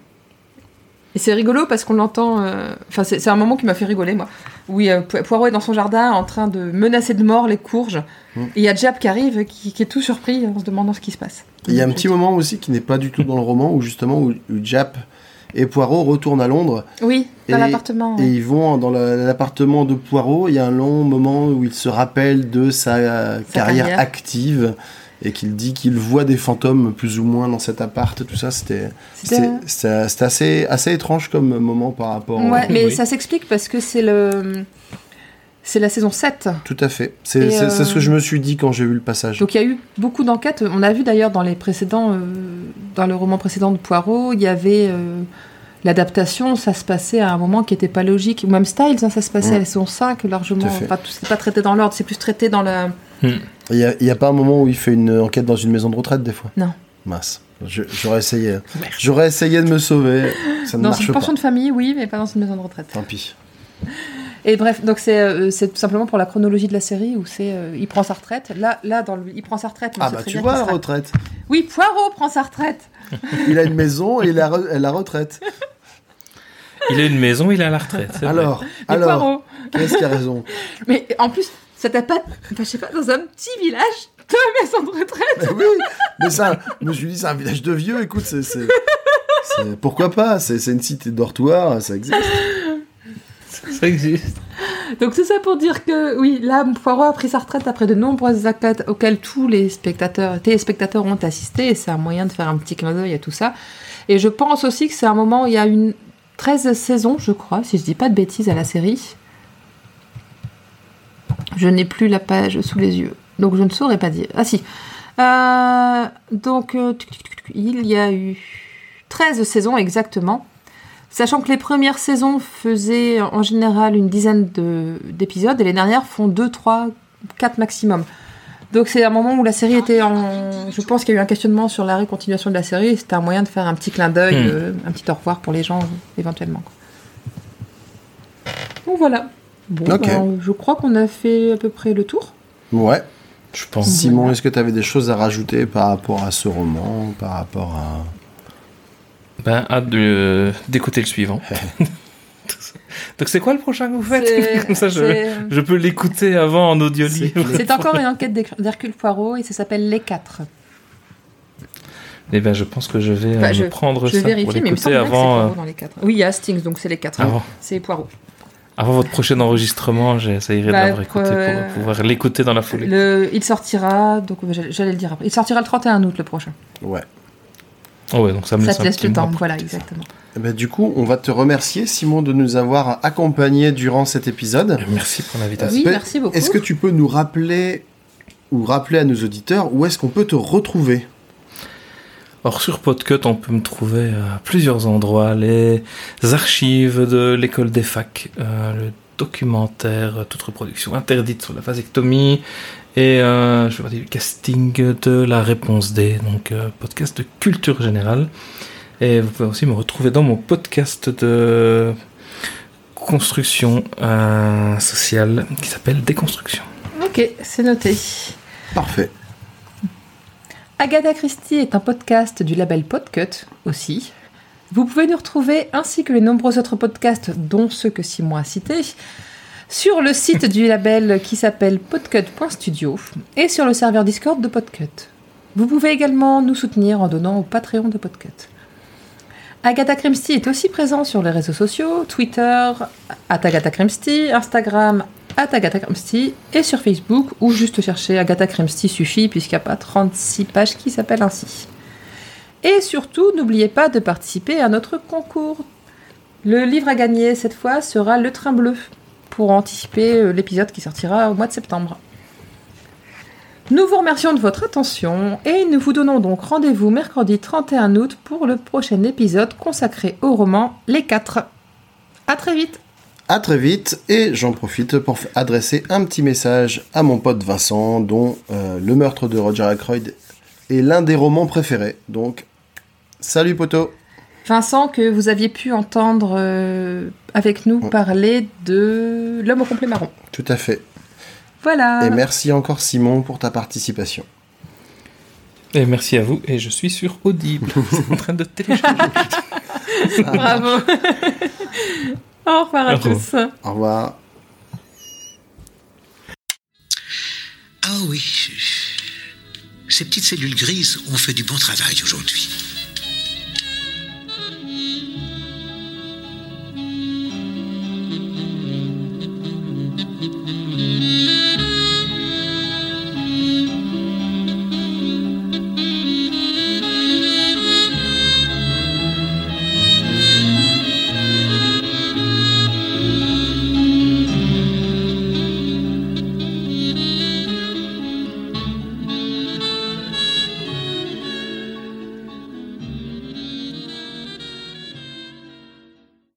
Et c'est rigolo parce qu'on l'entend. Enfin, c'est un moment qui m'a fait rigoler moi. Oui, Poirot est dans son jardin en train de menacer de mort les courges. Et il y a Japp qui arrive, qui est tout surpris en se demandant ce qui se passe. Il y a un petit moment aussi qui n'est pas du tout dans le roman où justement où Japp et Poirot retournent à Londres. Oui. Dans l'appartement. Et ils vont dans l'appartement de Poirot. Il y a un long moment où il se rappelle de sa carrière active. Et qu'il dit qu'il voit des fantômes plus ou moins dans cet appart, tout ça, c'était assez étrange comme moment par rapport... Ouais, mais oui. Ça s'explique parce que c'est la saison 7. Tout à fait, c'est ce que je me suis dit quand j'ai vu le passage. Donc il y a eu beaucoup d'enquêtes, on a vu d'ailleurs dans les précédents, dans le roman précédent de Poirot, il y avait l'adaptation, ça se passait à un moment qui n'était pas logique, même Styles, hein, ça se passait à la saison 5 largement, enfin, c'est pas traité dans l'ordre, c'est plus traité dans la... Il n'y a pas un moment où il fait une enquête dans une maison de retraite, des fois? Non. Mince. J'aurais essayé. Merde. J'aurais essayé de me sauver. Ça ne marche pas. Dans une pension de famille, oui, mais pas dans une maison de retraite. Tant pis. Et bref, donc c'est tout simplement pour la chronologie de la série où il prend sa retraite. Là il prend sa retraite. Ah bah tu vois la retraite. Oui, Poirot prend sa retraite. Il a une maison et la retraite. Il a une maison, il a la retraite. C'est alors Poirot. Qu'est-ce qui a raison? Mais en plus... Ça t'a pas... Enfin, je sais pas, dans un petit village, deux maisons de retraite. Mais oui, mais ça, je me suis dit, c'est un village de vieux, écoute, pourquoi pas, c'est une cité dortoir, ça existe. Ça existe. Donc tout ça pour dire que, oui, là, Poirot a pris sa retraite après de nombreuses actes auxquelles tous les téléspectateurs ont assisté, et c'est un moyen de faire un petit clin d'œil à tout ça. Et je pense aussi que c'est un moment, il y a une 13 saisons, je crois, si je dis pas de bêtises, à la série. Je n'ai plus la page sous les yeux, donc je ne saurais pas dire. Ah si. Donc, il y a eu 13 saisons exactement. Sachant que les premières saisons faisaient en général une dizaine d'épisodes et les dernières font 2, 3, 4 maximum. Donc c'est un moment où la série était en... Je pense qu'il y a eu un questionnement sur la récontinuation de la série et c'était un moyen de faire un petit clin d'œil, un petit au revoir pour les gens éventuellement. Donc voilà. Bon, okay. Je crois qu'on a fait à peu près le tour. Ouais. Je pense, Simon, est-ce que tu avais des choses à rajouter par rapport à ce roman, par rapport à... Ben, hâte d'écouter le suivant. Donc, c'est quoi le prochain que vous faites? Comme ça, je peux l'écouter avant en audio-livre. C'est encore une enquête d'Hercule Poirot et ça s'appelle Les 4. Eh bien, je pense que je vais prendre ça vérifier, pour l'écouter avant... Poirot dans les 4. Oui, il y a Hastings, donc c'est Les 4. Hein. C'est Poirot. Avant votre prochain enregistrement, j'essayerai de l'avoir écouté pour pouvoir l'écouter dans la foulée. Il sortira... Donc, j'allais le dire après. Il sortira le 31 août, le prochain. Ouais. Oh ouais, donc ça te laisse le temps, voilà, exactement. Et bah, du coup, on va te remercier, Simon, de nous avoir accompagnés durant cet épisode. Merci pour l'invitation. Oui, merci beaucoup. Est-ce que tu peux nous rappeler, ou rappeler à nos auditeurs, où est-ce qu'on peut te retrouver? Or, sur Podcut, on peut me trouver à plusieurs endroits. Les archives de l'école des facs, le documentaire Toute reproduction interdite sur la vasectomie, et je vais parler du casting de La réponse D, donc podcast de culture générale. Et vous pouvez aussi me retrouver dans mon podcast de construction sociale qui s'appelle Déconstruction. Ok, c'est noté. Parfait. Agatha Christie est un podcast du label Podcut aussi. Vous pouvez nous retrouver, ainsi que les nombreux autres podcasts, dont ceux que Simon a cités, sur le site du label qui s'appelle podcut.studio et sur le serveur Discord de Podcut. Vous pouvez également nous soutenir en donnant au Patreon de Podcut. Agatha Christie est aussi présent sur les réseaux sociaux, Twitter, @AgathaChrimsty, Instagram, @AgathaChrimsty, et sur Facebook, où juste chercher Agatha Christie suffit puisqu'il n'y a pas 36 pages qui s'appellent ainsi. Et surtout, n'oubliez pas de participer à notre concours. Le livre à gagner, cette fois, sera Le Train Bleu, pour anticiper l'épisode qui sortira au mois de septembre. Nous vous remercions de votre attention et nous vous donnons donc rendez-vous mercredi 31 août pour le prochain épisode consacré au roman Les 4. À très vite. À très vite, et j'en profite pour adresser un petit message à mon pote Vincent, dont Le Meurtre de Roger Ackroyd est l'un des romans préférés. Donc, salut poteau. Vincent, que vous aviez pu entendre avec nous parler de L'homme au complet marron. Tout à fait. Voilà. Et merci encore, Simon, pour ta participation. Et merci à vous. Et je suis sur Audible. C'est en train de télécharger. Bravo. Au revoir à tous. Au revoir. Ah oui, ces petites cellules grises ont fait du bon travail aujourd'hui.